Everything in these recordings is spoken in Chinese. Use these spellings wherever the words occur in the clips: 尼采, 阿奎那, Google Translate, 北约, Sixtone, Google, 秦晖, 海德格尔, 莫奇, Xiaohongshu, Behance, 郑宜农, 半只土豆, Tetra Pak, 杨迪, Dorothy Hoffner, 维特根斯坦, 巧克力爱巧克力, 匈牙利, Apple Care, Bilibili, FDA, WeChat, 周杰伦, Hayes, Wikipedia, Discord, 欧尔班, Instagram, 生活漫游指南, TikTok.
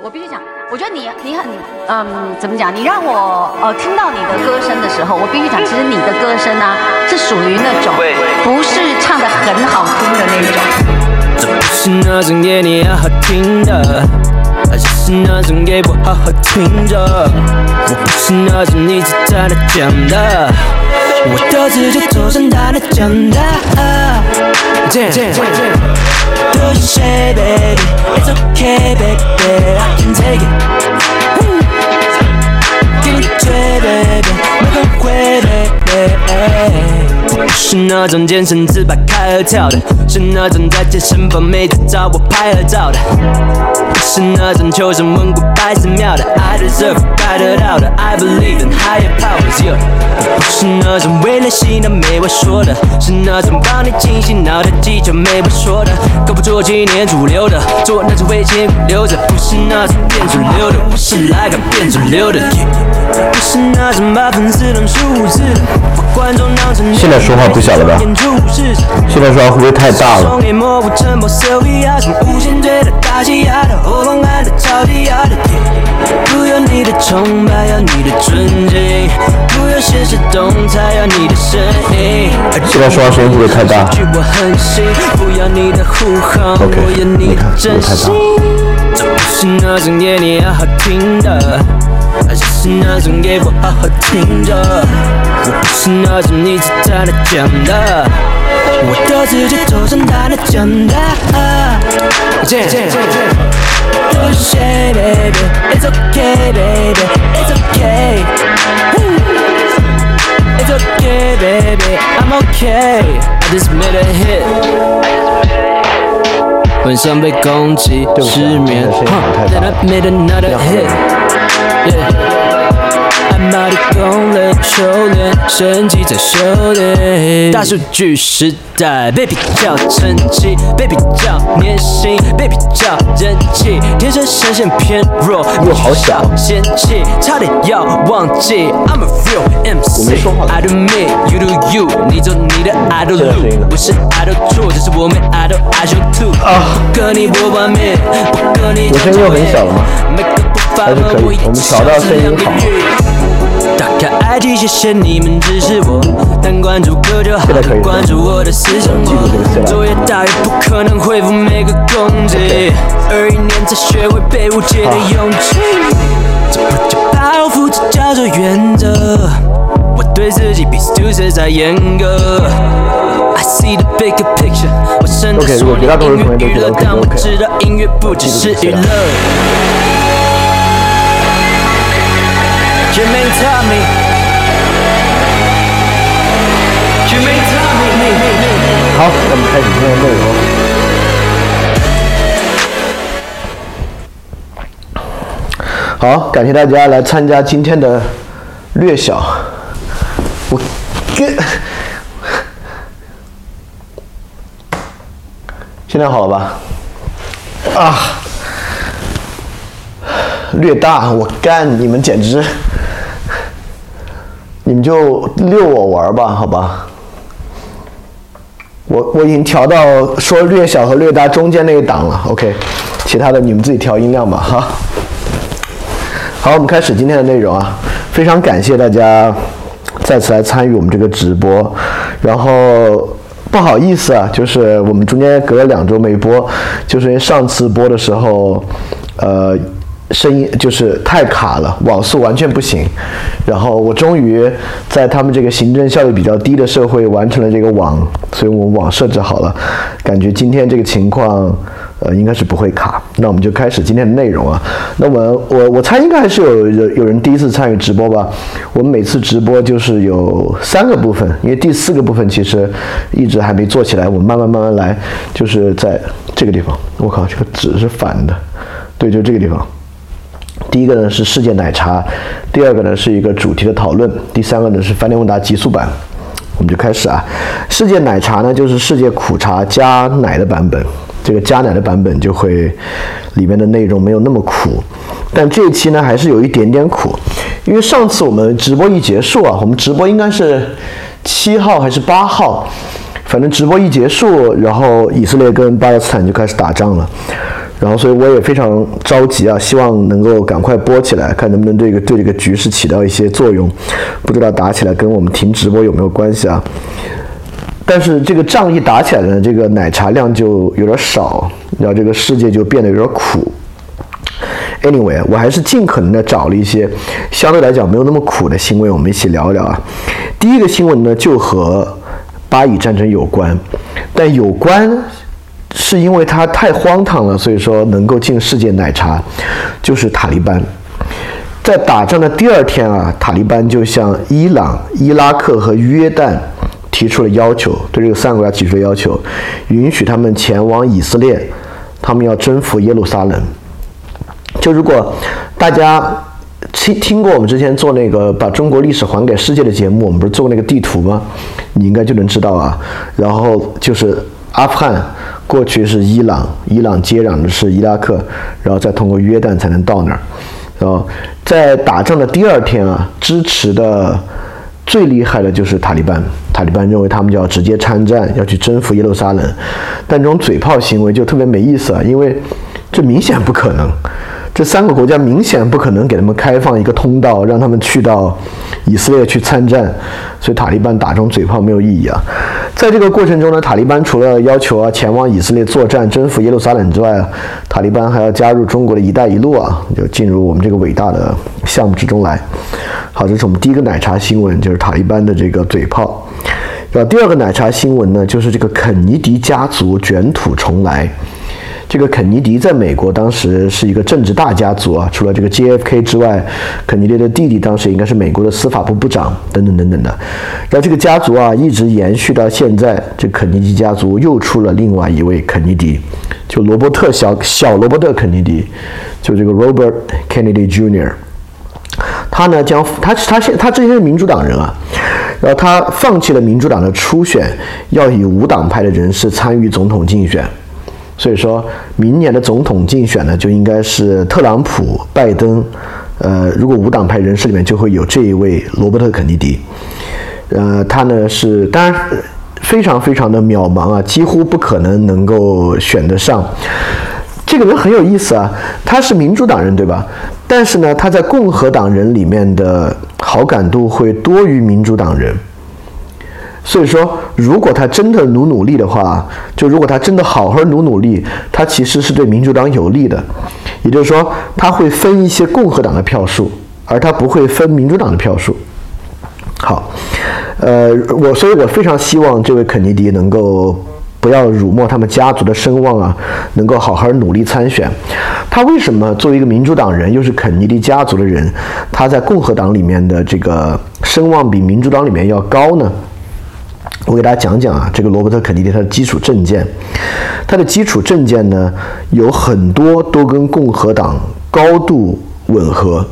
我必须讲，我觉得你很怎么讲？你让我听到你的歌声的时候，我必须讲，其实你的歌声啊是属于那种不是唱得很好听的那种，这不是那种给你好好听的，而是那种给我好好听着，我不是那种一直在那讲的，我的字就走上他的讲的。Do your shit, baby. It's okay, baby. I can take it. Give me joy, baby. 没后悔 baby。 我是那种健身自拍开合跳的，是那种在健身房妹子找我拍合照的，我是那种求神问卜拜寺庙的。I deserve, 该得到的。I believe in higher powers, yo。 我是那种为了洗脑没我说的，是那种帮你清醒脑的技巧没我说的，搞不做今年主流的，做那种危险股留着，不是那种变主流的，我是来敢变主流的，不是那种把粉丝当数字的。现在说话不小了吧？现在说话会不会太大了？不要你的崇拜，要你的尊敬，不要现实动态，要你的声音。现在说话声音会不会太大？不要你的护航，我要你的真心。这不是那种给你好好听的，而是那种给我好好听着，我不是那种一直在那讲的，我的字就走上他的讲的。Do your shit, baby. It's okay, baby. It's okay. It's okay, baby. I'm okay. I just made a hit. 晚上被攻击失眠， Then I made another hit. I'm out of control， 修炼身体在修炼。大数据时代，被比较成绩，被比较年薪，被比较人气，天生声线偏弱，又好小嫌弃，差点要忘记。I'm a real MC。I do me, you do you， 你做你的 ，I do you。我是 I do true， 这是我们 I do I do too。跟你不完美，不跟你。我声音又很小了吗？还是可以，我们调到声音好。打开 IG， 谢谢你们支持我，但关注歌就好，关注我的思想。做越大越不可能恢复每个攻击，21年才学会被误解的勇气。这不叫包袱，这叫做原则。我对自己比谁才严格。I see the bigger picture。我真的说音乐娱乐，但我知道音乐不只是娱乐。You may tell me. You may tell me. 好，我们开始今天的内容。好，感谢大家来参加今天的略小。现在好了吧？略大，我干，你们简直。你们就遛我玩吧，好吧？我已经调到说略小和略大中间那一档了 ，OK。其他的你们自己调音量吧，哈。好，我们开始今天的内容啊！非常感谢大家再次来参与我们这个直播，然后。不好意思啊，就是我们中间隔了2周没播，就是因为上次播的时候，声音就是太卡了，网速完全不行。然后我终于在他们这个行政效率比较低的社会完成了这个网，所以我们网设置好了。感觉今天这个情况，应该是不会卡。那我们就开始今天的内容啊。那我猜应该还是有人第一次参与直播吧。我们每次直播就是有3个部分，因为第4个部分其实一直还没做起来，我们慢慢来。就是在这个地方，我靠，这个纸是反的，对，就这个地方。第一个呢是世界奶茶，第2个呢是一个主题的讨论，第3个呢是翻天问答极速版。我们就开始啊。世界奶茶呢就是世界苦茶加奶的版本，这个加奶的版本就会里面的内容没有那么苦，但这一期呢还是有一点点苦，因为上次我们直播一结束啊，我们直播应该是7号还是8号，反正直播一结束，然后以色列跟巴勒斯坦就开始打仗了。然后所以我也非常着急啊，希望能够赶快播起来，看能不能对这个局势起到一些作用。不知道打起来跟我们停直播有没有关系啊？但是这个仗一打起来呢，这个奶茶量就有点少，然后这个世界就变得有点苦。Anyway， 我还是尽可能的找了一些相对来讲没有那么苦的新闻，我们一起聊一聊啊。第一个新闻呢，就和巴以战争有关，但有关是因为它太荒唐了，所以说能够进世界奶茶，就是塔利班。在打仗的第二天啊，塔利班就向伊朗、伊拉克和约旦提出了要求，对这个三个国家提出了要求，允许他们前往以色列，他们要征服耶路撒冷。就如果大家听过我们之前做那个把中国历史还给世界的节目，我们不是做过那个地图吗？你应该就能知道啊。然后就是阿富汗过去是伊朗，伊朗接壤的是伊拉克，然后再通过约旦才能到那儿。然后在打仗的第二天啊，支持的最厉害的就是塔利班。塔利班认为他们就要直接参战，要去征服耶路撒冷，但这种嘴炮行为就特别没意思啊，因为这明显不可能。这三个国家明显不可能给他们开放一个通道，让他们去到以色列去参战，所以塔利班打这种嘴炮没有意义啊。在这个过程中呢，塔利班除了要求啊前往以色列作战征服耶路撒冷之外，塔利班还要加入中国的一带一路啊，就进入我们这个伟大的项目之中来。好，这是我们第一个奶茶新闻，就是塔利班的这个嘴炮。然后第二个奶茶新闻呢，就是这个肯尼迪家族卷土重来。这个肯尼迪在美国当时是一个政治大家族啊，除了这个 JFK 之外，肯尼迪的弟弟当时应该是美国的司法部部长等等等等的。然后这个家族啊一直延续到现在，这肯尼迪家族又出了另外一位肯尼迪，就罗伯特 小罗伯特肯尼迪，就这个 Robert Kennedy Jr。他呢将他之前是民主党人啊，然后他放弃了民主党的初选，要以无党派的人士参与总统竞选。所以说明年的总统竞选呢，就应该是特朗普、拜登，如果无党派人士里面就会有这一位罗伯特·肯尼迪，他呢是当然非常非常的渺茫啊，几乎不可能能够选得上。这个人很有意思啊，他是民主党人对吧？但是呢，他在共和党人里面的好感度会多于民主党人。所以说如果他真的努力的话，就如果他真的好好努力，他其实是对民主党有利的，也就是说他会分一些共和党的票数，而他不会分民主党的票数。好，所以我非常希望这位肯尼迪能够不要辱没他们家族的声望啊，能够好好努力参选。他为什么作为一个民主党人，又是肯尼迪家族的人，他在共和党里面的这个声望比民主党里面要高呢？我给大家讲讲啊，这个罗伯特·肯尼迪他的基础政见，呢有很多都跟共和党高度吻合。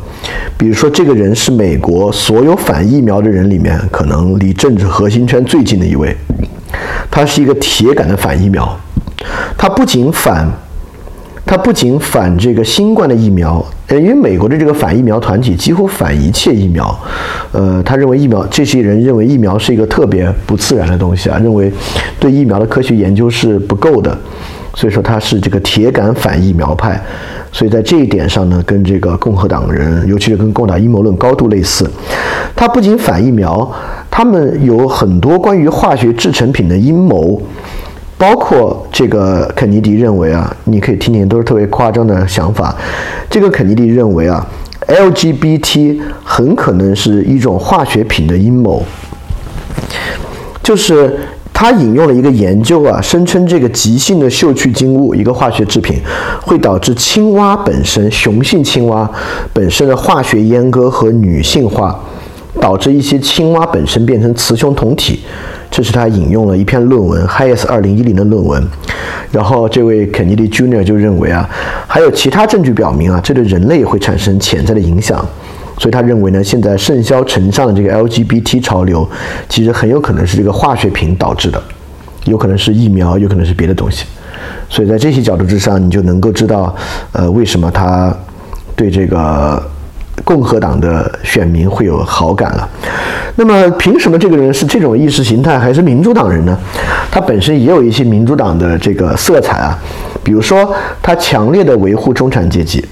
比如说，这个人是美国所有反疫苗的人里面可能离政治核心圈最近的一位，他是一个铁杆的反疫苗。他不仅反这个新冠的疫苗，因为美国的这个反疫苗团体几乎反一切疫苗，他认为疫苗，这些人认为疫苗是一个特别不自然的东西啊，认为对疫苗的科学研究是不够的，所以说他是这个铁杆反疫苗派，所以在这一点上呢，跟这个共和党人，尤其是跟共和党阴谋论高度类似。他不仅反疫苗，他们有很多关于化学制成品的阴谋。包括这个肯尼迪认为啊，你可以听听，都是特别夸张的想法。这个肯尼迪认为啊 ，LGBT 很可能是一种化学品的阴谋，就是他引用了一个研究啊，声称这个急性的嗅趣精物，一个化学制品，会导致青蛙本身，雄性青蛙本身的化学阉割和女性化，导致一些青蛙本身变成雌雄同体。这是他引用了一篇论文 Hayes 2010的论文。然后这位肯尼迪 Jr. 就认为啊，还有其他证据表明啊，这对人类会产生潜在的影响，所以他认为呢，现在盛嚣尘上的这个 LGBT 潮流其实很有可能是这个化学品导致的，有可能是疫苗，有可能是别的东西。所以在这些角度之上，你就能够知道为什么他对这个共和党的选民会有好感了。那么凭什么这个人是这种意识形态还是民主党人呢？他本身也有一些民主党的这个色彩啊，比如说，他强烈地维护中产阶级，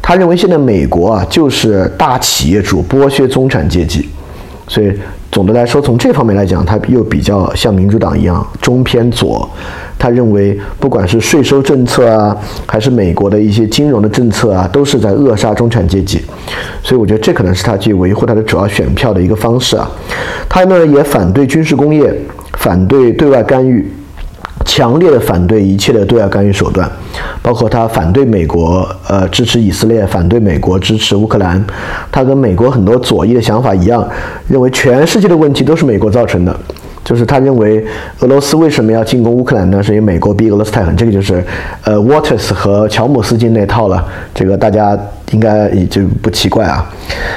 他认为现在美国就是大企业主剥削中产阶级，所以总的来说，从这方面来讲，他又比较像民主党一样中偏左。他认为，不管是税收政策还是美国的一些金融的政策都是在扼杀中产阶级。所以我觉得这可能是他去维护他的主要选票的一个方式他呢也反对军事工业，反对对外干预。强烈的反对一切的对外干预手段，包括他反对美国支持以色列，反对美国支持乌克兰。他跟美国很多左翼的想法一样，认为全世界的问题都是美国造成的。就是他认为俄罗斯为什么要进攻乌克兰呢？是因为美国逼俄罗斯太狠。这个就是Waters 和乔姆斯基那套了，这个大家应该也就不奇怪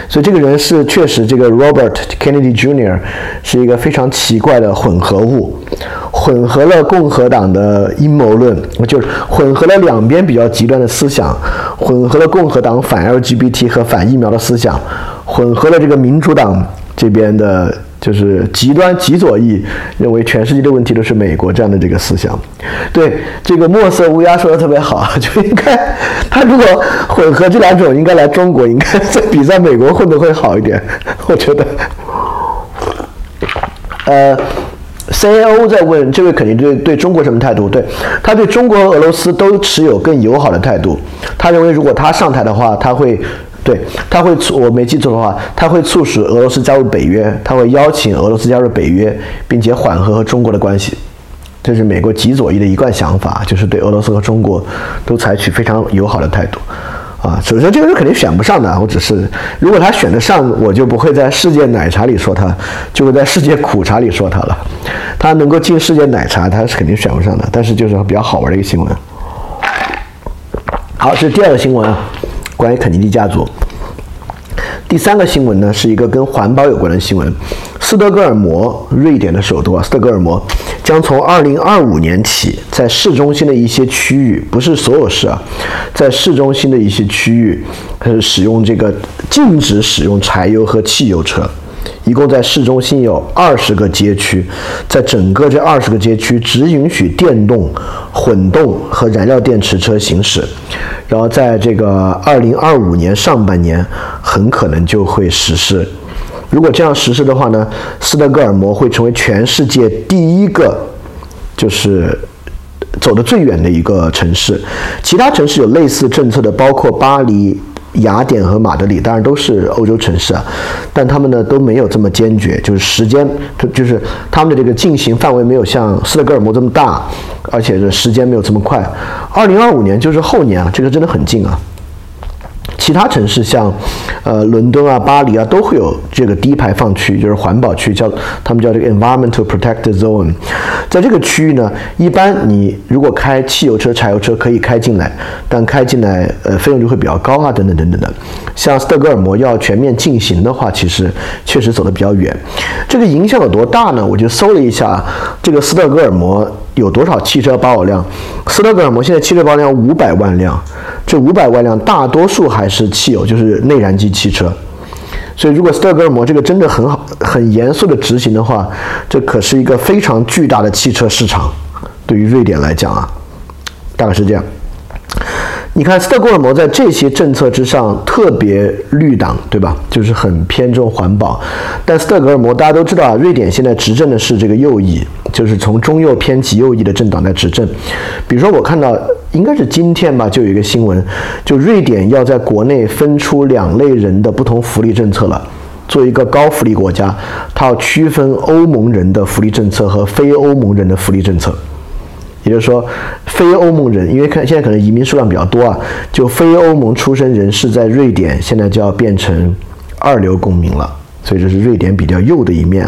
所以这个人是确实，这个 Robert Kennedy Jr. 是一个非常奇怪的混合物，混合了共和党的阴谋论，就是混合了两边比较极端的思想，混合了共和党反 LGBT 和反疫苗的思想，混合了这个民主党这边的就是极端极左翼，认为全世界的问题都是美国这样的这个思想。对，这个墨色乌鸦说的特别好，就应该他如果混合这两种，应该来中国，应该再比在美国混得会好一点，我觉得。CAO 在问这位肯定对中国什么态度？对，他对中国和俄罗斯都持有更友好的态度。他认为如果他上台的话，他会，我没记错的话，他会促使俄罗斯加入北约，他会邀请俄罗斯加入北约，并且缓和和中国的关系。这是美国极左翼的一贯想法，就是对俄罗斯和中国都采取非常友好的态度。首先这个人肯定选不上的，我只是如果他选得上，我就不会在世界奶茶里说他，就会在世界苦茶里说他了。他能够进世界奶茶，他是肯定选不上的，但是就是比较好玩的一个新闻。好，这是第二个新闻关于肯尼迪家族。第三个新闻呢，是一个跟环保有关的新闻。斯德哥尔摩，瑞典的首都斯德哥尔摩将从2025年起，在市中心的一些区域，不是所有市在市中心的一些区域禁止使用柴油和汽油车。一共在市中心有20个街区，在整个这20个街区只允许电动、混动和燃料电池车行驶，然后在这个2025年上半年很可能就会实施。如果这样实施的话呢，斯德哥尔摩会成为全世界第一个就是走得最远的一个城市。其他城市有类似政策的包括巴黎、雅典和马德里，当然都是欧洲城市但他们呢都没有这么坚决，就是时间，就是他们的这个进行范围没有像斯德哥尔摩这么大，而且是时间没有这么快。2025年就是后年这个真的很近其他城市像伦敦巴黎都会有这个低排放区，就是环保区，他们叫这个 environmental protected zone。 在这个区域呢，一般你如果开汽油车、柴油车可以开进来，但开进来费用就会比较高等等等等的。像斯德哥尔摩要全面进行的话，其实确实走得比较远。这个影响有多大呢？我就搜了一下这个斯德哥尔摩有多少汽车保有量。斯德哥尔摩现在汽车保有量500万辆，这500万辆大多数还是汽油，就是内燃机汽车。所以如果斯德哥尔摩这个真的很严肃的执行的话，这可是一个非常巨大的汽车市场，对于瑞典来讲大概是这样。你看斯德哥尔摩在这些政策之上特别绿党，对吧？就是很偏重环保。但斯德哥尔摩大家都知道瑞典现在执政的是这个右翼，就是从中右偏极右翼的政党在执政。比如说我看到应该是今天吧，就有一个新闻，就瑞典要在国内分出两类人的不同福利政策了。做一个高福利国家，它要区分欧盟人的福利政策和非欧盟人的福利政策。也就是说，非欧盟人，因为现在可能移民数量比较多就非欧盟出生人士在瑞典现在就要变成2流公民了，所以这是瑞典比较右的一面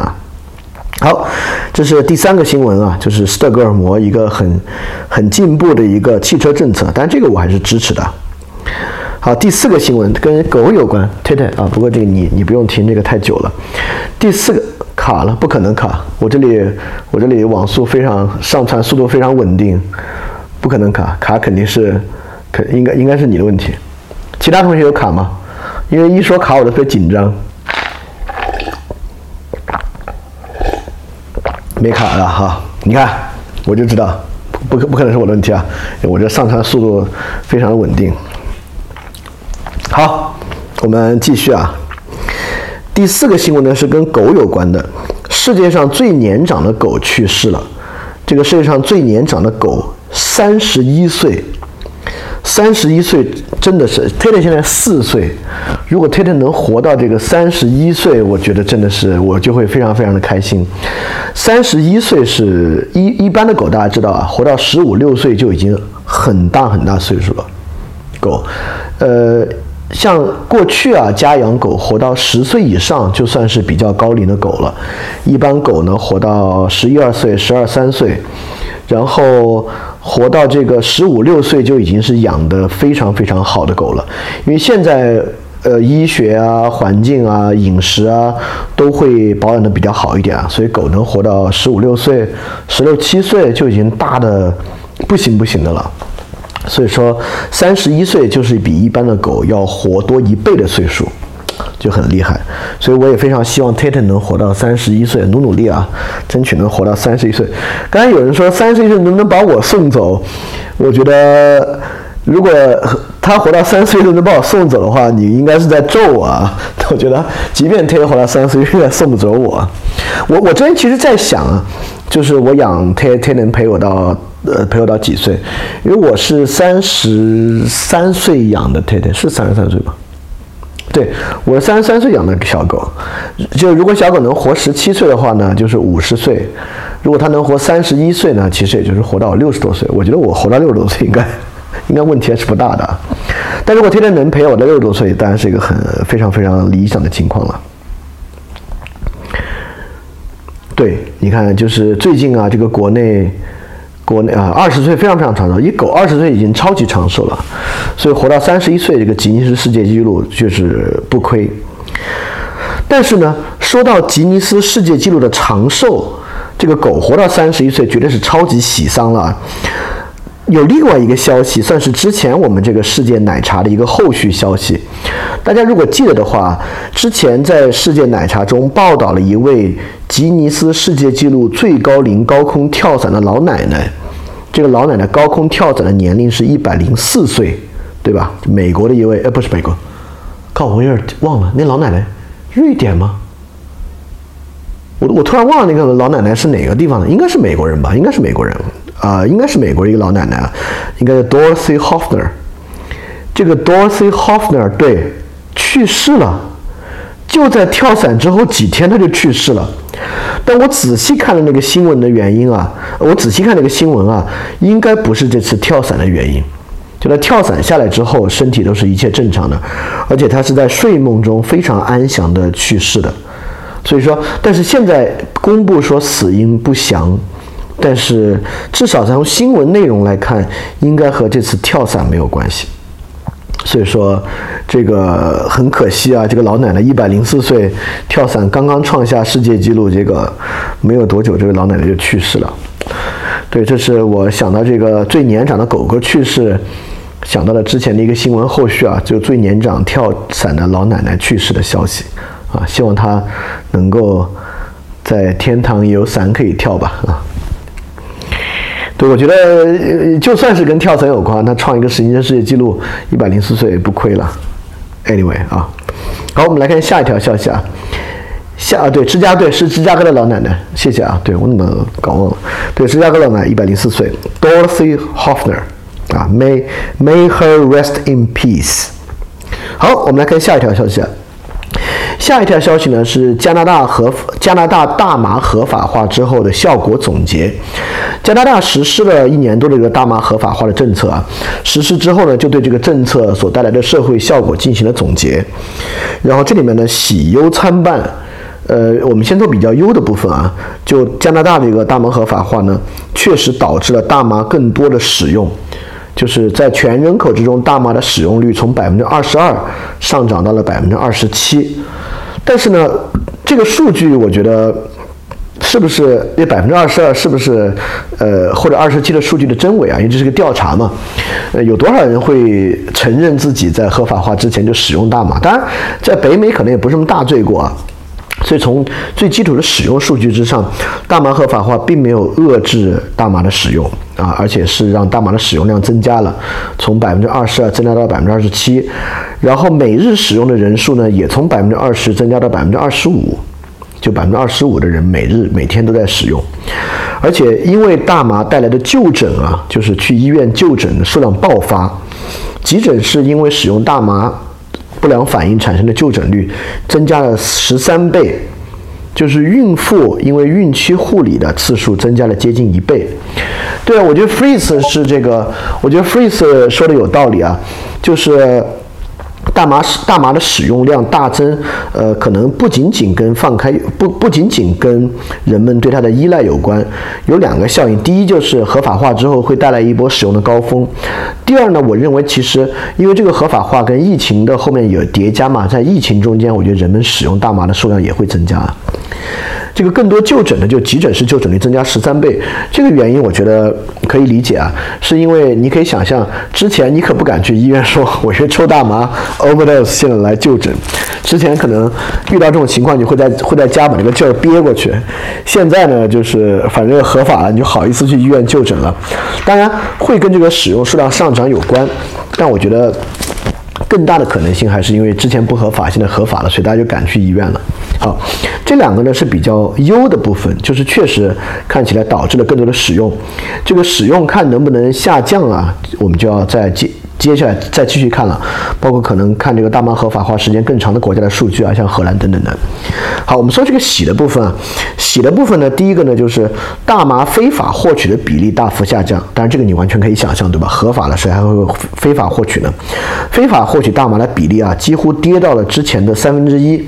好，这是第三个新闻就是斯德哥尔摩一个很进步的一个汽车政策，但这个我还是支持的。好，第四个新闻跟狗有关，推推不过这个你不用听，这个太久了。第四个卡了，不可能卡，我这里网速非常，上传速度非常稳定，不可能卡，肯定是应该是你的问题。其他同学有卡吗？因为一说卡我都特别紧张。没卡了你看我就知道不可能是我的问题啊，我这上传速度非常的稳定。好，我们继续啊。第四个新闻呢是跟狗有关的，世界上最年长的狗去世了。这个世界上最年长的狗31岁，31岁真的是 Taylor 现在4岁，如果 Taylor 能活到这个31岁，我觉得真的是我就会非常非常的开心。31岁是一般的狗大家知道啊，活到15、16岁就已经很大很大岁数了。狗，像过去啊，家养狗活到10岁以上就算是比较高龄的狗了。一般狗呢活到11、12岁、12、13岁，然后活到这个15、16岁就已经是养得非常非常好的狗了。因为现在医学啊、环境啊、饮食啊都会保养得比较好一点啊，所以狗能活到15、16岁、16、17岁就已经大的不行的了。所以说31岁就是比一般的狗要活多1倍的岁数，就很厉害。所以我也非常希望 Tatum 能活到31岁，努力啊，争取能活到31岁。刚才有人说31岁能不能把我送走，我觉得如果他活到30岁都能把我送走的话，你应该是在咒我啊。我觉得即便 Tatum 活到30岁也送不走我。我真其实在想啊，就是我养 Tatum 陪我到几岁？因为我是33岁养的 Tatum， 是33岁吧？对，我是33岁养的小狗。就如果小狗能活17岁的话呢，就是50岁；如果它能活31岁呢，其实也就是活到60多岁。我觉得我活到60多岁应该问题还是不大的。但如果 Tatum 能陪我到60多岁，当然是一个非常非常理想的情况了。对，你看，就是最近啊，这个国内啊，20岁非常非常长寿，一狗20岁已经超级长寿了，所以活到31岁这个吉尼斯世界纪录就是不亏。但是呢，说到吉尼斯世界纪录的长寿，这个狗活到31岁绝对是超级喜丧了。有另外一个消息，算是之前我们这个世界奶茶的一个后续消息。大家如果记得的话，之前在世界奶茶中报道了一位吉尼斯世界纪录最高龄高空跳伞的老奶奶。这个老奶奶高空跳伞的年龄是104岁，对吧？美国的一位，不是美国，靠，我有点忘了，那老奶奶，瑞典吗？我突然忘了那个老奶奶是哪个地方的，应该是美国人吧？应该是美国人。应该是美国一个老奶奶啊，应该是 Dorothy Hoffner。 这个 Dorothy Hoffner 对去世了，就在跳伞之后几天她就去世了。但我仔细看了那个新闻的原因啊，应该不是这次跳伞的原因。就她跳伞下来之后身体都是一切正常的，而且她是在睡梦中非常安详的去世的。所以说，但是现在公布说死因不详，但是至少从新闻内容来看，应该和这次跳伞没有关系。所以说这个很可惜啊，这个老奶奶104岁跳伞刚刚创下世界纪录，这个没有多久这个老奶奶就去世了。对，这是我想到这个最年长的狗狗去世，想到了之前的一个新闻后续啊，就最年长跳伞的老奶奶去世的消息啊，希望她能够在天堂也有伞可以跳吧啊。对，我觉得就算是跟跳伞有关，他创一个吉尼斯世界纪录104岁也不亏了。Anyway 啊，好，我们来看下一条消息啊。对，芝加哥的老奶奶，谢谢啊。对，我怎么搞忘了？对，芝加哥老奶奶104岁 ，Dorothy Hoffner 啊 ，May her rest in peace。好，我们来看下一条消息啊。下一条消息呢是加拿大大麻合法化之后的效果总结。加拿大实施了1年多的这个大麻合法化的政策啊，实施之后呢，就对这个政策所带来的社会效果进行了总结。然后这里面呢喜忧参半。我们先做比较优的部分啊，就加拿大这个大麻合法化呢，确实导致了大麻更多的使用。就是在全人口之中，大麻的使用率从22%上涨到了27%。但是呢，这个数据我觉得是不是这22%是不是或者27%的数据的真伪啊？因为这是个调查嘛，有多少人会承认自己在合法化之前就使用大麻？当然，在北美可能也不是什么大罪过啊。所以从最基础的使用数据之上，大麻合法化并没有遏制大麻的使用啊，而且是让大麻的使用量增加了，从22%增加到27%，然后每日使用的人数呢，也从20%增加到25%，就25%的人每天都在使用。而且因为大麻带来的就诊啊，就是去医院就诊的数量爆发，急诊是因为使用大麻不良反应产生的就诊率增加了13倍，就是孕妇因为孕期护理的次数增加了接近1倍。对啊，我觉得 Freeze 是这个，我觉得 Freeze 说的有道理啊，就是大麻的使用量大增，可能不仅仅跟人们对它的依赖有关，有2个效应。第一就是合法化之后会带来一波使用的高峰。第二呢，我认为其实因为这个合法化跟疫情的后面有叠加嘛，在疫情中间，我觉得人们使用大麻的数量也会增加。这个更多就诊的，就急诊室就诊率增加13倍，这个原因我觉得可以理解啊，是因为你可以想象，之前你可不敢去医院说我去抽大麻 overdose， 现在来就诊，之前可能遇到这种情况你会在家把这个劲儿憋过去，现在呢就是反正合法了，你就好意思去医院就诊了。当然会跟这个使用数量上涨有关，但我觉得更大的可能性还是因为之前不合法，现在合法了，所以大家就敢去医院了。好，这2个呢是比较优的部分，就是确实看起来导致了更多的使用，这个使用看能不能下降啊，我们就要再接下来再继续看了，包括可能看这个大麻合法化时间更长的国家的数据啊，像荷兰等等的。好，我们说这个喜的部分啊，喜的部分呢，第一个呢就是大麻非法获取的比例大幅下降，当然这个你完全可以想象，对吧？合法了谁还会非法获取呢？非法获取大麻的比例啊，几乎跌到了之前的1/3。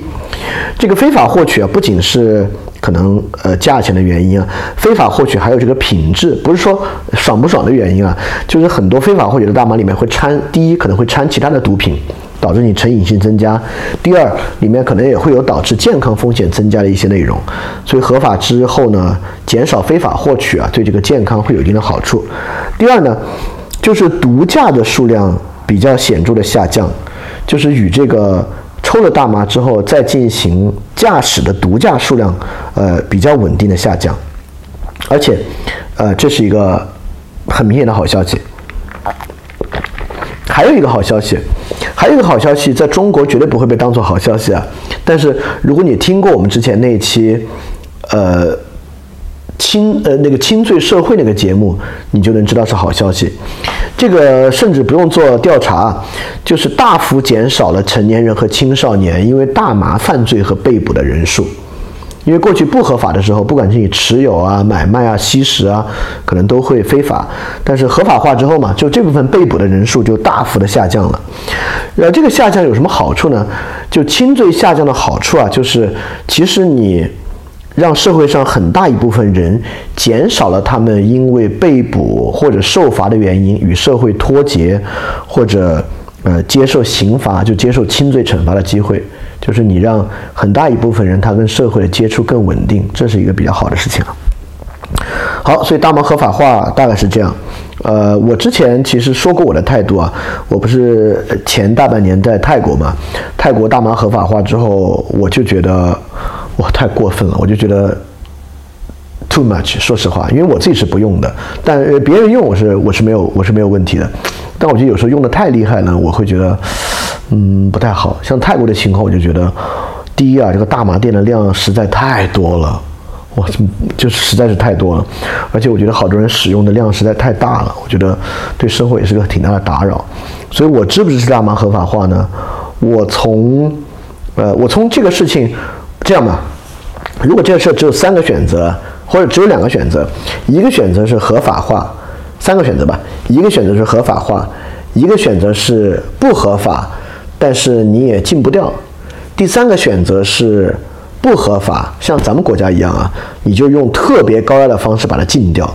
这个非法获取啊，不仅是可能价钱的原因啊，非法获取还有这个品质，不是说爽不爽的原因啊，就是很多非法获取的大麻里面会掺，第一可能会掺其他的毒品，导致你成瘾性增加，第二里面可能也会有导致健康风险增加的一些内容，所以合法之后呢，减少非法获取啊，对这个健康会有一定的好处。第二呢，就是毒驾的数量比较显著的下降，就是与这个抽了大麻之后再进行驾驶的毒驾数量比较稳定的下降，而且这是一个很明显的好消息。还有一个好消息在中国绝对不会被当作好消息啊，但是如果你听过我们之前那一期轻罪社会那个节目，你就能知道是好消息。这个甚至不用做调查，就是大幅减少了成年人和青少年因为大麻犯罪和被捕的人数。因为过去不合法的时候，不管是你持有啊、买卖啊、吸食啊，可能都会非法。但是合法化之后嘛，就这部分被捕的人数就大幅的下降了。这个下降有什么好处呢？就轻罪下降的好处啊，就是其实你让社会上很大一部分人减少了他们因为被捕或者受罚的原因与社会脱节，或者接受刑罚，就接受轻罪惩罚的机会，就是你让很大一部分人他跟社会的接触更稳定，这是一个比较好的事情啊。好，所以大麻合法化大概是这样。我之前其实说过我的态度啊，我不是前大半年在泰国嘛，泰国大麻合法化之后，我就觉得哇，太过分了，我就觉得 too much。说实话，因为我自己是不用的，但别人用我是没有问题的。但我觉得有时候用的太厉害呢，我会觉得不太好。像泰国的情况，我就觉得第一啊，这个大麻店的量实在太多了，哇，就实在是太多了。而且我觉得好多人使用的量实在太大了，我觉得对生活也是个挺大的打扰。所以我支不支持大麻合法化呢？我从这个事情。这样吧，如果这个事只有3个选择，或者只有2个选择，一个选择是合法化，3个选择吧，一个选择是合法化，一个选择是不合法，但是你也禁不掉，第3个选择是不合法，像咱们国家一样啊，你就用特别高压的方式把它禁掉。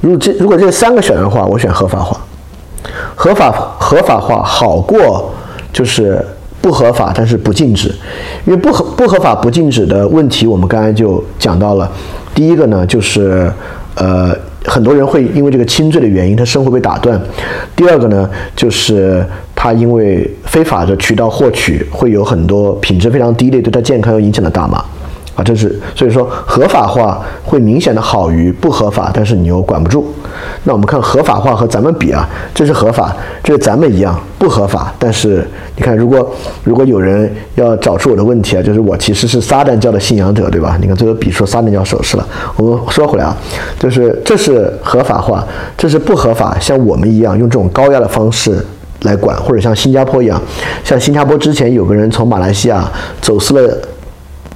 如果这3个选择的话，我选合法化，合法化好过就是不合法但是不禁止，因为不合法不禁止的问题我们刚才就讲到了。第一个呢就是很多人会因为这个轻罪的原因他生活被打断，第2个呢就是他因为非法的渠道获取会有很多品质非常低劣对他健康有影响的大麻，啊，这是所以说合法化会明显的好于不合法，但是你又管不住。那我们看合法化和咱们比啊，这是合法，这是咱们一样不合法，但是你看，如果有人要找出我的问题啊，就是我其实是撒旦教的信仰者，对吧？你看最后比出撒旦教手势了。我们说回来啊，就是这是合法化，这是不合法，像我们一样用这种高压的方式来管，或者像新加坡一样，像新加坡之前有个人从马来西亚走私了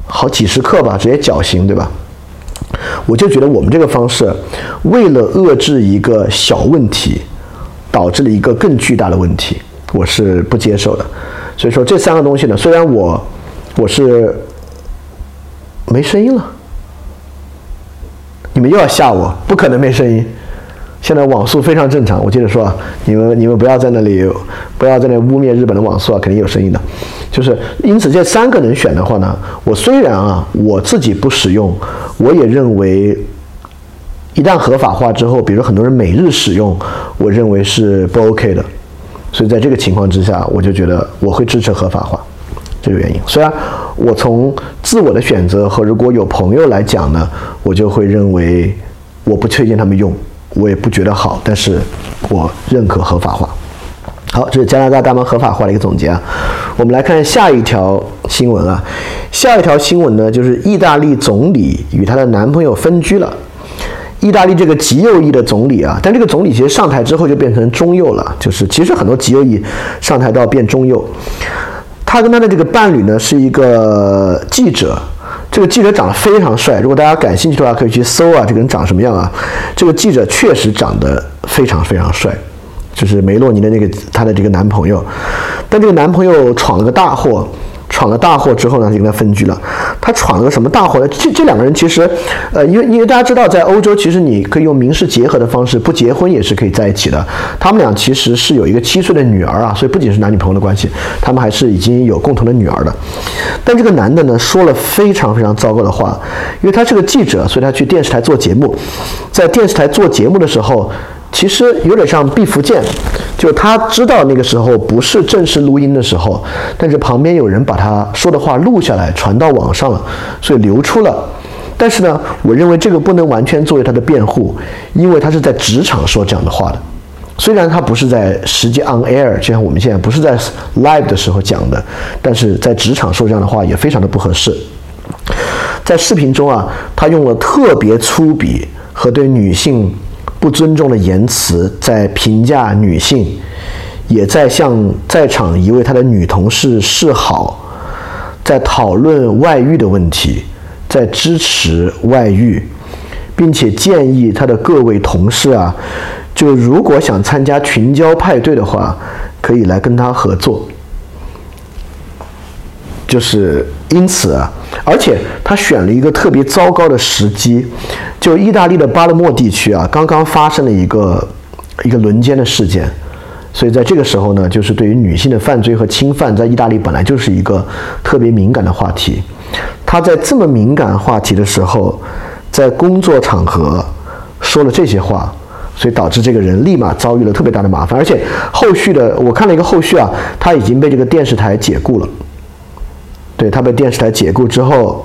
好几十克吧，直接绞刑，对吧？我就觉得我们这个方式为了遏制一个小问题，导致了一个更巨大的问题，我是不接受的。所以说这三个东西呢，虽然我是没声音了，你们又要吓我，不可能没声音。现在网速非常正常，我接着说啊，你们不要在那污蔑日本的网速啊，肯定有声音的。就是因此这三个人选的话呢，我虽然啊我自己不使用，我也认为一旦合法化之后，比如很多人每日使用，我认为是不 OK 的。所以在这个情况之下，我就觉得我会支持合法化这个原因。虽然我从自我的选择和如果有朋友来讲呢，我就会认为我不推荐他们用。我也不觉得好，但是我认可合法化。好，这是加拿大大麻合法化的一个总结啊。我们来看下一条新闻啊。下一条新闻呢，就是意大利总理与她的男朋友分居了。意大利这个极右翼的总理啊，但这个总理其实上台之后就变成中右了，就是其实很多极右翼上台到变中右。他跟他的这个伴侣呢是一个记者。这个记者长得非常帅，如果大家感兴趣的话，可以去搜啊，这个人长什么样啊？这个记者确实长得非常非常帅，就是梅洛尼的那个他的这个男朋友，但这个男朋友闯了个大祸，闯了大祸之后呢，就跟他分居了。他闯了个什么大祸呢？这两个人其实，因为大家知道，在欧洲其实你可以用民事结合的方式，不结婚也是可以在一起的。他们俩其实是有一个7岁的女儿啊，所以不仅是男女朋友的关系，他们还是已经有共同的女儿的。但这个男的呢，说了非常非常糟糕的话，因为他是个记者，所以他去电视台做节目，在电视台做节目的时候。其实有点像毕福剑，就他知道那个时候不是正式录音的时候，但是旁边有人把他说的话录下来传到网上了，所以流出了。但是呢，我认为这个不能完全作为他的辩护，因为他是在职场说这样的话的，虽然他不是在实际 on air， 就像我们现在不是在 live 的时候讲的，但是在职场说这样的话也非常的不合适。在视频中啊，他用了特别粗鄙和对女性不尊重的言辞在评价女性，也在向在场一位他的女同事示好，在讨论外遇的问题，在支持外遇，并且建议他的各位同事啊，就如果想参加群交派对的话，可以来跟他合作。就是因此啊，而且他选了一个特别糟糕的时机，就意大利的巴勒莫地区啊，刚刚发生了一个轮奸的事件，所以在这个时候呢，就是对于女性的犯罪和侵犯，在意大利本来就是一个特别敏感的话题。他在这么敏感话题的时候，在工作场合说了这些话。所以导致这个人立马遭遇了特别大的麻烦，而且后续的我看了一个后续啊，他已经被这个电视台解雇了。对，他被电视台解雇之后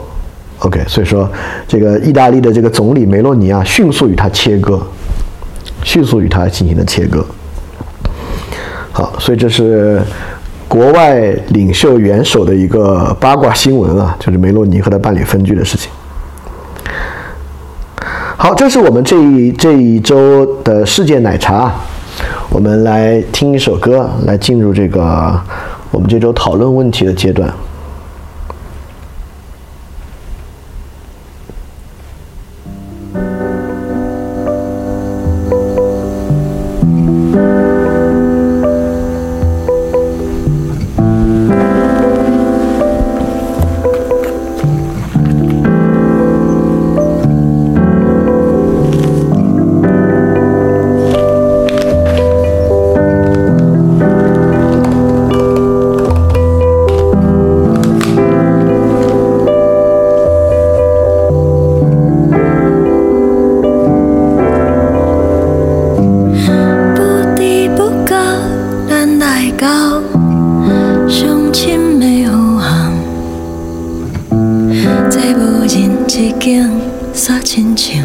，OK， 所以说这个意大利的这个总理梅洛尼啊，迅速与他进行了切割。好，所以这是国外领袖元首的一个八卦新闻啊，就是梅洛尼和他伴侣分居的事情。好，这是我们这一周的世界奶茶，我们来听一首歌，来进入这个我们这周讨论问题的阶段。景煞亲像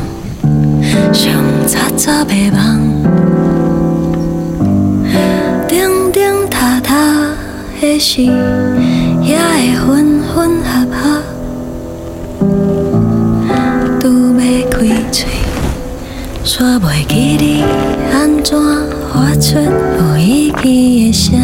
上早早的梦，顶顶塌塌的事也会分分合合，拄要开嘴，煞袂记你安怎发出无意义的声。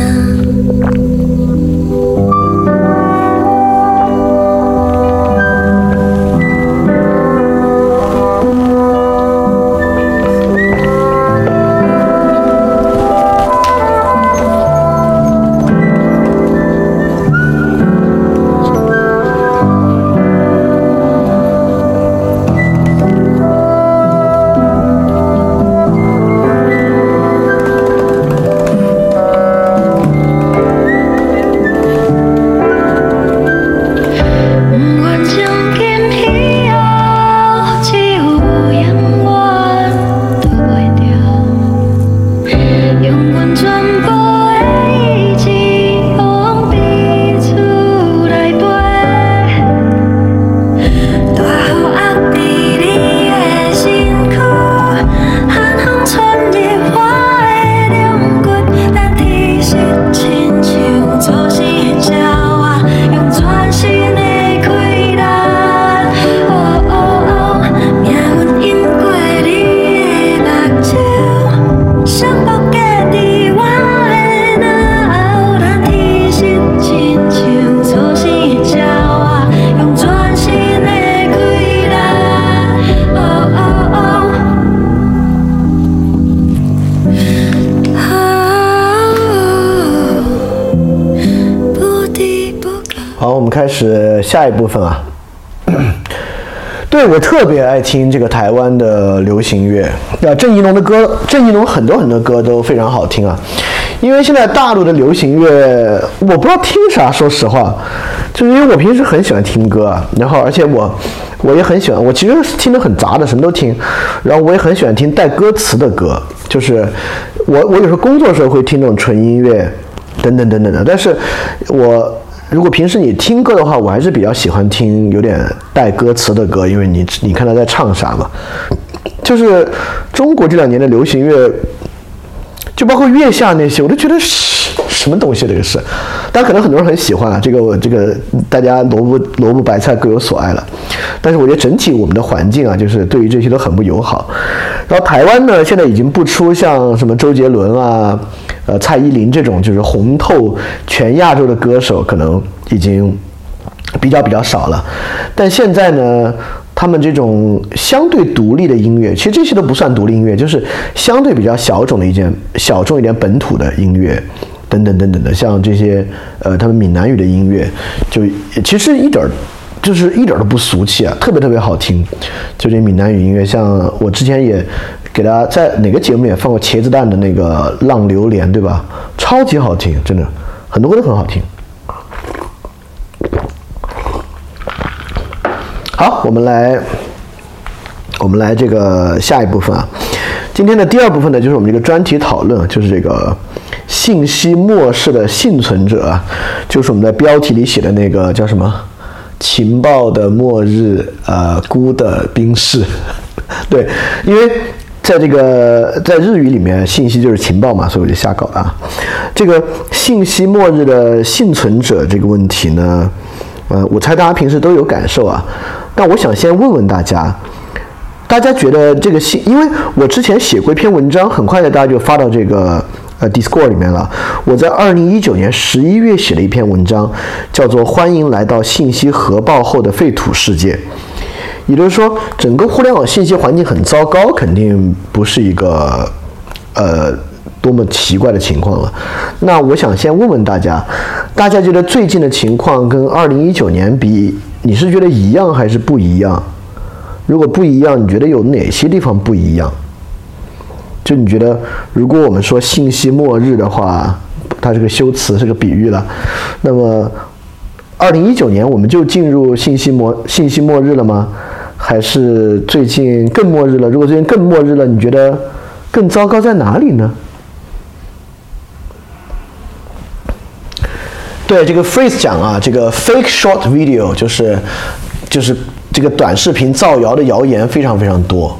开始下一部分啊。对，我特别爱听这个台湾的流行乐，郑宜农的歌，郑宜农很多很多歌都非常好听啊。因为现在大陆的流行乐我不知道听啥，说实话，就是因为我平时很喜欢听歌啊，然后而且我也很喜欢，我其实听得很杂的，什么都听，然后我也很喜欢听带歌词的歌，就是我有时候工作的时候会听那种纯音乐等等等等的，但是如果平时你听歌的话，我还是比较喜欢听有点带歌词的歌，因为你看他在唱啥嘛。就是中国这两年的流行乐，就包括月下那些，我都觉得什么东西这个是，但可能很多人很喜欢啊，这个大家萝卜白菜各有所爱了。但是我觉得整体我们的环境啊，就是对于这些都很不友好。然后台湾呢，现在已经不出像什么周杰伦啊、蔡依林这种就是红透全亚洲的歌手，可能已经比较少了。但现在呢，他们这种相对独立的音乐，其实这些都不算独立音乐，就是相对比较小众一点本土的音乐等等等等的，像这些他们闽南语的音乐，就其实一点都不俗气啊，特别特别好听。就这闽南语音乐，像我之前也给大家在哪个节目也放过茄子蛋的那个浪流连，对吧？超级好听，真的很多歌都很好听。好，我们来这个下一部分啊。今天的第二部分呢，就是我们这个专题讨论，就是这个信息末世的幸存者啊，就是我们在标题里写的那个叫什么情报的末日，孤的兵士。对，因为在日语里面，信息就是情报嘛，所以我就瞎搞了啊。这个信息末日的幸存者这个问题呢，我猜大家平时都有感受啊，但我想先问问大家觉得这个因为我之前写过一篇文章，很快的大家就发到这个Discord 里面了。我在2019年11月写了一篇文章，叫做《欢迎来到信息核爆后的废土世界》。也就是说，整个互联网信息环境很糟糕，肯定不是一个多么奇怪的情况了。那我想先问问大家觉得最近的情况跟2019年比，你是觉得一样还是不一样？如果不一样，你觉得有哪些地方不一样？就你觉得，如果我们说信息末日的话，它是个修辞，是个比喻了。那么，2019年我们就进入信息末日了吗？还是最近更末日了？如果最近更末日了，你觉得更糟糕在哪里呢？对，这个 phrase 讲啊，这个 fake short video 就是这个短视频造谣的谣言非常非常多。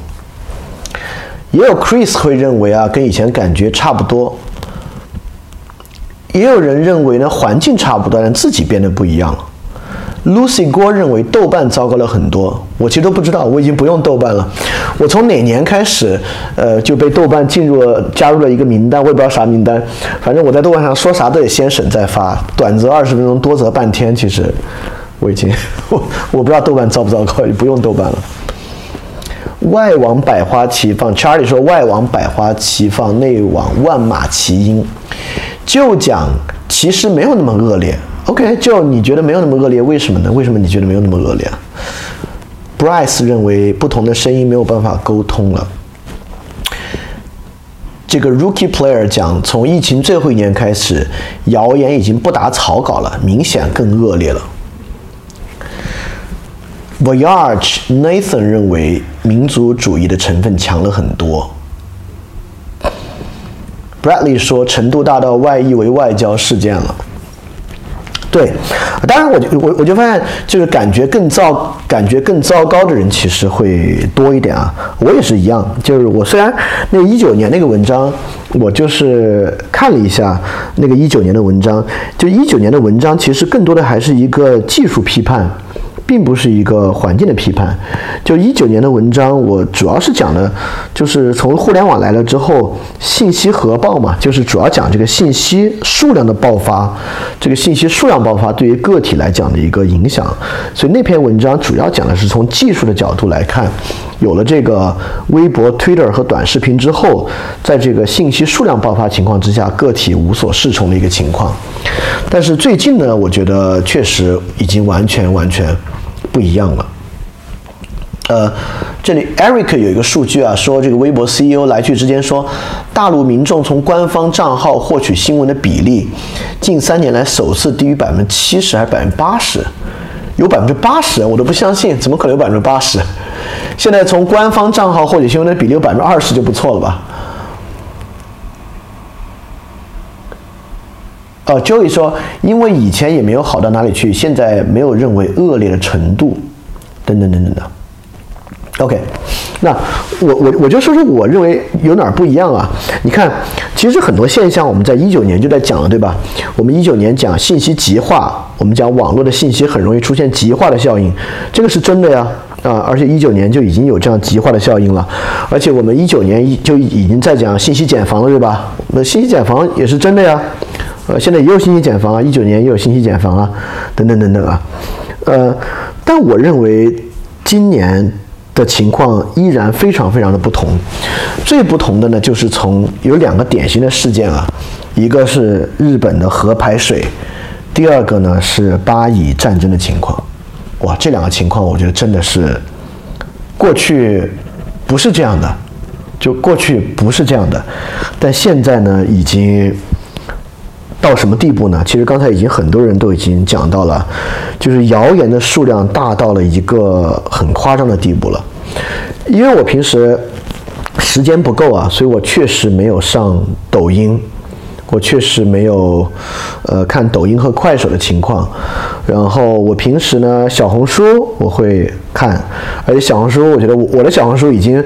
也有 Chris 会认为啊，跟以前感觉差不多。也有人认为呢，环境差不多，但自己变得不一样了。Lucy 郭认为豆瓣糟糕了很多，我其实都不知道，我已经不用豆瓣了。我从哪年开始，就被豆瓣加入了一个名单，我也不知道啥名单。反正我在豆瓣上说啥都得先审再发，短则20分钟，多则半天。其实我不知道豆瓣糟不糟糕，也不用豆瓣了。外网百花齐放 ，Charlie 说外网百花齐放，内网万马齐喑。就讲其实没有那么恶劣。OK， 就你觉得没有那么恶劣，为什么呢？为什么你觉得没有那么恶劣 ？Bryce 认为不同的声音没有办法沟通了。这个 Rookie Player 讲，从疫情最后一年开始，谣言已经不打草稿了，明显更恶劣了。Voyage Nathan 认为民族主义的成分强了很多。Bradley 说，程度大到外溢为外交事件了。对，当然我就发现，就是感觉更糟糕的人其实会多一点啊。我也是一样，就是我虽然那19年那个文章，我就是看了一下那个19年的文章，就19年的文章其实更多的还是一个技术批判，并不是一个环境的批判。就19年的文章，我主要是讲的，就是从互联网来了之后，信息核爆嘛，就是主要讲这个信息数量的爆发，这个信息数量爆发对于个体来讲的一个影响，所以那篇文章主要讲的是从技术的角度来看，有了这个微博、Twitter 和短视频之后，在这个信息数量爆发情况之下，个体无所适从的一个情况。但是最近呢，我觉得确实已经完全不一样了。这里 Eric 有一个数据啊，说这个微博 CEO 来去之间说，大陆民众从官方账号获取新闻的比例，近3年来首次低于70%还是80%，有80%我都不相信，怎么可能有80%？现在从官方账号获取新闻的比例有20%就不错了吧？Joey 说，因为以前也没有好到哪里去，现在没有认为恶劣的程度，等等等等的。OK， 那我就说说我认为有哪儿不一样啊？你看，其实很多现象我们在19年就在讲了，对吧？我们19年讲信息极化，我们讲网络的信息很容易出现极化的效应，这个是真的呀。而且19年就已经有这样极化的效应了，而且我们19年就已经在讲信息茧房了，对吧？那信息茧房也是真的呀。现在也有信息茧房啊，19年也有信息茧房啊，等等等等啊。但我认为今年的情况依然非常非常的不同，最不同的呢，就是从有2个典型的事件啊，一个是日本的核排水，第二个呢是巴以战争的情况。哇，这2个情况我觉得真的是过去不是这样的，但现在呢已经到什么地步呢？其实刚才已经很多人都已经讲到了，就是谣言的数量大到了一个很夸张的地步了。因为我平时时间不够啊，所以我确实没有上抖音，我确实没有看抖音和快手的情况。然后我平时呢，小红书我会看，而且小红书我觉得我的小红书已经。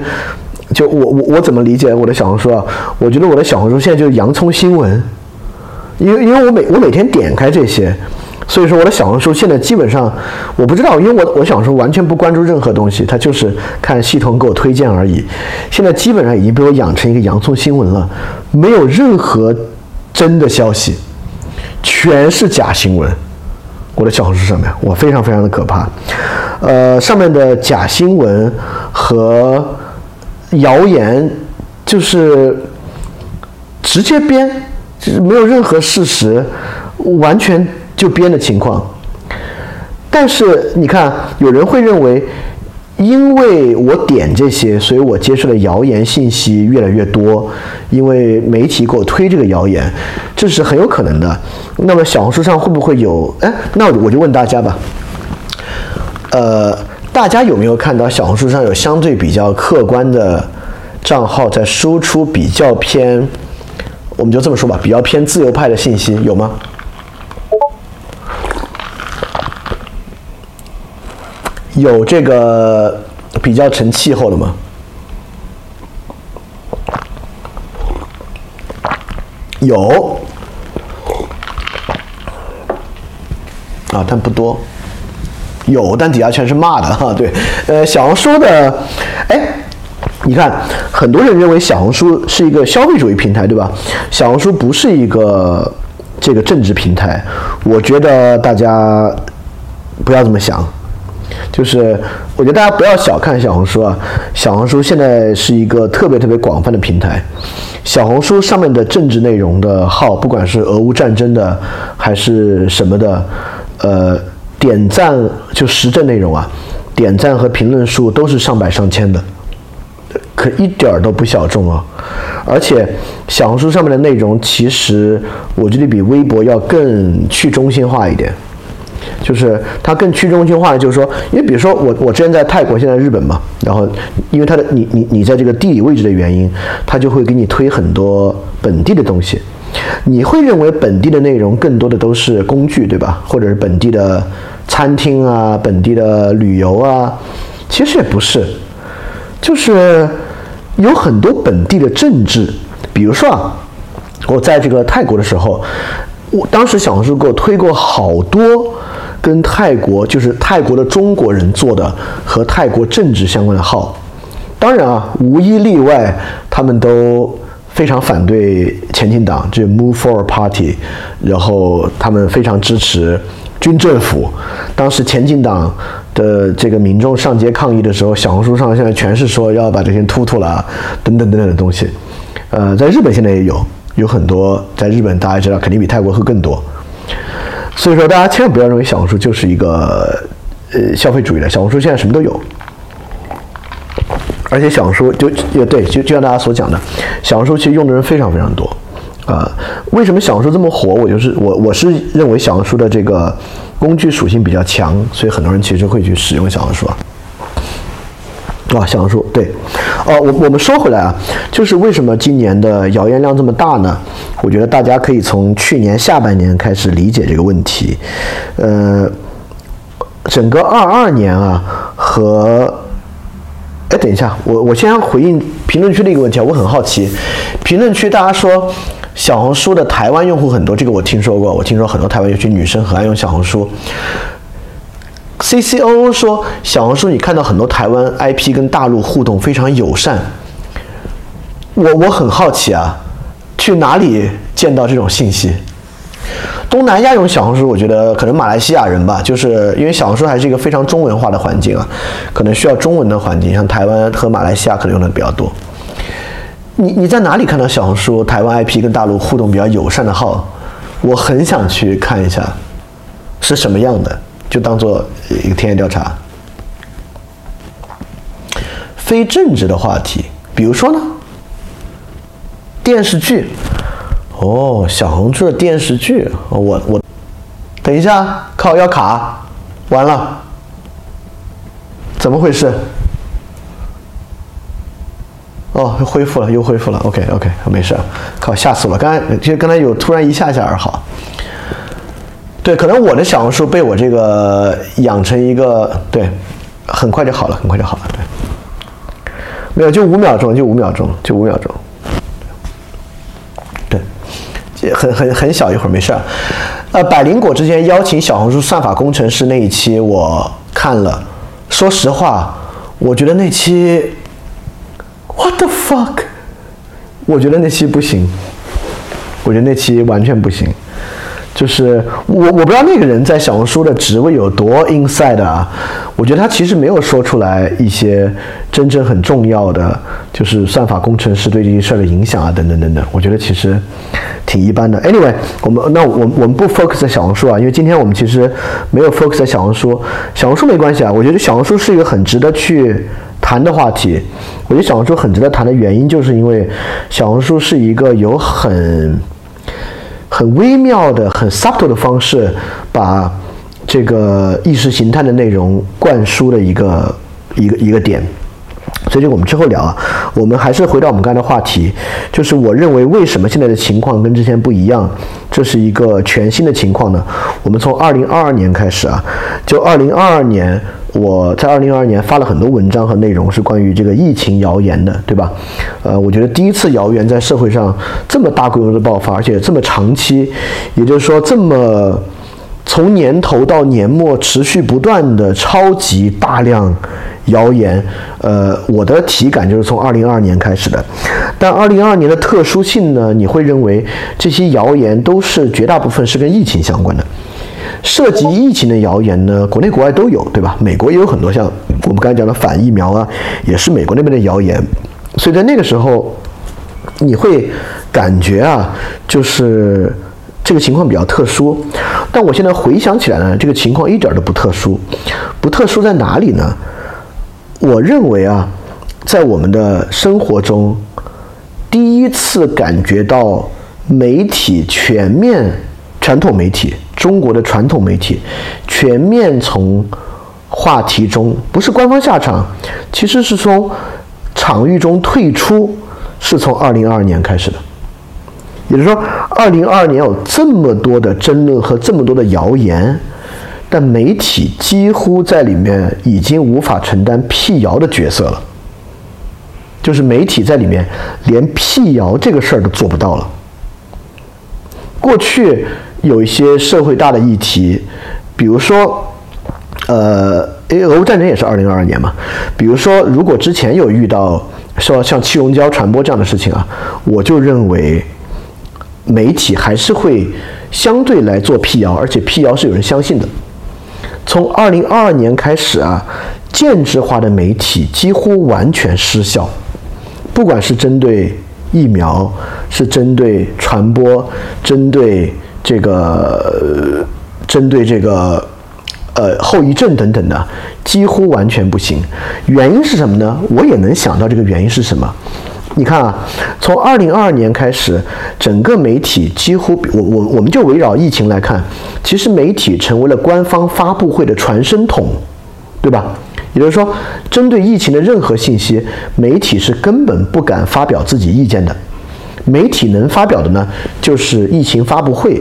就我怎么理解我的小红书啊？我觉得我的小红书现在就是洋葱新闻，因为我每天点开这些，所以说我的小红书现在基本上我不知道，因为我小红书完全不关注任何东西，它就是看系统给我推荐而已。现在基本上已经被我养成一个洋葱新闻了，没有任何真的消息，全是假新闻。我的小红书上面，我非常非常的可怕。上面的假新闻和谣言就是直接编，没有任何事实，完全就编的情况。但是你看，有人会认为，因为我点这些，所以我接受的谣言信息越来越多，因为媒体给我推这个谣言，这是很有可能的。那么小红书上会不会有？那我就问大家吧，大家有没有看到小红书上有相对比较客观的账号在输出比较偏，我们就这么说吧，比较偏自由派的信息，有吗？有这个比较成气候的吗？有啊，但不多。有，但底下全是骂的哈。对，小红书的，你看，很多人认为小红书是一个消费主义平台，对吧？小红书不是一个这个政治平台，我觉得大家不要这么想。就是我觉得大家不要小看小红书啊，小红书现在是一个特别特别广泛的平台。小红书上面的政治内容的号，不管是俄乌战争的还是什么的，点赞就时政内容啊，点赞和评论数都是上百上千的，可一点都不小众啊。而且小红书上面的内容，其实我觉得比微博要更去中心化一点。就是它更去中心化的，就是说，因为比如说我之前在泰国，现在日本嘛，然后因为它的你在这个地理位置的原因，它就会给你推很多本地的东西，你会认为本地的内容更多的都是工具，对吧？或者是本地的餐厅啊，本地的旅游啊，其实也不是，就是有很多本地的政治，比如说啊，我在这个泰国的时候。我当时小红书给我推过好多跟泰国，就是泰国的中国人做的和泰国政治相关的号，当然啊，无一例外，他们都非常反对前进党，就是 Move Forward Party， 然后他们非常支持军政府。当时前进党的这个民众上街抗议的时候，小红书上现在全是说要把这些人突突了等等等等的东西。在日本现在也有很多，在日本大家知道肯定比泰国会更多，所以说大家千万不要认为小红书就是一个消费主义的，小红书现在什么都有，而且小红书就像大家所讲的，小红书其实用的人非常非常多啊。为什么小红书这么火？我是认为小红书的这个工具属性比较强，所以很多人其实会去使用小红书啊。哇，小红书对，我们说回来啊，就是为什么今年的谣言量这么大呢？我觉得大家可以从去年下半年开始理解这个问题。整个22年啊和，等一下，我先回应评论区的一个问题啊，我很好奇，评论区大家说小红书的台湾用户很多，这个我听说过，我听说很多台湾有些女生很爱用小红书。CCO 说小红书你看到很多台湾 IP 跟大陆互动非常友善，我很好奇啊，去哪里见到这种信息？东南亚用小红书，我觉得可能马来西亚人吧，就是因为小红书还是一个非常中文化的环境啊，可能需要中文的环境，像台湾和马来西亚可能用的比较多。你在哪里看到小红书台湾 IP 跟大陆互动比较友善的号？我很想去看一下是什么样的，就当做一个田野调查。非政治的话题，比如说呢，电视剧。哦，小红书的电视剧，我等一下，靠，要卡，完了，怎么回事？哦，又恢复了 ，OK， 没事，靠，吓死我了，刚才有突然一下而好。对，可能我的小红书被我这个养成一个，对，很快就好了，对，没有，就五秒钟，对，很小一会儿，没事。百灵果之前邀请小红书算法工程师那一期我看了，说实话，我觉得那期 ，what the fuck， 我觉得那期不行，我觉得那期完全不行。就是我不知道那个人在小红书的职位有多 inside 啊，我觉得他其实没有说出来一些真正很重要的，就是算法工程师对这些事儿的影响啊，等等等等，我觉得其实挺一般的。Anyway， 我们不 focus 在小红书啊，因为今天我们其实没有 focus 在小红书，小红书没关系啊，我觉得小红书是一个很值得去谈的话题。我觉得小红书很值得谈的原因，就是因为小红书是一个有很微妙的、很 subtle 的方式，把这个意识形态的内容灌输的一个点，所以这个我们之后聊啊。我们还是回到我们刚才的话题，就是我认为为什么现在的情况跟之前不一样，这是一个全新的情况呢？我们从2022年开始啊，就2022年我在2022年发了很多文章和内容是关于这个疫情谣言的，对吧？我觉得第一次谣言在社会上这么大规模的爆发，而且这么长期，也就是说这么从年头到年末持续不断的超级大量谣言，我的体感就是从2022年开始的。但2022年的特殊性呢，你会认为这些谣言都是绝大部分是跟疫情相关的。涉及疫情的谣言呢，国内国外都有，对吧？美国也有很多，像我们刚才讲的反疫苗啊，也是美国那边的谣言。所以在那个时候，你会感觉啊，就是这个情况比较特殊。但我现在回想起来呢，这个情况一点都不特殊。不特殊在哪里呢？我认为啊，在我们的生活中，第一次感觉到媒体全面，传统媒体，中国的传统媒体全面从话题中，不是官方下场，其实是从场域中退出，是从2022年开始的。也就是说，2022年有这么多的争论和这么多的谣言，但媒体几乎在里面已经无法承担辟谣的角色了，就是媒体在里面连辟谣这个事儿都做不到了。过去有一些社会大的议题，比如说，俄乌战争也是2022年嘛。比如说，如果之前有遇到说像气溶胶传播这样的事情啊，我就认为媒体还是会相对来做辟谣，而且辟谣是有人相信的。从2022年开始啊，建制化的媒体几乎完全失效，不管是针对疫苗，是针对传播，针对后遗症等等的，几乎完全不行。原因是什么呢？我也能想到这个原因是什么。你看啊，从2022年开始，整个媒体几乎，我们就围绕疫情来看，其实媒体成为了官方发布会的传声筒，对吧？也就是说，针对疫情的任何信息，媒体是根本不敢发表自己意见的。媒体能发表的呢，就是疫情发布会，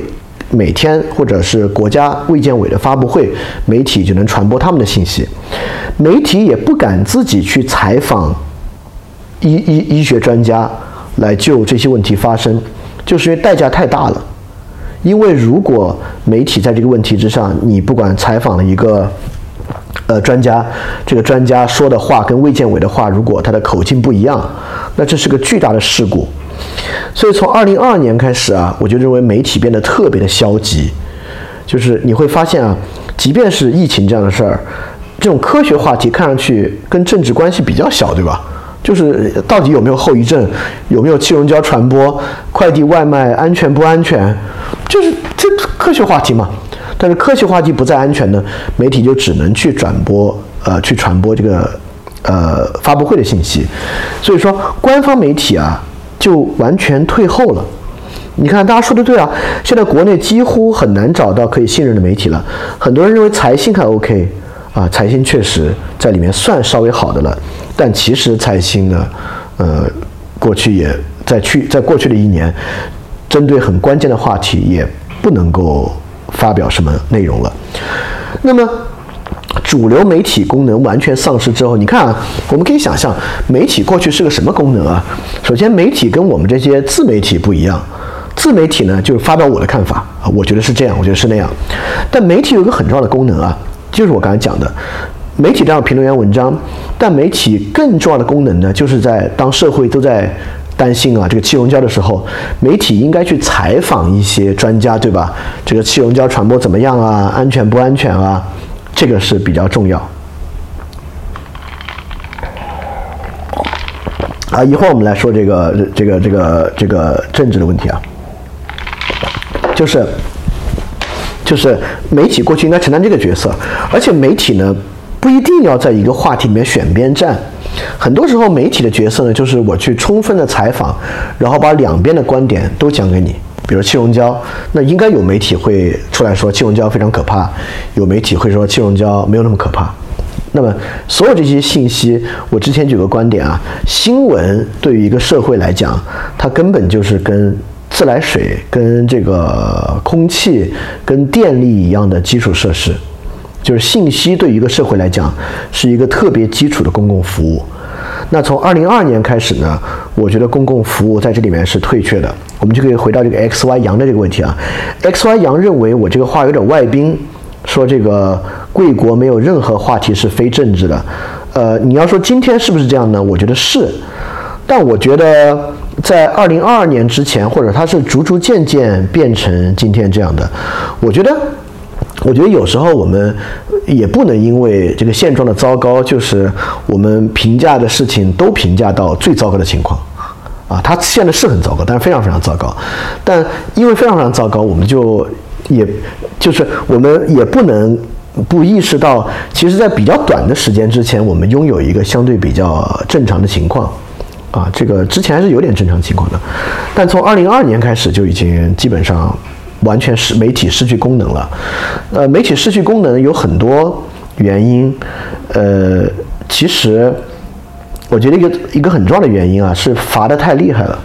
每天或者是国家卫健委的发布会，媒体就能传播他们的信息。媒体也不敢自己去采访医学专家来就这些问题发声，就是因为代价太大了。因为如果媒体在这个问题之上，你不管采访了一个专家，这个专家说的话跟卫健委的话，如果他的口径不一样，那这是个巨大的事故。所以从2022年开始啊，我就认为媒体变得特别的消极。就是你会发现啊，即便是疫情这样的事儿，这种科学话题看上去跟政治关系比较小，对吧？就是到底有没有后遗症，有没有气溶胶传播，快递外卖安全不安全，就是这科学话题嘛。但是科学话题不再安全呢，媒体就只能去传播这个发布会的信息。所以说，官方媒体啊就完全退后了。你看，大家说的对啊，现在国内几乎很难找到可以信任的媒体了。很多人认为财新还 OK 啊，财新确实在里面算稍微好的了，但其实财新呢，过去也在过去的1年，针对很关键的话题也不能够发表什么内容了。那么主流媒体功能完全丧失之后，你看啊，我们可以想象媒体过去是个什么功能啊？首先，媒体跟我们这些自媒体不一样，自媒体呢就是发表我的看法，我觉得是这样，我觉得是那样。但媒体有一个很重要的功能啊，就是我刚才讲的，媒体这样评论员文章。但媒体更重要的功能呢，就是在当社会都在担心啊这个气溶胶的时候，媒体应该去采访一些专家，对吧？这个气溶胶传播怎么样啊？安全不安全啊？这个是比较重要。啊，一会儿我们来说这个政治的问题啊，就是媒体过去应该承担这个角色，而且媒体呢不一定要在一个话题里面选边站。很多时候媒体的角色呢，就是我去充分的采访，然后把两边的观点都讲给你。比如气溶胶，那应该有媒体会出来说气溶胶非常可怕，有媒体会说气溶胶没有那么可怕。那么所有这些信息，我之前举个观点啊，新闻对于一个社会来讲，它根本就是跟自来水、跟这个空气、跟电力一样的基础设施。就是信息对于一个社会来讲是一个特别基础的公共服务。那从2022年开始呢，我觉得公共服务在这里面是退却的。我们就可以回到这个 XY 杨的这个问题啊。XY 杨认为我这个话有点外宾，说这个贵国没有任何话题是非政治的。你要说今天是不是这样呢？我觉得是，但我觉得在2022年之前，或者它是逐逐渐渐变成今天这样的。我觉得有时候我们也不能因为这个现状的糟糕，就是我们评价的事情都评价到最糟糕的情况啊。它现在是很糟糕，但是非常非常糟糕。但因为非常非常糟糕，我们也不能不意识到，其实在比较短的时间之前，我们拥有一个相对比较正常的情况啊。这个之前还是有点正常情况的，但从2022年开始就已经基本上完全是媒体失去功能了。媒体失去功能有很多原因，其实我觉得一个很重要的原因啊，是罚得太厉害了。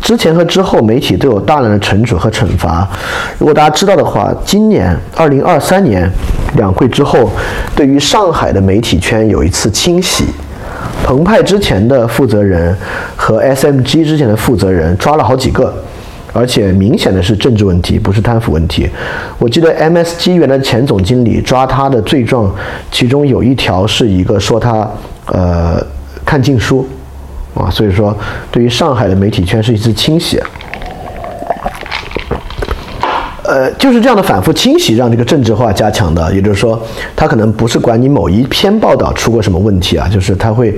之前和之后媒体都有大量的惩处和惩罚。如果大家知道的话，今年2023年两会之后，对于上海的媒体圈有一次清洗，澎湃之前的负责人和 SMG 之前的负责人抓了好几个，而且明显的是政治问题，不是贪腐问题。我记得 MSG 原来前总经理抓他的罪状，其中有一条是一个说他看禁书啊。所以说对于上海的媒体圈是一次清洗。就是这样的反复清洗让这个政治化加强的。也就是说他可能不是管你某一篇报道出过什么问题啊，就是他会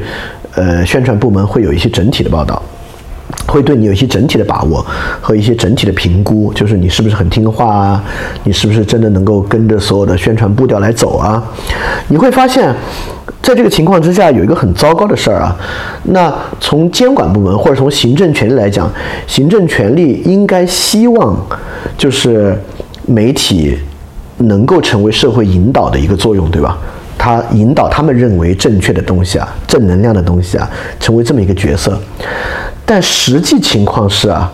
宣传部门会有一些整体的报道，会对你有一些整体的把握和一些整体的评估，就是你是不是很听话啊，你是不是真的能够跟着所有的宣传步调来走啊。你会发现在这个情况之下有一个很糟糕的事儿啊。那从监管部门或者从行政权力来讲，行政权力应该希望就是媒体能够成为社会引导的一个作用，对吧？他引导他们认为正确的东西啊，正能量的东西啊，成为这么一个角色。但实际情况是啊，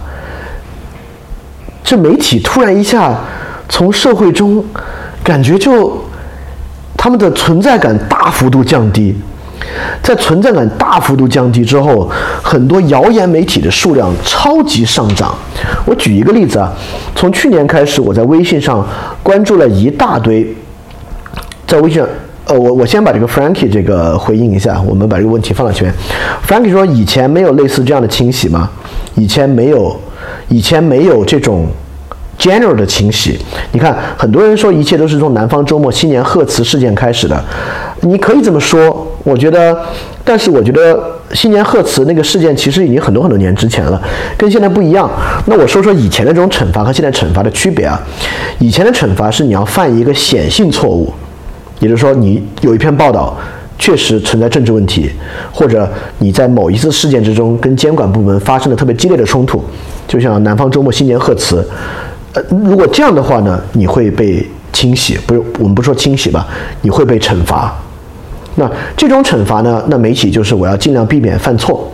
这媒体突然一下从社会中感觉就他们的存在感大幅度降低。在存在感大幅度降低之后，很多谣言媒体的数量超级上涨。我举一个例子啊，从去年开始我在微信上关注了一大堆，在微信上我先把这个 Frankie 这个回应一下，我们把这个问题放到前面。Frankie 说以前没有类似这样的清洗吗？以前没有这种 general 的清洗。你看很多人说一切都是从南方周末新年贺词事件开始的，你可以这么说，我觉得，但是我觉得新年贺词那个事件其实已经很多很多年之前了，跟现在不一样。那我说说以前的这种惩罚和现在惩罚的区别啊。以前的惩罚是你要犯一个显性错误，也就是说你有一篇报道确实存在政治问题，或者你在某一次事件之中跟监管部门发生了特别激烈的冲突，就像南方周末新年贺词，如果这样的话呢，你会被清洗，不是，我们不说清洗吧，你会被惩罚。那这种惩罚呢，那媒体就是我要尽量避免犯错，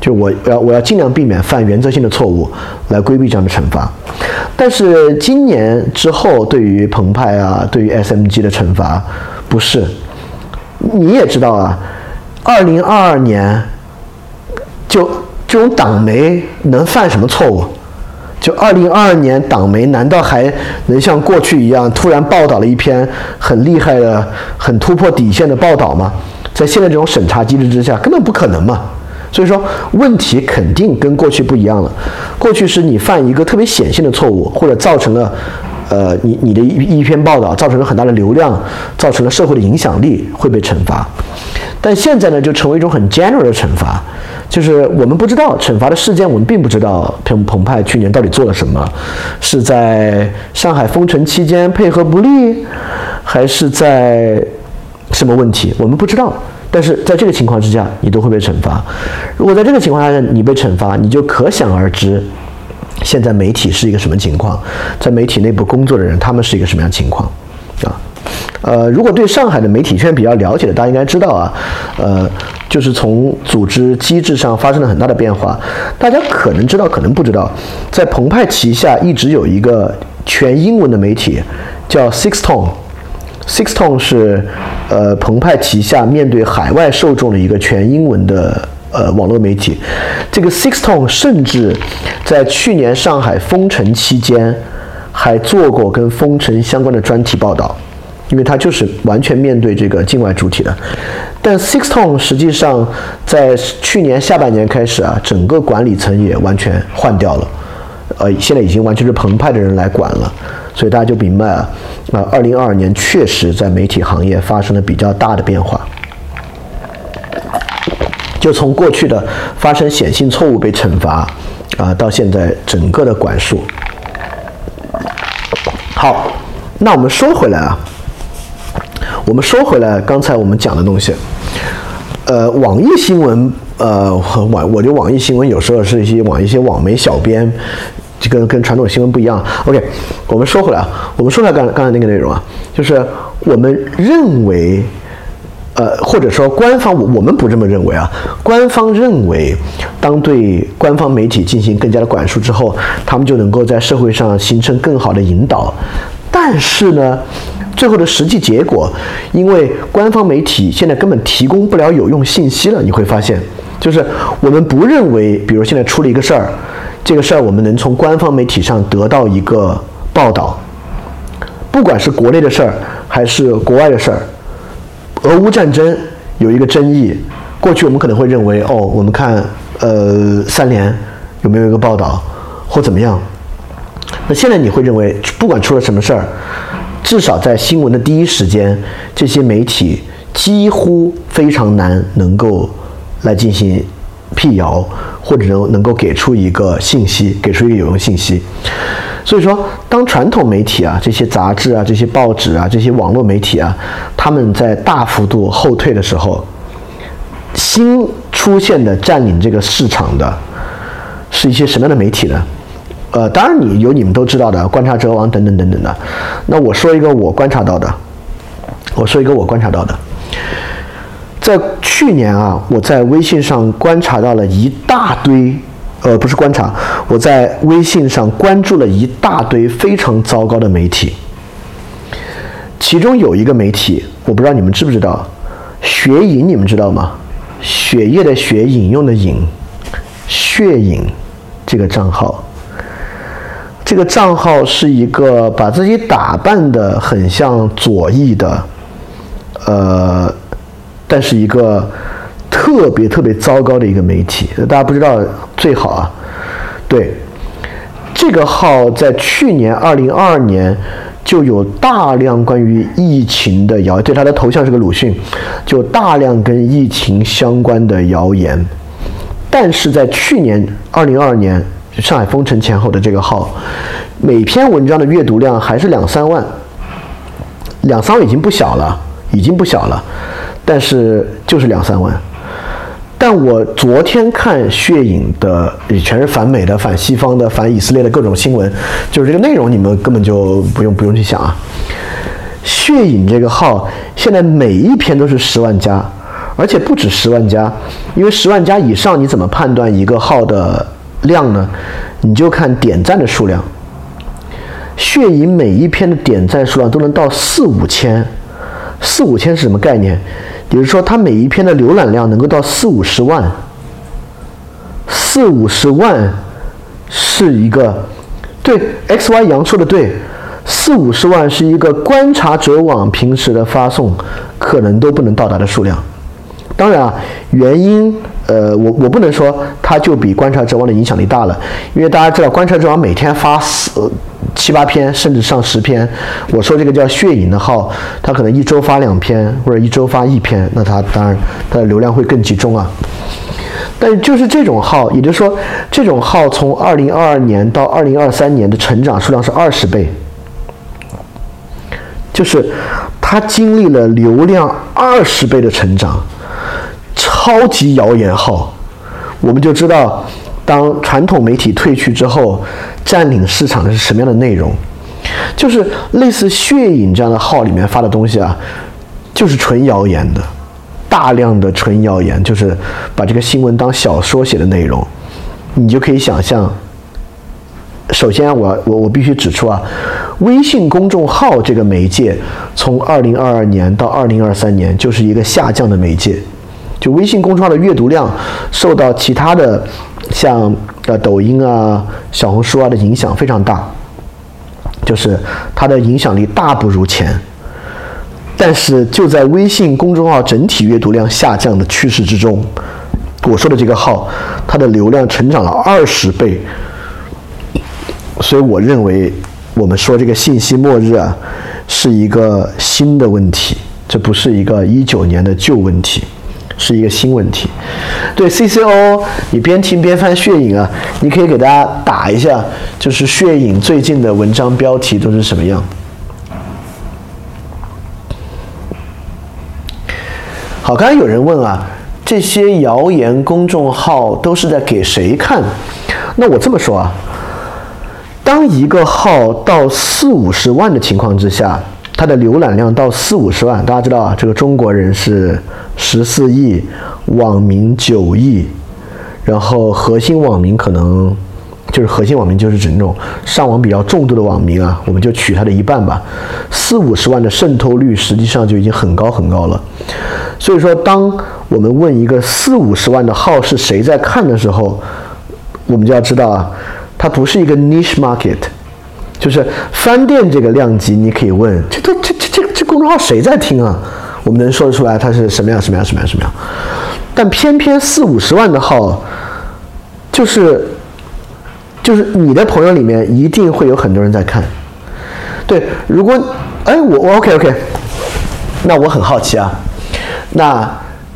就我要尽量避免犯原则性的错误，来规避这样的惩罚。但是今年之后对于澎湃啊，对于 SMG 的惩罚不是，你也知道啊，2022年就这种党媒能犯什么错误？就2022年党媒难道还能像过去一样突然报道了一篇很厉害的很突破底线的报道吗？在现在这种审查机制之下根本不可能嘛。所以说问题肯定跟过去不一样了。过去是你犯一个特别显性的错误，或者造成了你的一篇报道造成了很大的流量，造成了社会的影响力，会被惩罚。但现在呢，就成为一种很 general 的惩罚，就是我们不知道惩罚的事件，我们并不知道澎湃去年到底做了什么，是在上海封城期间配合不力，还是在什么问题，我们不知道。但是在这个情况之下你都会被惩罚。如果在这个情况下你被惩罚，你就可想而知现在媒体是一个什么情况，在媒体内部工作的人他们是一个什么样的情况啊。如果对上海的媒体圈比较了解的，大家应该知道啊，就是从组织机制上发生了很大的变化。大家可能知道可能不知道，在澎湃旗下一直有一个全英文的媒体叫 Six Tone， Sixtone 是澎湃旗下面对海外受众的一个全英文的网络媒体。这个 Sixtone 甚至在去年上海封城期间还做过跟封城相关的专题报道，因为它就是完全面对这个境外主体的。但 Sixtone 实际上在去年下半年开始啊，整个管理层也完全换掉了，现在已经完全是澎湃的人来管了。所以大家就明白啊，2022年确实在媒体行业发生了比较大的变化。就从过去的发生显性错误被惩罚啊，到现在整个的管束。好，那我们说回来啊，刚才我们讲的东西，网易新闻，我觉得网易新闻有时候是一些网媒小编，这跟传统新闻不一样。OK， 我们说回来啊，刚才那个内容啊，就是我们认为。或者说官方，我们不这么认为啊。官方认为，当对官方媒体进行更加的管束之后，他们就能够在社会上形成更好的引导。但是呢，最后的实际结果，因为官方媒体现在根本提供不了有用信息了，你会发现，就是我们不认为，比如现在出了一个事儿，这个事儿我们能从官方媒体上得到一个报道，不管是国内的事儿还是国外的事儿。俄乌战争有一个争议，过去我们可能会认为，哦，我们看三联有没有一个报道或怎么样。那现在你会认为，不管出了什么事儿，至少在新闻的第一时间，这些媒体几乎非常难能够来进行辟谣，或者能够给出一个信息，给出一个有用信息。所以说，当传统媒体啊，这些杂志啊，这些报纸啊，这些网络媒体啊，他们在大幅度后退的时候，新出现的占领这个市场的是一些什么样的媒体呢？当然你们都知道的，观察者网等等等等的。那我说一个我观察到的，在去年啊，我在微信上观察到了一大堆。我在微信上关注了一大堆非常糟糕的媒体，其中有一个媒体，我不知道你们知不知道，学引你们知道吗？血液的血，引用的引，血引这个账号，是一个把自己打扮得很像左翼的，但是一个。特别特别糟糕的一个媒体，大家不知道最好啊。对，这个号在去年2022年就有大量关于疫情的谣言，对，他的头像是个鲁迅，就大量跟疫情相关的谣言。但是在去年2022年上海封城前后的这个号，每篇文章的阅读量还是两三万，已经不小了，但是就是两三万。但我昨天看血影的，也全是反美的、反西方的、反以色列的各种新闻，就是这个内容你们根本就不用去想啊。血影这个号现在每一篇都是10万加，而且不止10万加，因为10万加以上你怎么判断一个号的量呢？你就看点赞的数量。血影每一篇的点赞数量都能到4-5千，4-5千是什么概念？比如说，它每一篇的浏览量能够到40-50万，40-50万是一个，对 ，XY 杨说的对，40-50万是一个观察者网平时的发送可能都不能到达的数量。当然啊，原因，我不能说它就比观察者网的影响力大了，因为大家知道观察者网每天发7-8篇，甚至上10篇。我说这个叫血影的号，它可能一周发2篇或者一周发1篇，那它当然它的流量会更集中啊。但就是这种号，也就是说这种号从2022年到2023年的成长数量是20倍，就是它经历了流量20倍的成长。超级谣言号，我们就知道当传统媒体退去之后，占领市场的是什么样的内容。就是类似血影这样的号里面发的东西啊，就是纯谣言的，大量的纯谣言，就是把这个新闻当小说写的内容。你就可以想象首先我必须指出啊，微信公众号这个媒介从2022年到2023年就是一个下降的媒介，就微信公众号的阅读量受到其他的像抖音啊、小红书啊的影响非常大，就是它的影响力大不如前。但是就在微信公众号整体阅读量下降的趋势之中，我说的这个号它的流量成长了20倍。所以我认为我们说这个信息末日啊，是一个新的问题，这不是一个19年的旧问题，是一个新问题。对 CCO 你边听边翻血影啊，你可以给大家打一下，就是血影最近的文章标题都是什么样。好，刚才有人问啊，这些谣言公众号都是在给谁看？那我这么说啊，当一个号到40-50万的情况之下，它的浏览量到40-50万，大家知道啊，这个中国人是14亿，网民9亿，然后核心网民可能就是核心网民就是指那种上网比较重度的网民啊，我们就取它的一半吧，40-50万的渗透率实际上就已经很高很高了。所以说，当我们问一个40-50万的号是谁在看的时候，我们就要知道啊，它不是一个 niche market， 就是翻店这个量级，你可以问这公众号谁在听啊？我们能说得出来它是什么样。但偏偏40-50万的号，就是你的朋友里面一定会有很多人在看。对，如果我 OK， 那我很好奇啊，那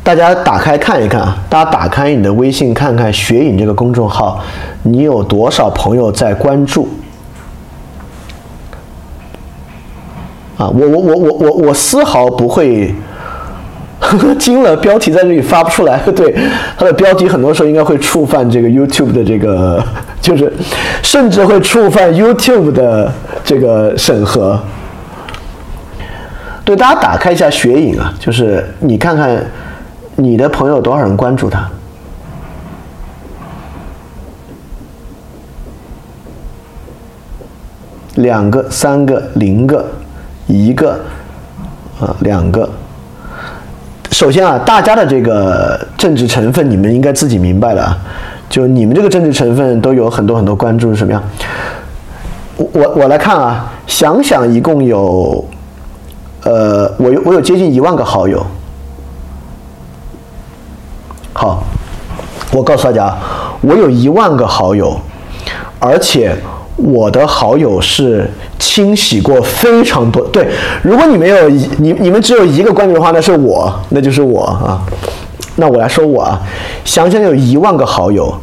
大家打开看一看啊，大家打开你的微信看看血影这个公众号，你有多少朋友在关注啊？我丝毫不会惊了标题在这里发不出来。对，它的标题很多时候应该会触犯这个 YouTube 的这个，就是甚至会触犯 YouTube 的这个审核。对，大家打开一下血影啊，就是你看看你的朋友多少人关注他。2个、3个、0个、1个啊，2个。首先啊，大家的这个政治成分你们应该自己明白了啊，就你们这个政治成分都有很多很多关注是什么样。我来看啊，想想一共有我有接近1万个好友。好，我告诉大家，我有1万个好友，而且我的好友是清洗过非常多。对，如果你们只有1个关注的话，那就是我啊。那我来说我啊，想想有1万个好友，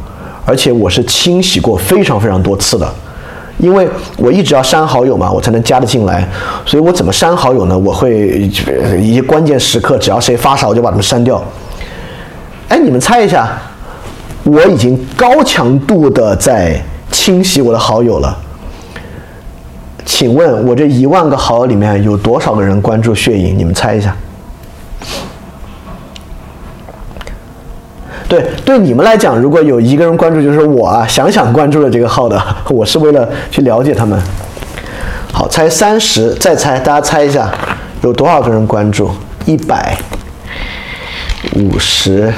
而且我是清洗过非常非常多次的，因为我一直要删好友嘛，我才能加得进来。所以我怎么删好友呢？我会一些关键时刻，只要谁发啥，我就把他们删掉。哎，你们猜一下，我已经高强度的在清洗我的好友了。请问我这1万个好友里面有多少个人关注血影？你们猜一下。对你们来讲，如果有1个人关注，就是我啊，想关注了这个号的，我是为了去了解他们。好，猜30，再猜，大家猜一下有多少个人关注？150。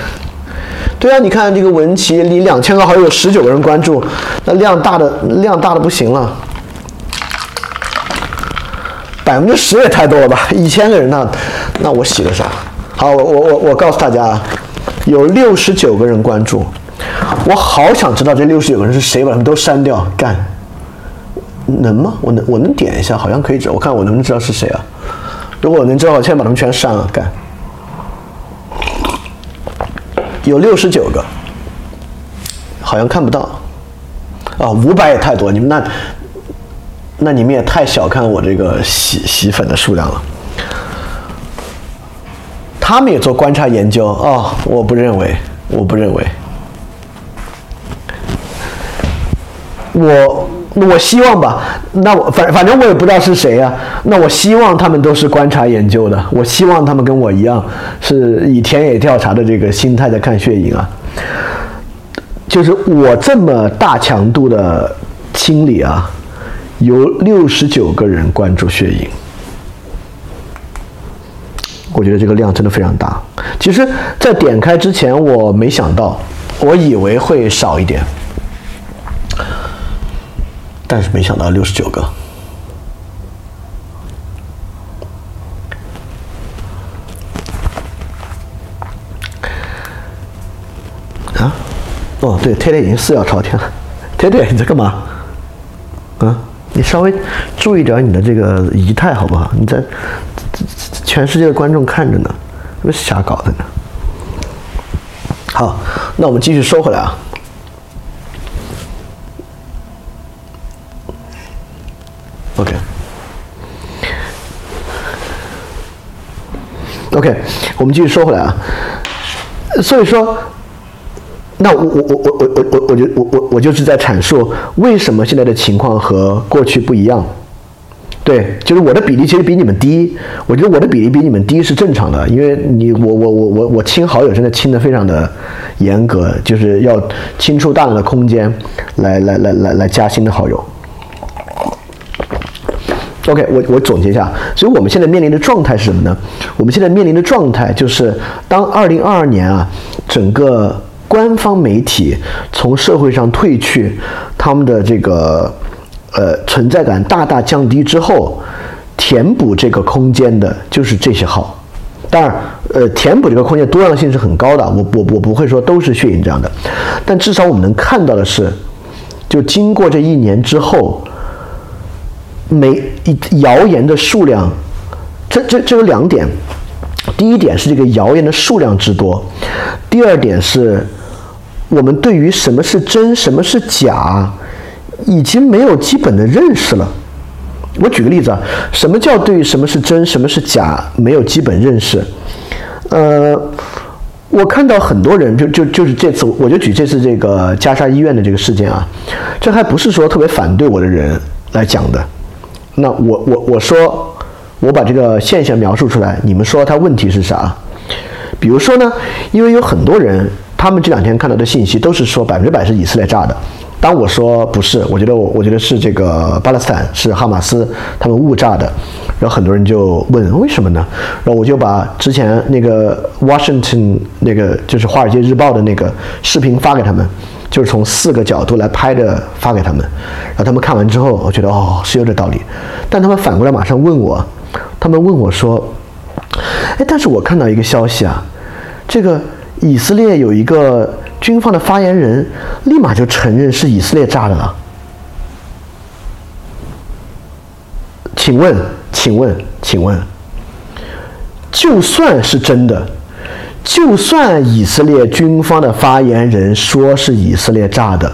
对啊，你看这个文琪，你2000个好友有19个人关注，那量大的不行了，10%也太多了吧？1000个人那我洗了啥？好，我告诉大家，有69个人关注，我好想知道这69个人是谁把他们都删掉，干能吗？我能点一下，好像可以找，我看我能不能知道是谁啊？如果我能知道，我现在把他们全删了，干。有69个，好像看不到啊，500也太多，你们那你们也太小看我这个洗粉的数量了。他们也做观察研究哦，我不认为，我希望吧，那我反正我也不知道是谁啊，那我希望他们都是观察研究的，我希望他们跟我一样是以田野调查的这个心态在看血影啊。就是我这么大强度的清理啊，有69个人关注血影。我觉得这个量真的非常大。其实在点开之前我没想到，我以为会少一点，但是没想到69个。啊，哦对，天天已经四脚朝天了。天天你在干嘛？啊，你稍微注意点你的这个仪态好不好？你在全世界的观众看着呢，这是瞎搞的呢。好，那我们继续收回来啊。OK， 我们继续说回来啊。所以说，那我就是在阐述为什么现在的情况和过去不一样。对，就是我的比例其实比你们低，我觉得我的比例比你们低是正常的，因为我清好友真的清得非常的严格，就是要清出大量的空间来加新的好友。OK， 我总结一下，所以我们现在面临的状态是什么呢？我们现在面临的状态就是，当2022年啊，整个官方媒体从社会上退去，他们的这个存在感大大降低之后，填补这个空间的就是这些号。当然，填补这个空间多样性是很高的，我不会说都是血影这样的，但至少我们能看到的是，就经过这一年之后。谣言的数量，这有两点，第一点是这个谣言的数量之多，第二点是我们对于什么是真什么是假已经没有基本的认识了。我举个例子啊，什么叫对于什么是真什么是假没有基本认识？我看到很多人就是这次，我就举这次这个加沙医院的这个事件啊，这还不是说特别反对我的人来讲的。那我说，我把这个现象描述出来，你们说它问题是啥？比如说呢，因为有很多人，他们这两天看到的信息都是说100%是以色列炸的。当我说不是，我觉得是这个巴勒斯坦是哈马斯他们误炸的，然后很多人就问为什么呢？然后我就把之前那个 Washington 那个就是《华尔街日报》的那个视频发给他们。就是从4个角度来拍的发给他们，然后他们看完之后，我觉得哦是有点道理，但他们反过来马上问我，他们问我说，哎，但是我看到一个消息啊，这个以色列有一个军方的发言人立马就承认是以色列炸的了。请问，就算是真的。就算以色列军方的发言人说是以色列炸的，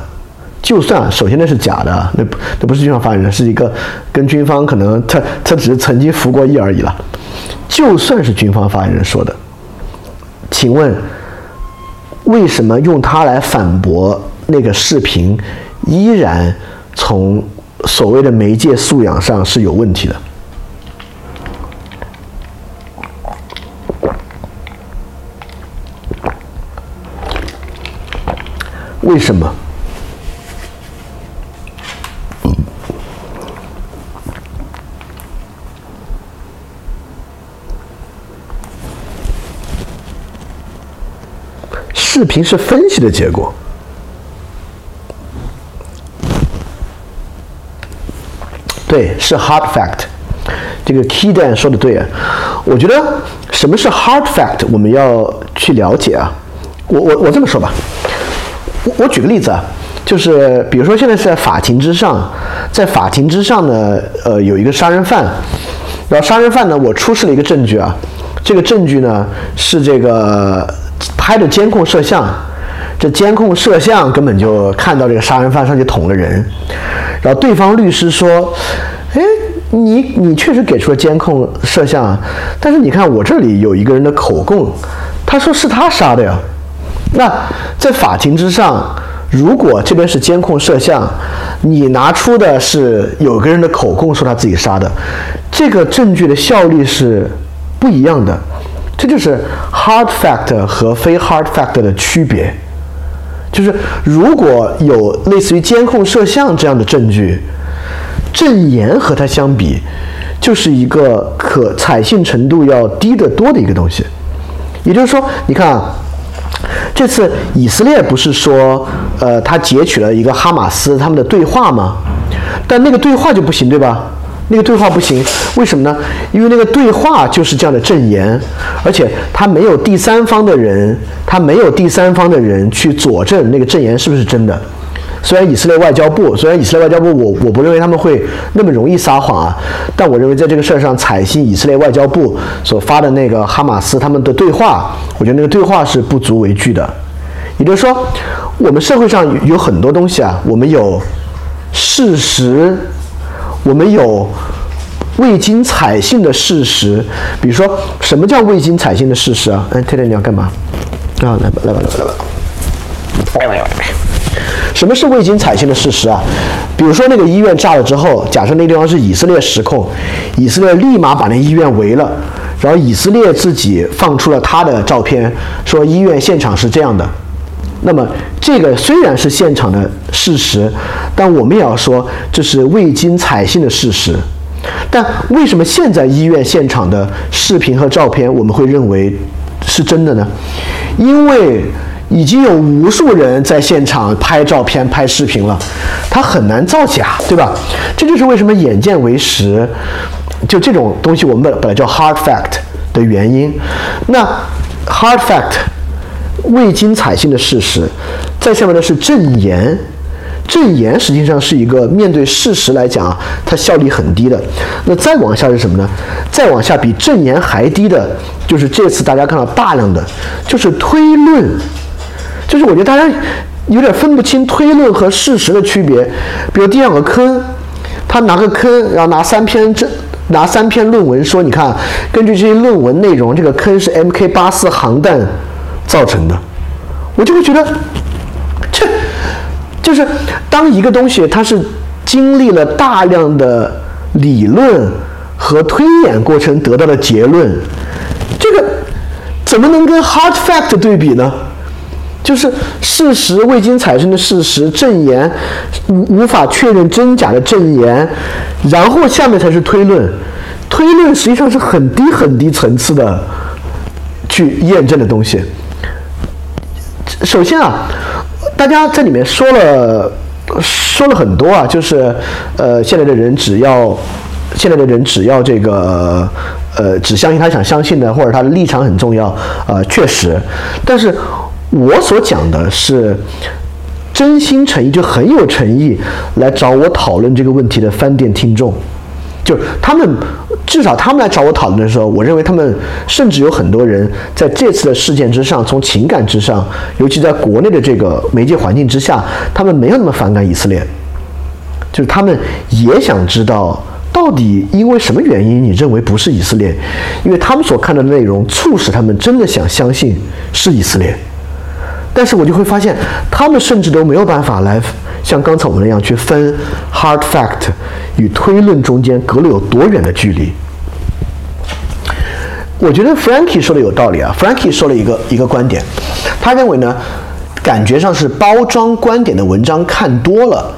就算首先那是假的，那不是军方发言人，是一个跟军方可能他只是曾经服过役而已了。就算是军方发言人说的，请问为什么用他来反驳那个视频，依然从所谓的媒介素养上是有问题的？为什么？视频是分析的结果。对，是 hard fact。这个 Key Dan 说的对啊，我觉得什么是 hard fact， 我们要去了解啊。我这么说吧。我举个例子啊，就是比如说现在是在法庭之上，呢，有一个杀人犯，然后杀人犯呢，我出示了一个证据啊，这个证据呢是这个拍的监控摄像，这监控摄像根本就看到这个杀人犯上去捅了人，然后对方律师说，哎，你确实给出了监控摄像，但是你看我这里有一个人的口供，他说是他杀的呀。那在法庭之上，如果这边是监控摄像，你拿出的是有个人的口供说他自己杀的，这个证据的效力是不一样的。这就是 hard fact 和非 hard fact 的区别。就是如果有类似于监控摄像这样的证据，证言和它相比就是一个可采信程度要低得多的一个东西。也就是说，你看啊，这次以色列不是说他截取了一个哈马斯他们的对话吗？但那个对话就不行，对吧？那个对话不行，为什么呢？因为那个对话就是这样的证言，而且他没有第三方的人，他没有第三方的人去佐证那个证言是不是真的。虽然以色列外交部我不认为他们会那么容易撒谎啊，但我认为在这个事儿上采信以色列外交部所发的那个哈马斯他们的对话，我觉得那个对话是不足为惧的。也就是说，我们社会上有很多东西啊，我们有事实，我们有未经采信的事实。比如说，什么叫未经采信的事实啊？哎，太太你要干嘛啊？来吧。什么是未经采信的事实啊？比如说那个医院炸了之后，假设那地方是以色列实控，以色列立马把那医院围了，然后以色列自己放出了他的照片，说医院现场是这样的。那么这个虽然是现场的事实，但我们也要说这是未经采信的事实。但为什么现在医院现场的视频和照片我们会认为是真的呢？因为已经有无数人在现场拍照片拍视频了，它很难造假，对吧？这就是为什么眼见为实，就这种东西我们本来叫 hard fact 的原因。那 hard fact 未经采信的事实，再下面的是证言。证言实际上是一个面对事实来讲啊，它效力很低的。那再往下是什么呢？再往下比证言还低的，就是这次大家看到大量的就是推论。就是我觉得大家有点分不清推论和事实的区别。比如第二个坑，他拿个坑，然后拿三篇论文说，你看，根据这些论文内容，这个坑是 MK84 航弹造成的。我就会觉得，这就是当一个东西它是经历了大量的理论和推演过程得到的结论，这个怎么能跟 hard fact 对比呢？就是事实，未经采信的事实，证言，无法确认真假的证言，然后下面才是推论。推论实际上是很低很低层次的去验证的东西。首先啊，大家在里面说了很多啊，就是现在的人只要这个只相信他想相信的，或者他的立场很重要，确实。但是我所讲的是真心诚意，就很有诚意来找我讨论这个问题的翻店听众，就是他们，至少他们来找我讨论的时候，我认为他们甚至有很多人在这次的事件之上，从情感之上，尤其在国内的这个媒介环境之下，他们没有那么反感以色列，就是他们也想知道到底因为什么原因你认为不是以色列，因为他们所看到的内容促使他们真的想相信是以色列。但是我就会发现，他们甚至都没有办法来像刚才我们那样去分 hard fact 与推论中间隔了有多远的距离。我觉得 Frankie 说的有道理啊。Frankie 说了一个观点，他认为呢，感觉上是包装观点的文章看多了，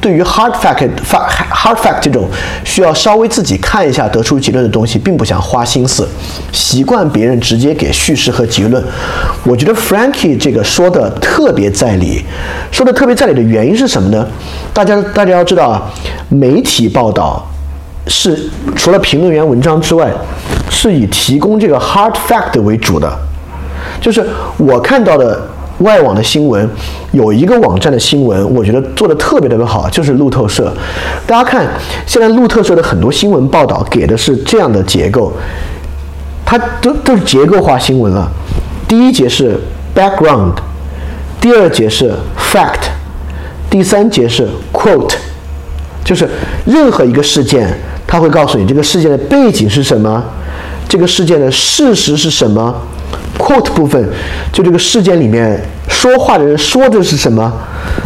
对于 hard fact 这种需要稍微自己看一下得出结论的东西，并不想花心思，习惯别人直接给叙事和结论。我觉得 Frankie 这个说的特别在理，说的特别在理的原因是什么呢？大家要知道啊，媒体报道是除了评论员文章之外，是以提供这个 hard fact 为主的。就是我看到的外网的新闻，有一个网站的新闻我觉得做的特别好，就是路透社。大家看现在路透社的很多新闻报道给的是这样的结构，它都是结构化新闻了。第一节是 background， 第二节是 fact， 第三节是 quote， 就是任何一个事件它会告诉你这个事件的背景是什么，这个事件的事实是什么。quote 部分就这个事件里面说话的人说的是什么，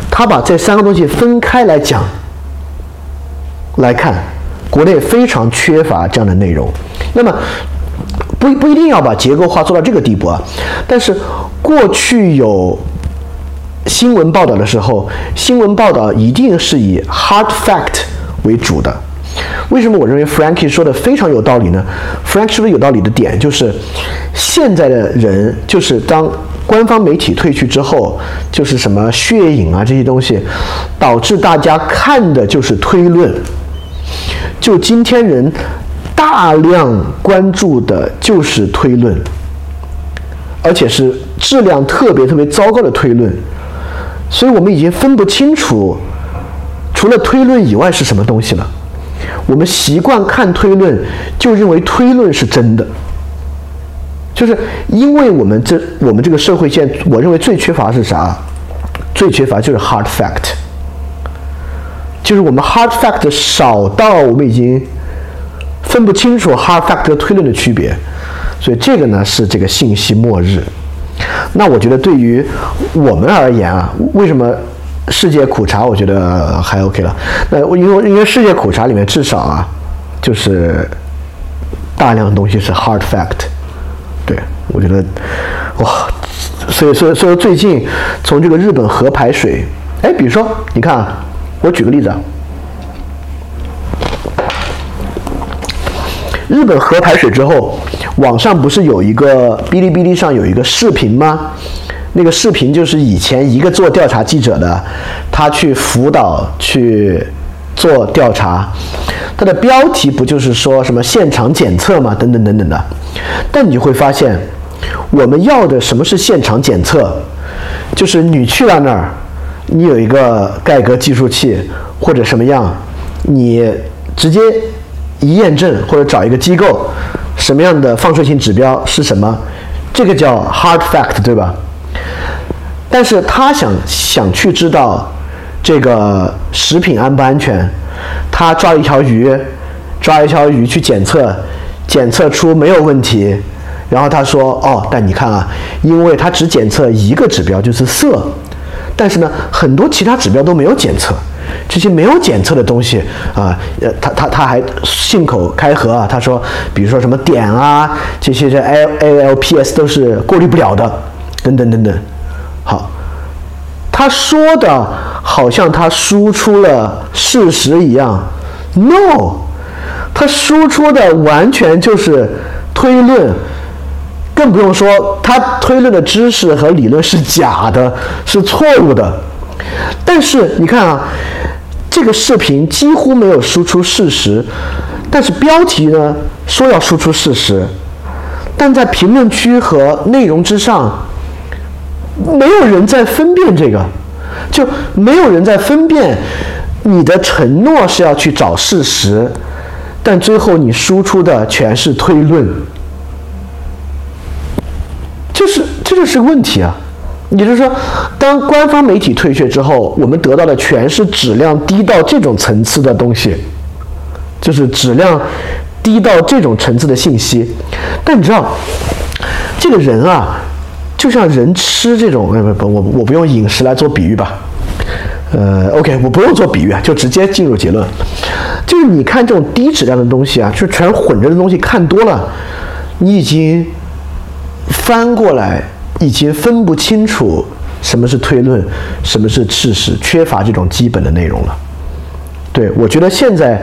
他把这三个东西分开来讲来看。国内非常缺乏这样的内容，那么不一定要把结构化做到这个地步啊。但是过去有新闻报道的时候，新闻报道一定是以 hard fact 为主的。为什么我认为 Frankie 说的非常有道理呢？ Frankie 说的有道理的点就是，现在的人就是当官方媒体退去之后，就是什么血影啊这些东西，导致大家看的就是推论。就今天人大量关注的就是推论，而且是质量特别特别糟糕的推论，所以我们已经分不清楚除了推论以外是什么东西了。我们习惯看推论，就认为推论是真的。就是因为我们这个社会现在，我认为最缺乏是啥？最缺乏就是 hard fact， 就是我们 hard fact 少到我们已经分不清楚 hard fact 和推论的区别，所以这个呢是这个信息末日。那我觉得对于我们而言啊，为什么世界苦茶我觉得还 OK 了，那因为世界苦茶里面至少啊，就是大量的东西是 hard fact， 对，我觉得哇，所以最近从这个日本核排水，哎，比如说你看啊，我举个例子啊，日本核排水之后，网上不是有一个哔哩哔哩上有一个视频吗？那个视频就是以前一个做调查记者的，他去福岛去做调查，他的标题不就是说什么现场检测嘛，等等等等的。但你会发现，我们要的什么是现场检测？就是你去到那儿，你有一个盖革计数器或者什么样，你直接一验证或者找一个机构，什么样的放射性指标是什么，这个叫 hard fact， 对吧？但是他想去知道这个食品安不安全，他抓一条鱼去检测出没有问题，然后他说哦，但你看啊，因为他只检测一个指标就是色，但是呢很多其他指标都没有检测，这些没有检测的东西啊，他还信口开河啊，他说比如说什么碘啊这些 ALPS 都是过滤不了的，等等等等。好，他说的好像他输出了事实一样 ，no， 他输出的完全就是推论，更不用说他推论的知识和理论是假的，是错误的。但是你看啊，这个视频几乎没有输出事实，但是标题呢说要输出事实，但在评论区和内容之上，没有人在分辨这个，就没有人在分辨你的承诺是要去找事实，但最后你输出的全是推论，就是这就是个问题啊。也就是说，当官方媒体退却之后，我们得到的全是质量低到这种层次的东西，就是质量低到这种层次的信息。但你知道，这个人啊，就像人吃这种，我不用饮食来做比喻吧，OK， 我不用做比喻，就直接进入结论，就是你看这种低质量的东西啊，就全混着的东西看多了，你已经翻过来，已经分不清楚什么是推论，什么是事实，缺乏这种基本的内容了。对，我觉得现在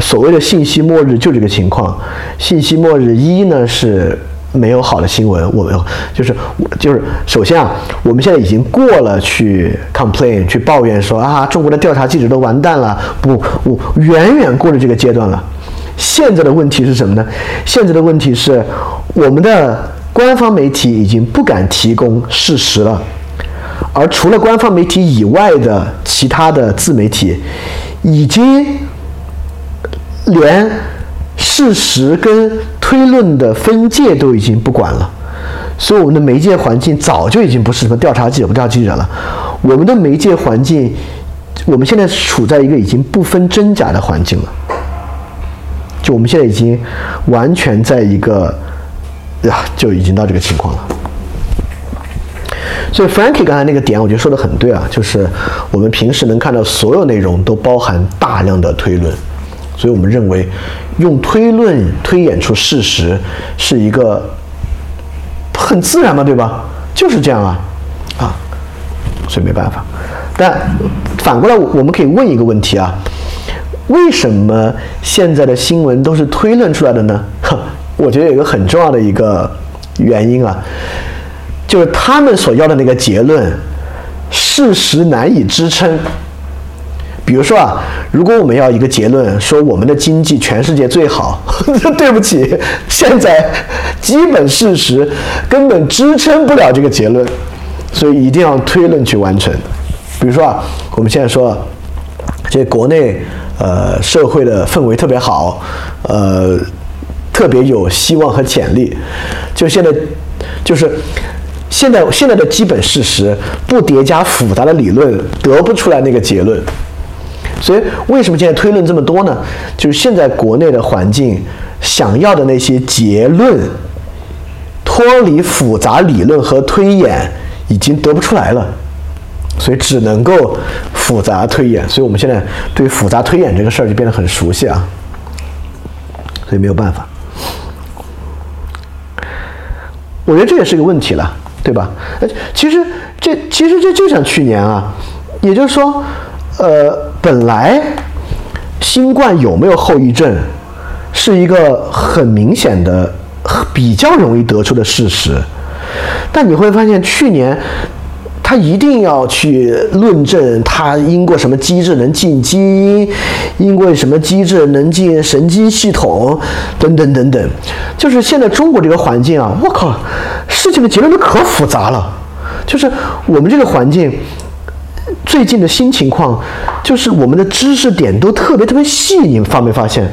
所谓的信息末日就这个情况，信息末日一呢是。没有好的新闻，我们就是首先啊，我们现在已经过了去 complain 去抱怨说啊，中国的调查记者都完蛋了，不，我远远过了这个阶段了。现在的问题是什么呢？现在的问题是我们的官方媒体已经不敢提供事实了，而除了官方媒体以外的其他的自媒体，已经连事实跟推论的分界都已经不管了，所以我们的媒介环境早就已经不是什么调查记者不调查记者了，我们的媒介环境，我们现在处在一个已经不分真假的环境了，就我们现在已经完全在一个就已经到这个情况了。所以 Frankie 刚才那个点我觉得说的很对啊，就是我们平时能看到所有内容都包含大量的推论，所以我们认为用推论推演出事实是一个很自然嘛，对吧？就是这样啊。所以没办法。但反过来我们可以问一个问题啊，为什么现在的新闻都是推论出来的呢？我觉得有一个很重要的一个原因啊，就是他们所要的那个结论事实难以支撑。比如说啊，如果我们要一个结论说我们的经济全世界最好，对不起，现在基本事实根本支撑不了这个结论，所以一定要推论去完成。比如说啊，我们现在说这国内社会的氛围特别好，特别有希望和潜力，就现在就是现在的基本事实不叠加复杂的理论得不出来那个结论。所以为什么现在推论这么多呢？就是现在国内的环境想要的那些结论脱离复杂理论和推演已经得不出来了，所以只能够复杂推演。所以我们现在对复杂推演这个事儿就变得很熟悉啊，所以没有办法。我觉得这也是个问题了，对吧？其实这就像去年啊，也就是说本来新冠有没有后遗症是一个很明显的比较容易得出的事实，但你会发现去年他一定要去论证他因过什么机制能进基因，因过什么机制能进神经系统等等等等。就是现在中国这个环境啊，我靠，事情的结论都可复杂了。就是我们这个环境最近的新情况，就是我们的知识点都特别特别细，你们发没发现？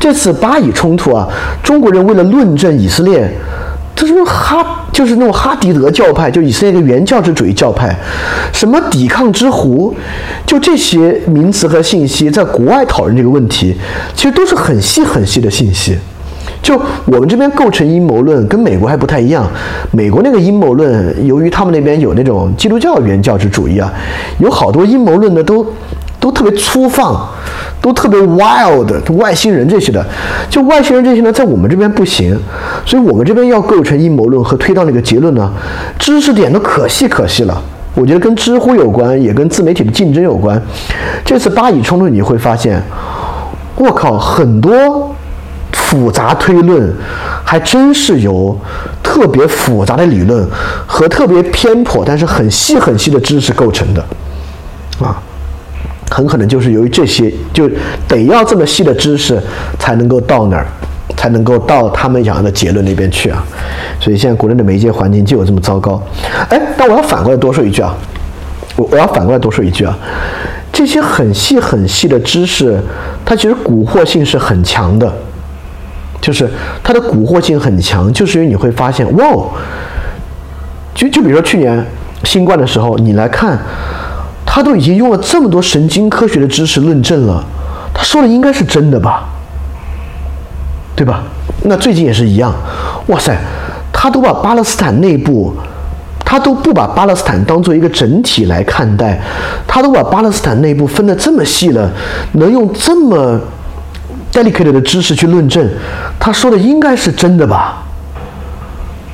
这次巴以冲突啊，中国人为了论证以色列，就是那种哈迪德教派，就以色列一个原教旨主义教派，什么抵抗之湖，就这些名词和信息，在国外讨论这个问题，其实都是很细很细的信息。就我们这边构成阴谋论跟美国还不太一样，美国那个阴谋论，由于他们那边有那种基督教原教旨主义啊，有好多阴谋论呢都特别粗放，都特别 wild， 外星人这些的，就外星人这些呢，在我们这边不行，所以我们这边要构成阴谋论和推到那个结论呢，知识点都可细可细了。我觉得跟知乎有关，也跟自媒体的竞争有关。这次巴以冲突你会发现，我靠，很多复杂推论还真是由特别复杂的理论和特别偏颇但是很细很细的知识构成的啊。很可能就是由于这些，就得要这么细的知识才能够到那儿，才能够到他们想要的结论那边去啊。所以现在国内的媒介环境就有这么糟糕。哎，但我要反过来多说一句啊，我要反过来多说一句啊，这些很细很细的知识，它其实蛊惑性是很强的，就是它的蛊惑性很强，就是因为你会发现，哇，就比如说去年新冠的时候，你来看。他都已经用了这么多神经科学的知识论证了，他说的应该是真的吧，对吧？那最近也是一样，哇塞，他都不把巴勒斯坦当做一个整体来看待，他都把巴勒斯坦内部分得这么细了，能用这么 delicate 的知识去论证，他说的应该是真的吧？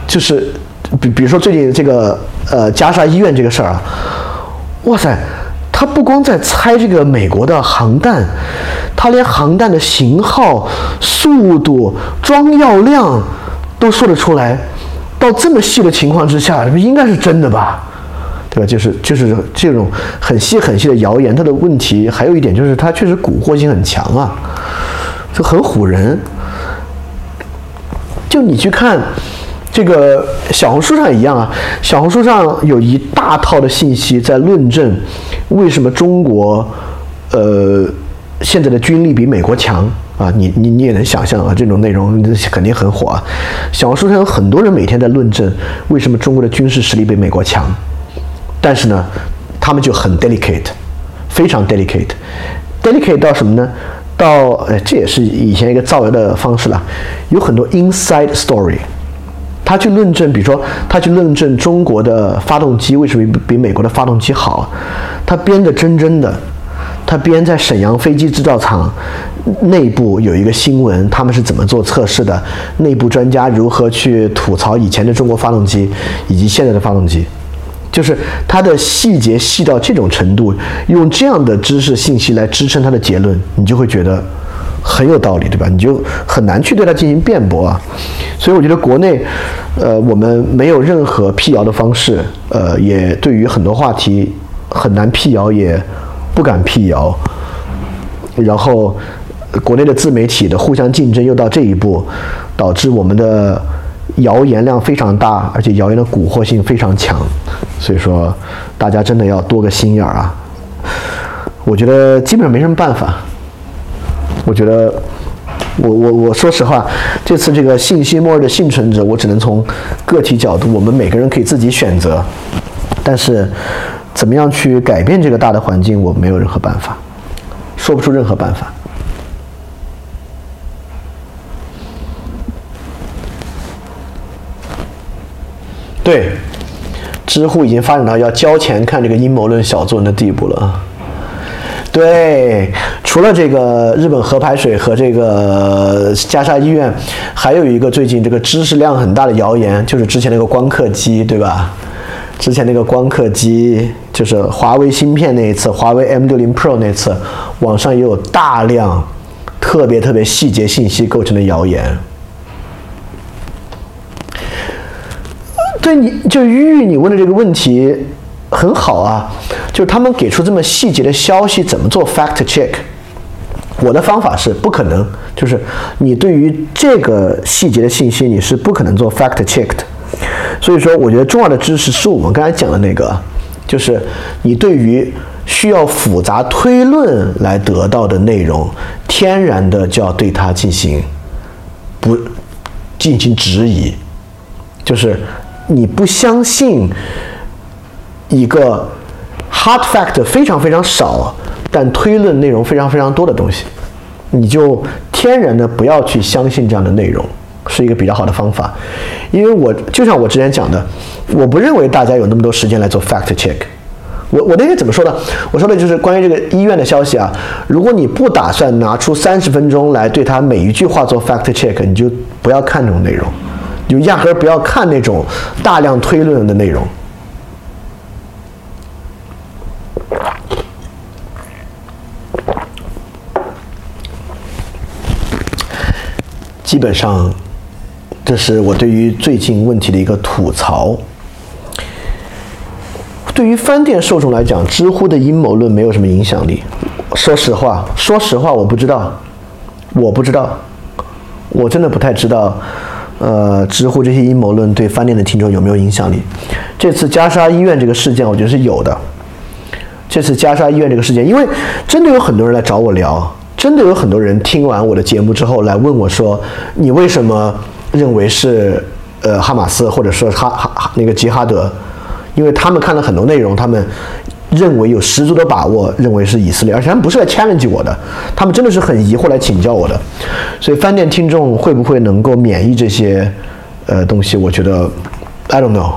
就是比如说最近这个加沙医院这个事儿啊。哇塞，他不光在猜这个美国的航弹，他连航弹的型号、速度、装药量都说得出来，到这么细的情况之下，应该是真的吧，对吧？就是这种很细很细的谣言，它的问题还有一点就是它确实蛊惑性很强啊，就很唬人。就你去看这个小红书上一样啊，小红书上有一大套的信息在论证为什么中国现在的军力比美国强啊，你也能想象啊，这种内容肯定很火啊。小红书上有很多人每天在论证为什么中国的军事实力比美国强，但是呢，他们就很 delicate， 非常 delicate 到什么呢？到这也是以前一个造谣的方式了，有很多 inside story。他去论证，比如说，他去论证中国的发动机为什么比美国的发动机好，他编得真真的，他编在沈阳飞机制造厂内部有一个新闻，他们是怎么做测试的，内部专家如何去吐槽以前的中国发动机以及现在的发动机，就是它的细节细到这种程度，用这样的知识信息来支撑它的结论，你就会觉得很有道理，对吧？你就很难去对它进行辩驳啊。所以我觉得国内，我们没有任何辟谣的方式，也对于很多话题很难辟谣，也不敢辟谣。然后，国内的自媒体的互相竞争又到这一步，导致我们的谣言量非常大，而且谣言的蛊惑性非常强。所以说，大家真的要多个心眼啊。我觉得基本上没什么办法。我觉得我说实话，这次这个信息末日的幸存者，我只能从个体角度，我们每个人可以自己选择，但是怎么样去改变这个大的环境，我没有任何办法，说不出任何办法。对，知乎已经发展到要交钱看这个阴谋论小作文的地步了。对，除了这个日本核排水和这个加沙医院，还有一个最近这个知识量很大的谣言，就是之前那个光刻机，对吧？之前那个光刻机，就是华为芯片那一次，华为 M60 Pro 那次，网上也有大量特别细节信息构成的谣言。对，你就玉玉你问的这个问题很好啊，就是他们给出这么细节的消息怎么做 fact check？ 我的方法是不可能，就是你对于这个细节的信息你是不可能做 fact check 的。所以说我觉得重要的知识是我们刚才讲的那个，就是你对于需要复杂推论来得到的内容，天然的就要对它进行质疑，就是你不相信一个 hard fact 非常少，但推论内容非常多的东西，你就天然的不要去相信这样的内容，是一个比较好的方法。因为我就像我之前讲的，我不认为大家有那么多时间来做 fact check。我那天怎么说呢？我说的就是关于这个医院的消息啊，如果你不打算拿出30分钟来对他每一句话做 fact check， 你就不要看这种内容，你就压根不要看那种大量推论的内容。基本上这是我对于最近问题的一个吐槽。对于翻店受众来讲，知乎的阴谋论没有什么影响力。说实话我不知道，我真的不太知道知乎这些阴谋论对翻店的听众有没有影响力。这次加沙医院这个事件我觉得是有的，因为真的有很多人来找我聊，真的有很多人听完我的节目之后来问我说，你为什么认为是哈马斯或者说那个吉哈德？因为他们看了很多内容，他们认为有十足的把握认为是以色列，而且他们不是来 challenge 我的，他们真的是很疑惑来请教我的。所以翻店听众会不会能够免疫这些东西，我觉得 I don't know，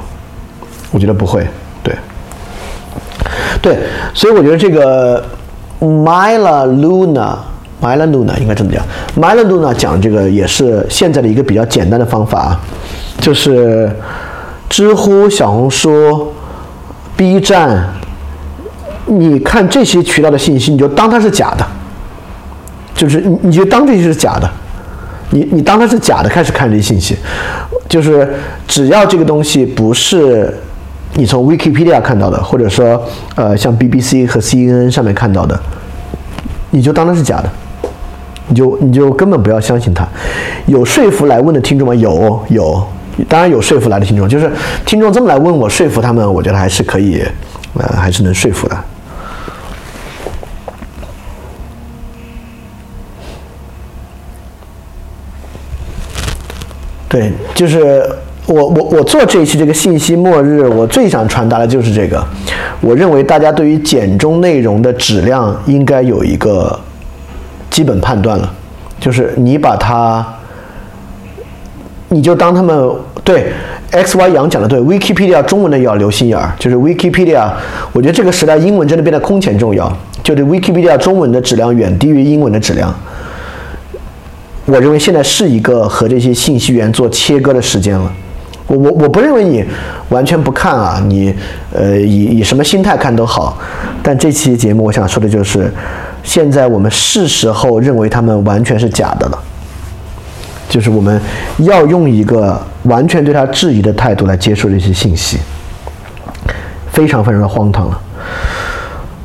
我觉得不会。对，所以我觉得这个 Myla Luna 应该这么讲。Myla Luna 讲这个也是现在的一个比较简单的方法，就是知乎、小红书、B 站，你看这些渠道的信息，你就当它是假的，就是你就当这些是假的，你当它是假的开始看这些信息，就是只要这个东西不是你从 Wikipedia 看到的，或者说像 BBC 和 CNN 上面看到的，你就当它是假的，你就根本不要相信它。有说服来问的听众吗？有，当然有说服来的听众，就是听众这么来问我，说服他们，我觉得还是可以，还是能说服的。对，就是我做这一期这个信息末日，我最想传达的就是这个。我认为大家对于简中内容的质量应该有一个基本判断了，就是你就当他们对 XY 杨讲的对 Wikipedia 中文的也要留心眼儿，就是 Wikipedia， 我觉得这个时代英文真的变得空前重要，就是 Wikipedia 中文的质量远低于英文的质量。我认为现在是一个和这些信息源做切割的时间了。我不认为你完全不看啊，你以什么心态看都好。但这期节目我想说的就是，现在我们是时候认为他们完全是假的了，就是我们要用一个完全对他质疑的态度来接受这些信息，非常非常的荒唐了。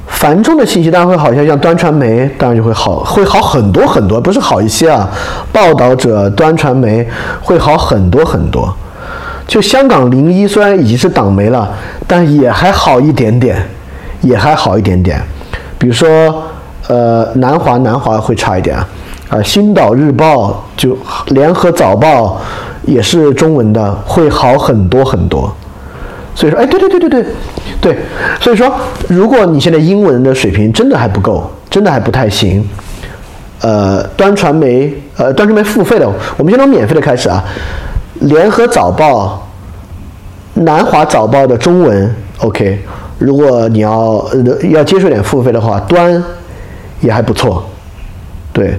繁重的信息当然会好一些，像端传媒当然就会好很多很多，不是好一些啊，报道者端传媒会好很多很多。就香港01虽然已经是党媒了，但也还好一点点，也还好一点点。比如说南华会差一点啊，星岛日报就联合早报也是中文的，会好很多很多。所以说，哎，对，所以说，如果你现在英文的水平真的还不够，真的还不太行，端传媒付费的，我们先从免费的开始啊。联合早报、南华早报的中文 OK， 如果你要接受点付费的话，端也还不错，对，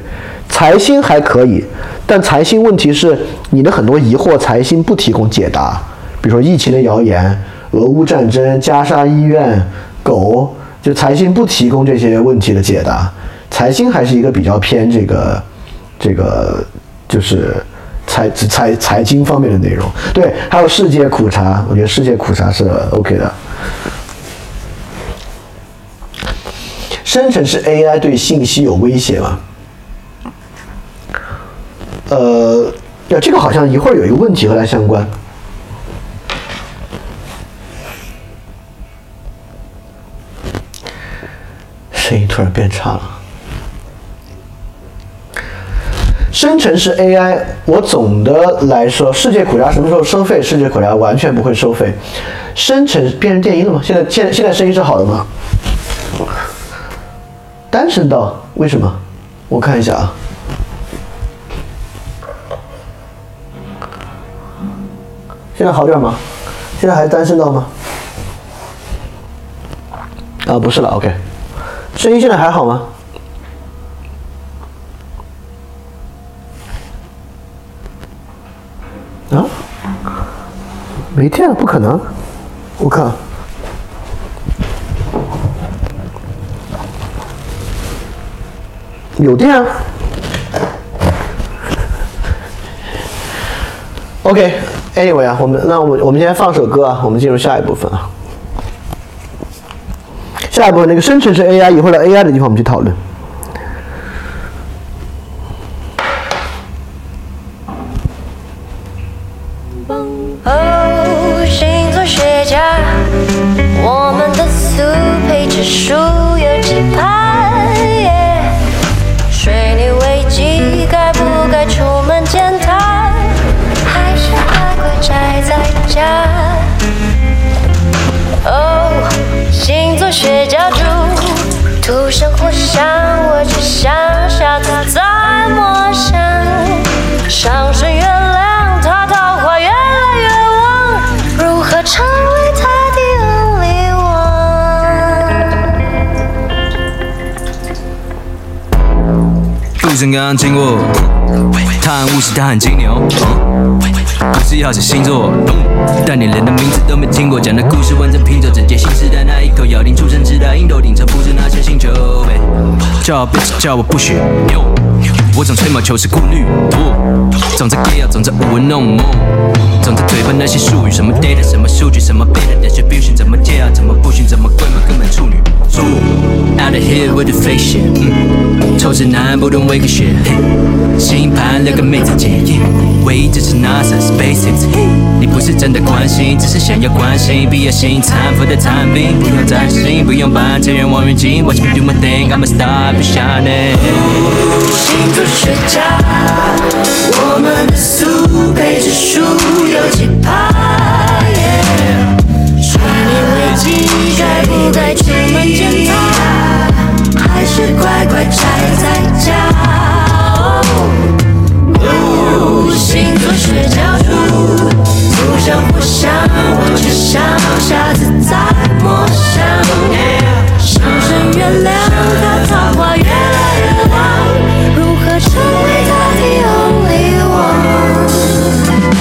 财新还可以，但财新问题是你的很多疑惑，财新不提供解答。比如说疫情的谣言、俄乌战争、加沙医院、狗，就财新不提供这些问题的解答。财新还是一个比较偏这个就是财经方面的内容。对，还有世界苦茶，我觉得世界苦茶是 OK 的。生成式 AI 对信息有威胁吗？这个好像一会儿有一个问题和它相关。声音突然变差了。生成式 AI， 我总的来说，世界苦茶什么时候收费？世界苦茶完全不会收费。生成变成电音了吗？现在声音是好的吗？单声道为什么？我看一下啊。现在好点吗？现在还是单声道吗？啊，不是了 ，OK。声音现在还好吗？啊？没电了，不可能！我靠！有电啊 ！OK，Anyway 啊，我们先放首歌啊，我们进入下一部分啊。下一部分那个生成式 AI， 以后来 AI 的地方我们去讨论。哦，星座学家，我们的速配指数有几趴？水泥危机该不该出门见他？还是乖乖宅在家？哦。星座学家住土象火象，我只想下次再摸象。上升月亮，他桃花越来越旺，如何成为他的 only one？ 路上刚刚经过，他很务实，他很金牛。不是要写星座，但你连的名字都没听过。讲的故事完整拼凑，整节新时代那一口咬定出生之代，印度顶层不是那些星球。叫我 bitch， 叫我不许牛。我总吹毛求疵顾虑，总在 gay 总在舞文弄梦，总在嘴巴那些术语，什么 data， 什么数据，什么 beta distribution， 怎么借啊，怎么不行，怎么贵吗？根本处女座。Out of here with the fake shit， 臭直男不懂 wake shit， 星盘聊个妹子姐，唯一支持 NASA SpaceX。你不是真的关心，只是想要关心，毕业新产妇的产品，不用担心，不用搬家人望远镜 ，Watch me do my thing，I'm a star， be shining。学家，我们的速配指数有几趴？水泥危机该不该出门见他？还是乖乖宅在家？哦，星座学家说，不想不想，我只想下次再摸象。上升月亮，它桃花越来越旺。成为他的 only one。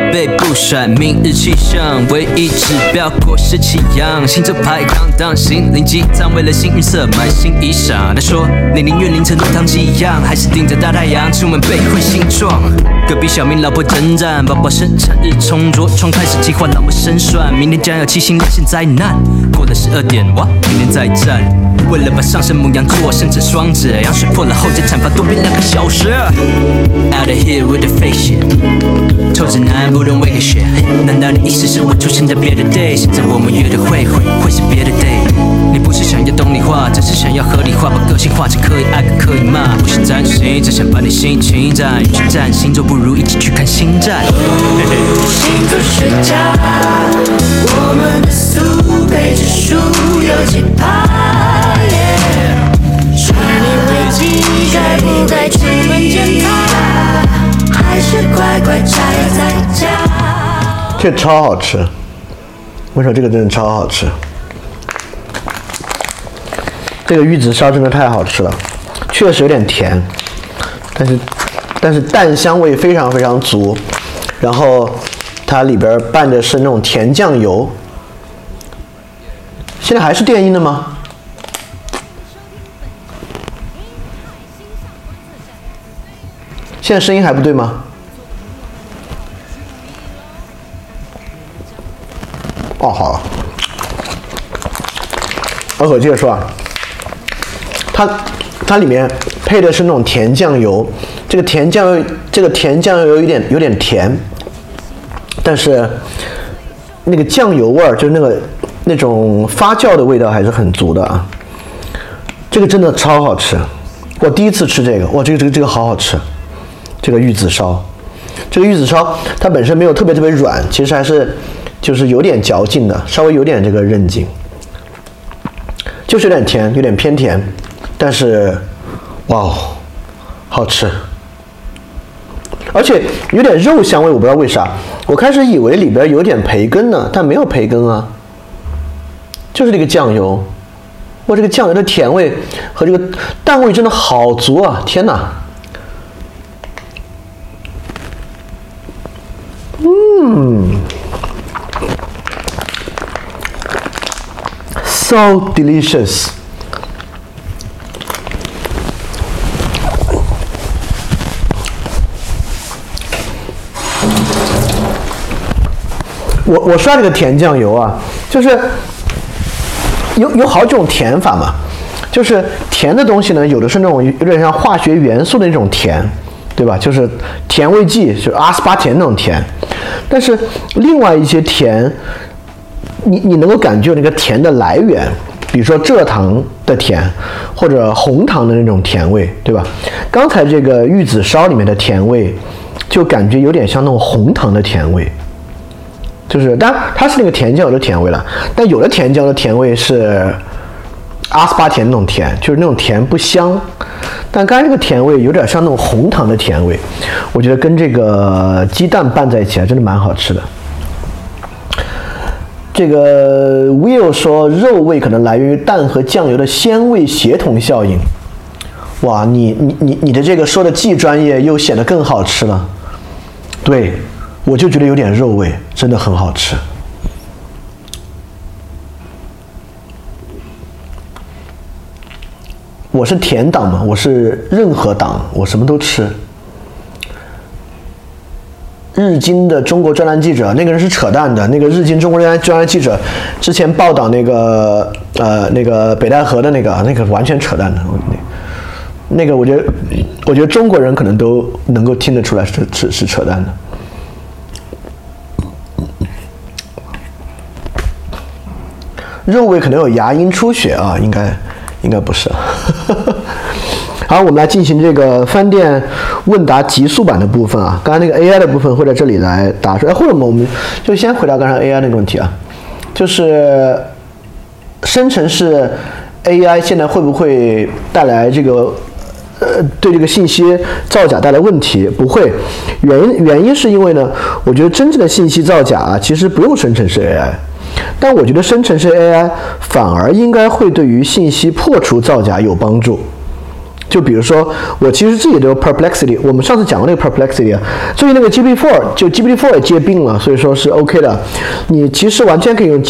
报备不甩，明日气象唯一指标果是气扬，星座排行当心灵鸡汤，为了幸运色买新衣裳。他说你宁愿凌晨弄堂鸡一样，还是顶着大太阳出门被灰心撞。隔壁小明老婆征战，宝宝生产日冲着窗开始计划，老婆生算明天将要七星连线灾难，过了12点哇明天再战。为了把上升母羊座生成双子，羊水破了后再产发多变2个小时。Out of here with the fake shit， 臭直男不懂 wake shit。 难道你意思是我出现在别的 day， 现在我们约的会是别的 day。 你不是想要懂理化，只是想要合理化，把个性化成可以爱跟可以骂。不想占星，只想把你心情占去占，星座不如一起去看星战。星座学家，我们的速配指数有几趴？是你危机该不该去问检查？还是乖乖宅在家？这超好吃，我说这个真的超好吃，这个玉子烧真的太好吃了，确实有点甜，但是蛋香味非常非常足，然后它里边拌的是那种甜酱油。现在还是电音的吗？现在声音还不对吗？哦，好了，我接着说啊，它里面配的是那种甜酱油，这个甜酱油有点甜，但是那个酱油味就是那种发酵的味道还是很足的啊。这个真的超好吃，我第一次吃这个，哇，这个好好吃。这个玉子烧，它本身没有特别特别软，其实还是就是有点嚼劲的，稍微有点这个韧劲，就是有点甜，有点偏甜，但是哇哦，好吃，而且有点肉香味，我不知道为啥，我开始以为里边有点培根呢，但没有培根啊，就是这个酱油，哇，这个酱油的甜味和这个蛋味真的好足啊，天哪！So delicious， 我刷这个甜酱油啊，就是有好几种甜法嘛，就是甜的东西呢，有的是那种有点像化学元素的那种甜，对吧？就是甜味剂，就是阿斯巴甜那种甜。但是另外一些甜，你能够感觉那个甜的来源，比如说蔗糖的甜，或者红糖的那种甜味，对吧？刚才这个玉子烧里面的甜味，就感觉有点像那种红糖的甜味，就是当然它是那个甜酱油的甜味了，但有的甜酱油的甜味是阿斯巴甜那种甜，就是那种甜不香，但刚才这个甜味有点像那种红糖的甜味，我觉得跟这个鸡蛋拌在一起还真的蛮好吃的。这个 Will 说肉味可能来源于蛋和酱油的鲜味协同效应。哇，你的这个说的既专业又显得更好吃了。对，我就觉得有点肉味，真的很好吃。我是甜党嘛，我是任何党，我什么都吃。日经的中国专栏记者，那个人是扯淡的。那个日经中国专栏记者之前报道那个北戴河的那个完全扯淡的。那个我觉得中国人可能都能够听得出来是扯淡的。肉味可能有牙龈出血啊，应该不是。好，我们来进行这个饭店问答极速版的部分啊。刚才那个 AI 的部分会在这里来答出来，或者我们就先回答刚才 AI 那个问题啊，就是生成式 AI 现在会不会带来这个对这个信息造假带来问题？不会，原因是因为呢，我觉得真正的信息造假啊，其实不用生成式 AI。但我觉得生成式 AI 反而应该会对于信息破除造假有帮助。就比如说我其实自己的 perplexity， 我们上次讲过那个 perplexity 啊，所以那个 GPT4 就 GPT4 也接并了，所以说是 OK 的。你其实完全可以用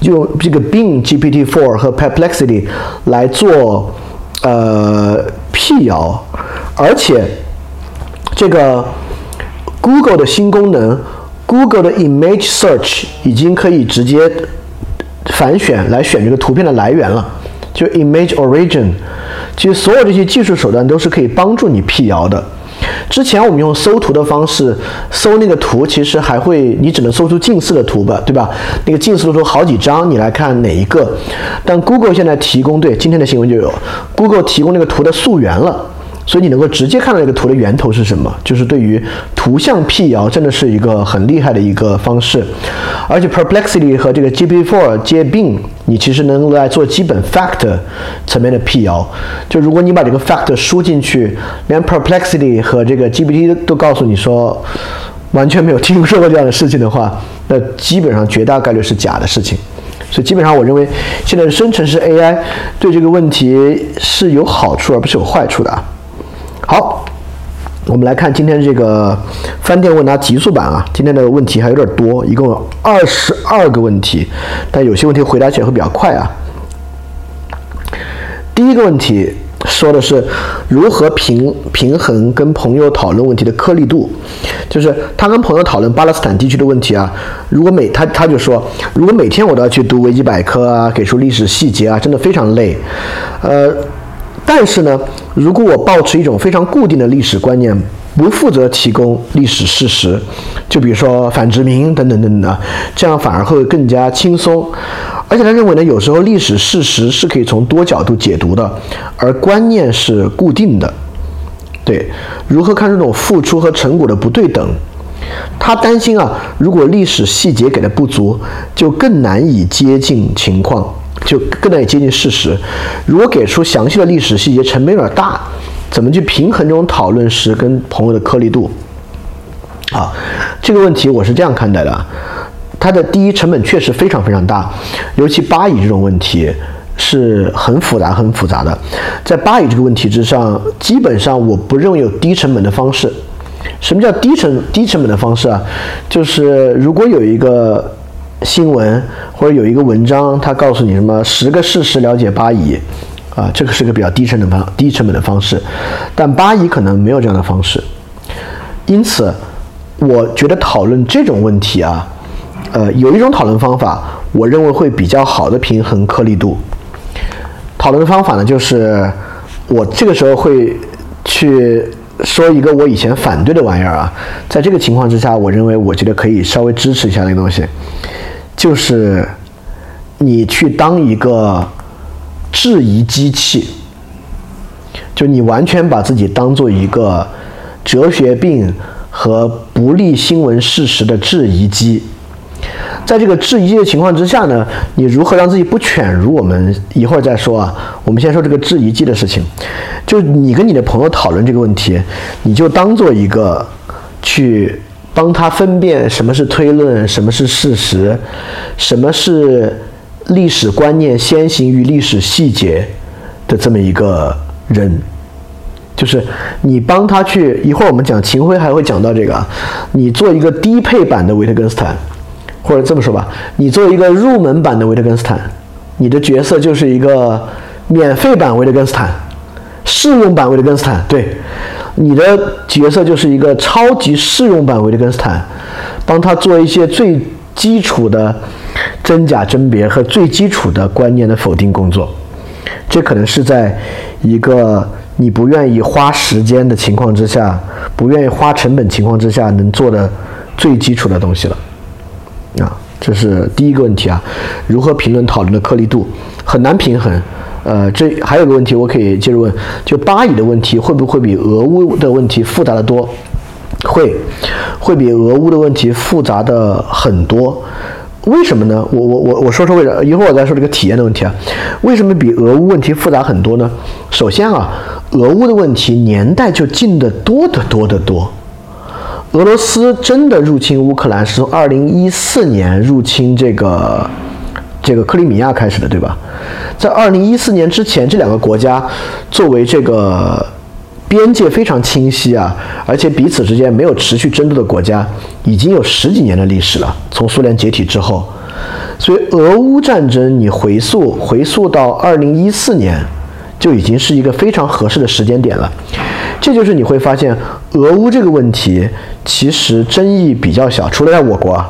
用这个 Bing GPT4 和 perplexity 来做辟谣，而且这个 Google 的新功能 Google 的 Image Search 已经可以直接反选来选这个图片的来源了，就 Image Origin。 其实所有这些技术手段都是可以帮助你辟谣的。之前我们用搜图的方式搜那个图，其实还会你只能搜出近似的图吧，对吧？那个近似的图好几张，你来看哪一个。但 Google 现在提供，对，今天的新闻就有 Google 提供那个图的溯源了，所以你能够直接看到这个图的源头是什么，就是对于图像辟谣真的是一个很厉害的一个方式。而且 Perplexity 和这个 GPT4 接并，你其实能够来做基本 fact 层面的辟谣。就如果你把这个 fact 输进去，连 Perplexity 和这个 GPT 都告诉你说完全没有听说过这样的事情的话，那基本上绝大概率是假的事情。所以基本上我认为现在的生成式 AI 对这个问题是有好处而不是有坏处的啊。好，我们来看今天这个翻店问答极速版啊，今天的问题还有点多，一共有22个问题，但有些问题回答起来会比较快啊。第一个问题说的是如何平衡跟朋友讨论问题的颗粒度，就是他跟朋友讨论巴勒斯坦地区的问题啊，如果他就说，如果每天我都要去读维基百科啊，给出历史细节啊，真的非常累。但是呢，如果我抱持一种非常固定的历史观念，不负责提供历史事实，就比如说反殖民等等等等，这样反而会更加轻松。而且他认为呢，有时候历史事实是可以从多角度解读的，而观念是固定的。对，如何看这种付出和成果的不对等？他担心啊，如果历史细节给的不足，就更难以接近情况。就更难以接近事实。如果给出详细的历史细节，成本有点大，怎么去平衡这种讨论时跟朋友的颗粒度？啊，这个问题我是这样看待的：它的第一成本确实非常非常大，尤其巴以这种问题是很复杂的。在巴以这个问题之上，基本上我不认为有低成本的方式。什么叫低成本的方式啊？就是如果有一个新闻或者有一个文章，它告诉你什么10个事实了解巴以啊，这个是个比较低成本的方式，但巴以可能没有这样的方式。因此我觉得讨论这种问题啊，有一种讨论方法我认为会比较好的平衡颗粒度。讨论的方法呢，就是我这个时候会去说一个我以前反对的玩意儿啊，在这个情况之下，我觉得可以稍微支持一下那个东西，就是你去当一个质疑机器，就你完全把自己当做一个哲学病和不利新闻事实的质疑机。在这个质疑的情况之下呢，你如何让自己不犬儒？我们一会儿再说啊。我们先说这个质疑机的事情，就你跟你的朋友讨论这个问题，你就当做一个去帮他分辨什么是推论，什么是事实，什么是历史观念先行于历史细节的这么一个人。就是你帮他去，一会儿我们讲秦晖还会讲到这个，你做一个低配版的维特根斯坦，或者这么说吧，你做一个入门版的维特根斯坦，你的角色就是一个免费版维特根斯坦，试用版维特根斯坦，对，你的角色就是一个超级试用版维特根斯坦，帮他做一些最基础的真假甄别和最基础的观念的否定工作。这可能是在一个你不愿意花时间的情况之下，不愿意花成本情况之下能做的最基础的东西了啊，这是第一个问题啊，如何评论讨论的颗粒度很难平衡。这还有个问题我可以接着问，就巴以的问题会不会比俄乌的问题复杂的多？会比俄乌的问题复杂的很多。为什么呢？我说说为什么，一会儿我再说这个体验的问题啊。为什么比俄乌问题复杂很多呢？首先啊，俄乌的问题年代就近得多得多得多。俄罗斯真的入侵乌克兰是从2014年入侵这个克里米亚开始的，对吧？在2014年之前，这两个国家作为这个边界非常清晰啊，而且彼此之间没有持续争斗的国家，已经有10几年的历史了。从苏联解体之后，所以俄乌战争你回溯到2014年，就已经是一个非常合适的时间点了。这就是你会发现，俄乌这个问题其实争议比较小，除了在我国，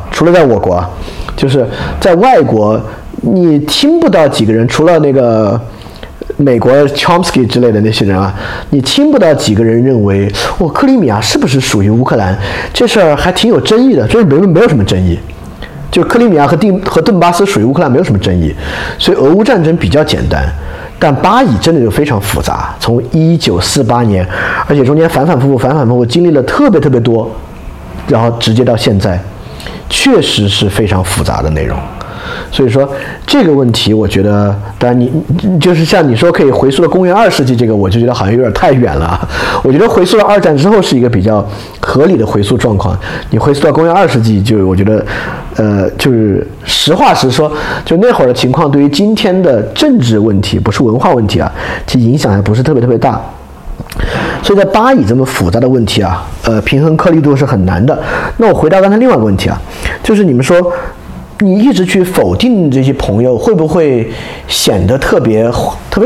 就是在外国你听不到几个人，除了那个美国 Chomsky 之类的那些人啊，你听不到几个人认为克里米亚是不是属于乌克兰这事儿还挺有争议的。所以没有什么争议，就克里米亚和顿巴斯属于乌克兰没有什么争议。所以俄乌战争比较简单，但巴以真的就非常复杂，从1948年，而且中间反反复复经历了特别特别多，然后直接到现在，确实是非常复杂的内容。所以说这个问题，我觉得当然你就是像你说可以回溯到公元2世纪，这个我就觉得好像有点太远了。我觉得回溯到二战之后是一个比较合理的回溯状况，你回溯到公元2世纪，就我觉得就是实话实说，就那会儿的情况对于今天的政治问题，不是文化问题啊，其影响还不是特别特别大。所以在巴以这么复杂的问题啊，平衡颗粒度是很难的。那我回到刚才另外一个问题啊，就是你们说你一直去否定这些朋友，会不会显得特别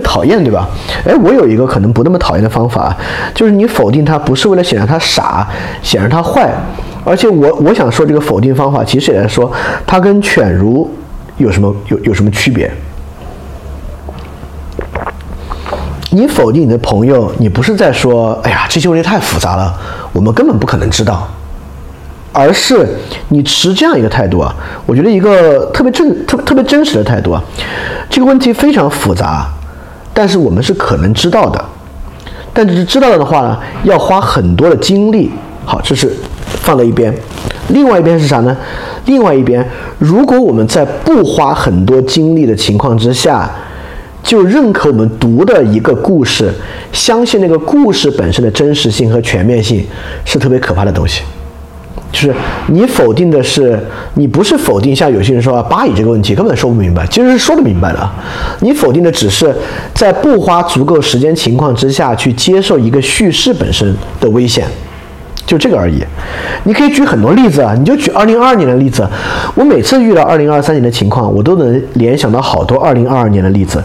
讨厌，对吧？我有一个可能不那么讨厌的方法，就是你否定他不是为了显得他傻，显得他坏，而且我想说这个否定方法其实也来说，他跟犬儒有什么区别？你否定你的朋友，你不是在说哎呀这些问题太复杂了，我们根本不可能知道，而是你持这样一个态度啊，我觉得一个特别真实的态度啊，这个问题非常复杂，但是我们是可能知道的，但是知道的话呢，要花很多的精力。好，这是放在一边。另外一边是啥呢？另外一边，如果我们在不花很多精力的情况之下，就认可我们读的一个故事，相信那个故事本身的真实性和全面性，是特别可怕的东西。就是你否定的是，你不是否定像有些人说巴以这个问题根本说不明白，其实是说得明白的。你否定的只是在不花足够时间情况之下去接受一个叙事本身的危险，就这个而已。你可以举很多例子啊，你就举2022年的例子。我每次遇到2023年的情况，我都能联想到好多2022年的例子。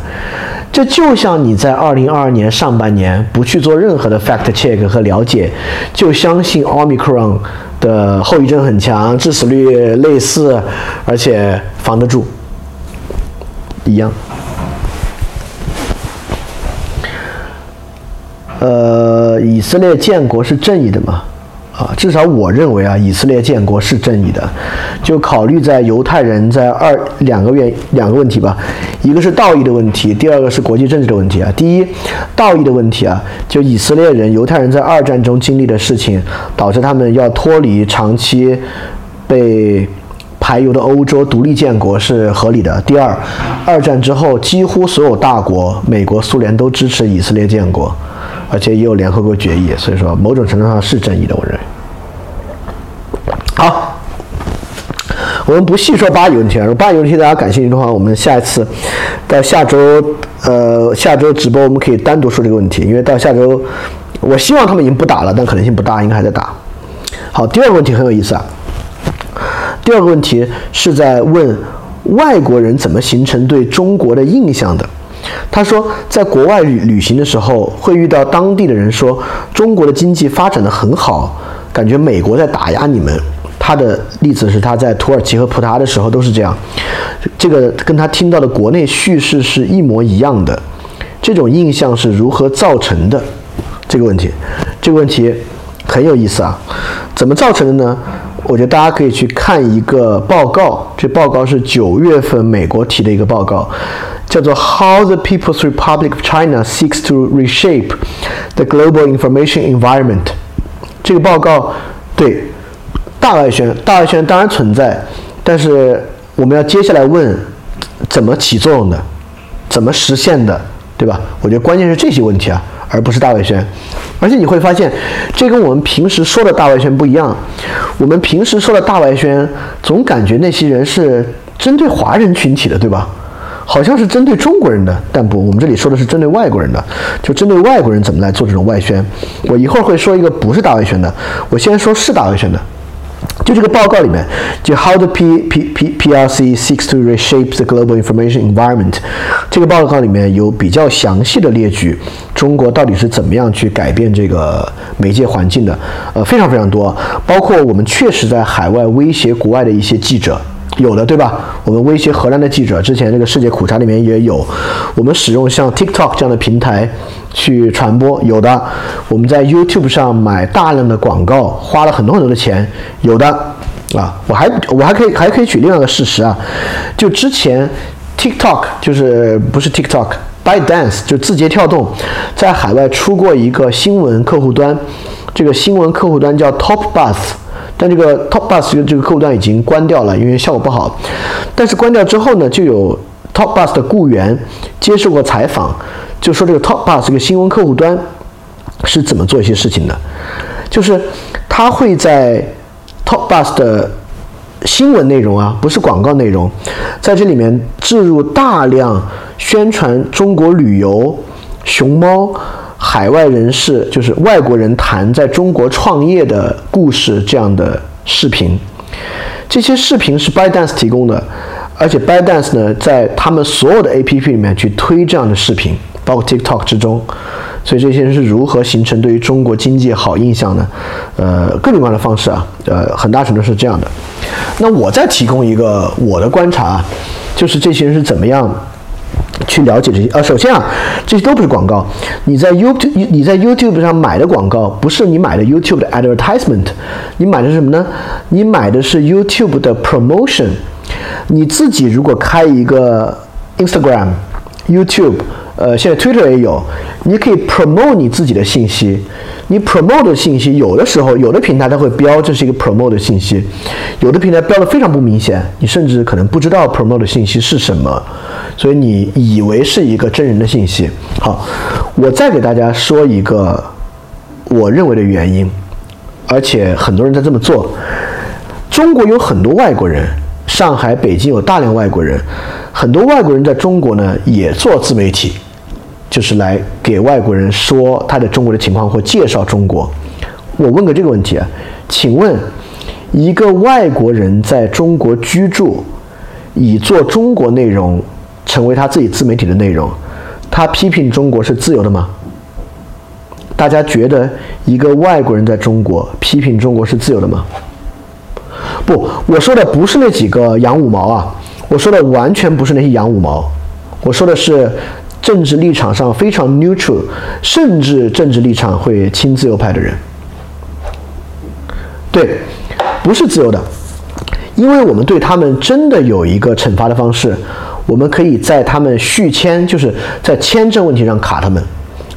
这就像你在2022年上半年不去做任何的 fact check 和了解，就相信 Omicron 的后遗症很强，致死率类似，而且防得住一样。以色列建国是正义的吗？至少我认为啊，以色列建国是正义的。就考虑在犹太人在两个问题吧，一个是道义的问题，第二个是国际政治的问题啊。第一，道义的问题啊，就以色列人、犹太人在二战中经历的事情，导致他们要脱离长期被排犹的欧洲独立建国是合理的。第二，二战之后几乎所有大国，美国、苏联都支持以色列建国。而且也有联合国决议，所以说某种程度上是正义的，我认为。好，我们不细说巴以问题了。巴以问题大家感兴趣的话，我们下一次到下周直播我们可以单独说这个问题，因为到下周我希望他们已经不打了，但可能性不大，应该还在打。好，第二个问题很有意思啊。第二个问题是在问外国人怎么形成对中国的印象的。他说在国外旅行的时候会遇到当地的人说中国的经济发展得很好，感觉美国在打压你们。他的例子是他在土耳其和葡萄牙的时候都是这样，这个跟他听到的国内叙事是一模一样的。这种印象是如何造成的？这个问题很有意思啊，怎么造成的呢？我觉得大家可以去看一个报告，这报告是9月份美国提的一个报告，叫做 How the People's Republic of China Seeks to Reshape the Global Information Environment。 这个报告对大外宣当然存在，但是我们要接下来问怎么起作用的，怎么实现的，对吧？我觉得关键是这些问题啊，而不是大外宣。而且你会发现这跟我们平时说的大外宣不一样，我们平时说的大外宣总感觉那些人是针对华人群体的，对吧？好像是针对中国人的，但不，我们这里说的是针对外国人的。就针对外国人怎么来做这种外宣，我一会儿会说一个不是大外宣的，我先说是大外宣的。就这个报告里面，就 How the PRC seeks to reshape the global information environment 这个报告里面有比较详细的列举中国到底是怎么样去改变这个媒介环境的，非常非常多，包括我们确实在海外威胁国外的一些记者，有的对吧？我们威胁荷兰的记者，之前这个世界苦茶里面也有，我们使用像 TikTok 这样的平台去传播，有的我们在 YouTube 上买大量的广告，花了很多很多的钱，有的啊，我还可以举另外一个事实啊，就之前 TikTok 就是不是 TikTok。ByteDance 就字节跳动在海外出过一个新闻客户端，这个新闻客户端叫 TopBuzz， 但这个 TopBuzz 这个客户端已经关掉了，因为效果不好。但是关掉之后呢，就有 TopBuzz 的雇员接受过采访，就说这个 TopBuzz 这个新闻客户端是怎么做一些事情的，就是他会在 TopBuzz 的新闻内容啊，不是广告内容，在这里面置入大量宣传中国旅游、熊猫、海外人士，就是外国人谈在中国创业的故事这样的视频。这些视频是 ByteDance 提供的，而且 ByteDance 呢，在他们所有的 APP 里面去推这样的视频，包括 TikTok 之中。所以这些人是如何形成对于中国经济好印象呢？各种各样的方式啊，很大程度是这样的。那我再提供一个我的观察，就是这些人是怎么样去了解这些。首先啊，这些都不是广告。你在 YouTube 上买的广告，不是你买的 YouTube 的 advertisement， 你买的是什么呢？你买的是 YouTube 的 promotion。你自己如果开一个 Instagram、YouTube。现在 Twitter 也有，你可以 promote 你自己的信息。你 promote 的信息，有的时候有的平台它会标这是一个 promote 的信息，有的平台标的非常不明显，你甚至可能不知道 promote 的信息是什么，所以你以为是一个真人的信息。好，我再给大家说一个我认为的原因，而且很多人在这么做。中国有很多外国人，上海、北京有大量外国人，很多外国人在中国呢也做自媒体。就是来给外国人说他在中国的情况或介绍中国。我问个这个问题啊，请问一个外国人在中国居住，以做中国内容成为他自己自媒体的内容，他批评中国是自由的吗？大家觉得一个外国人在中国批评中国是自由的吗？不，我说的不是那几个洋五毛啊，我说的完全不是那些洋五毛，我说的是政治立场上非常 neutral， 甚至政治立场会亲自由派的人。对，不是自由的，因为我们对他们真的有一个惩罚的方式，我们可以在他们续签，就是在签证问题上卡他们，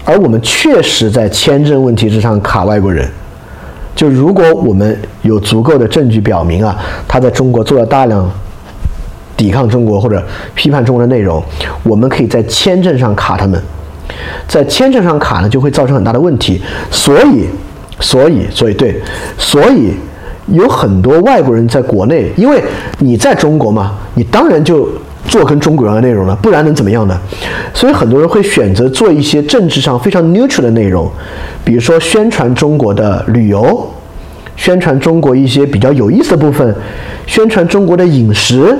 而我们确实在签证问题之上卡外国人。就如果我们有足够的证据表明啊，他在中国做了大量抵抗中国或者批判中国的内容，我们可以在签证上卡他们，在签证上卡呢，就会造成很大的问题。所以有很多外国人在国内，因为你在中国嘛，你当然就做跟中国人的内容了，不然能怎么样呢？所以很多人会选择做一些政治上非常 neutral 的内容，比如说宣传中国的旅游，宣传中国一些比较有意思的部分，宣传中国的饮食。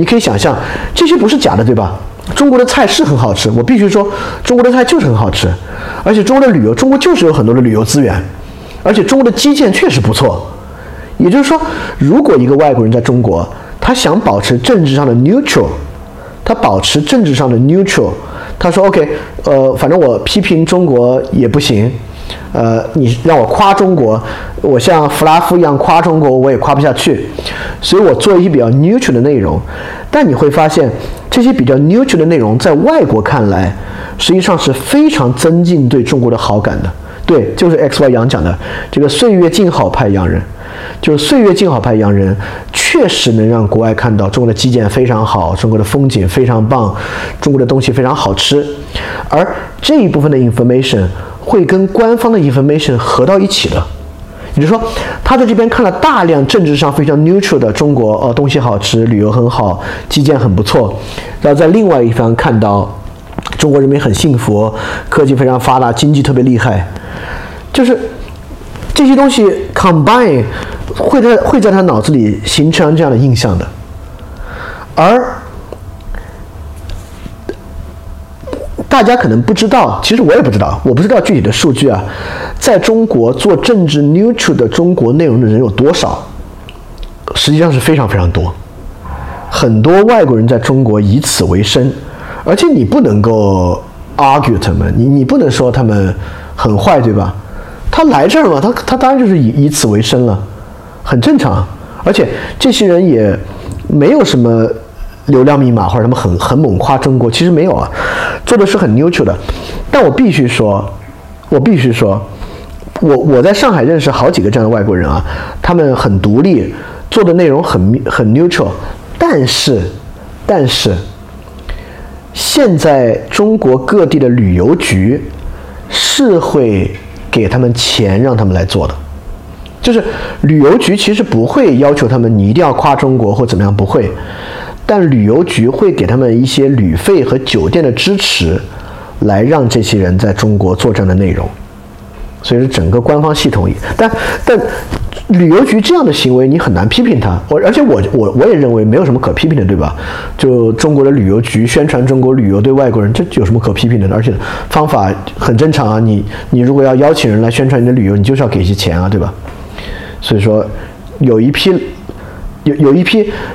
你可以想象，这些不是假的，对吧？中国的菜是很好吃，我必须说，中国的菜就是很好吃。而且中国的旅游，中国就是有很多的旅游资源，而且中国的基建确实不错。也就是说，如果一个外国人在中国，他想保持政治上的 neutral， 他说 OK， 反正我批评中国也不行，你让我夸中国，我像弗拉夫一样夸中国，我也夸不下去，所以我做一些比较 neutral 的内容。但你会发现，这些比较 neutral 的内容在外国看来，实际上是非常增进对中国的好感的。对，就是 XY 杨讲的这个岁月静好派洋人，就是岁月静好派洋人确实能让国外看到中国的基建非常好，中国的风景非常棒，中国的东西非常好吃，而这一部分的 information 会跟官方的 information 合到一起的。也就是说，他在这边看了大量政治上非常 neutral 的中国，东西好吃，旅游很好，基建很不错，然后在另外一方看到中国人民很幸福，科技非常发达，经济特别厉害，就是这些东西 combine 会在他脑子里形成这样的印象的。而大家可能不知道，其实我也不知道，我不知道具体的数据啊，在中国做政治 neutral 的中国内容的人有多少，实际上是非常非常多，很多外国人在中国以此为生，而且你不能够 argue 他们，你不能说他们很坏，对吧？他来这儿嘛，他当然就是以此为生了，很正常。而且这些人也没有什么流量密码或者他们很猛夸中国，其实没有啊，做的是很 neutral 的。但我必须说，我在上海认识好几个这样的外国人啊，他们很独立，做的内容很 neutral。但是，现在中国各地的旅游局是会给他们钱让他们来做的，就是旅游局其实不会要求他们你一定要夸中国或怎么样，不会，但旅游局会给他们一些旅费和酒店的支持，来让这些人在中国做这样的内容。所以是整个官方系统，但旅游局这样的行为你很难批评他，而且我也认为没有什么可批评的，对吧？就中国的旅游局宣传中国旅游对外国人，这有什么可批评的呢？而且方法很正常啊，你如果要邀请人来宣传你的旅游，你就是要给一些钱啊，对吧？所以说有一批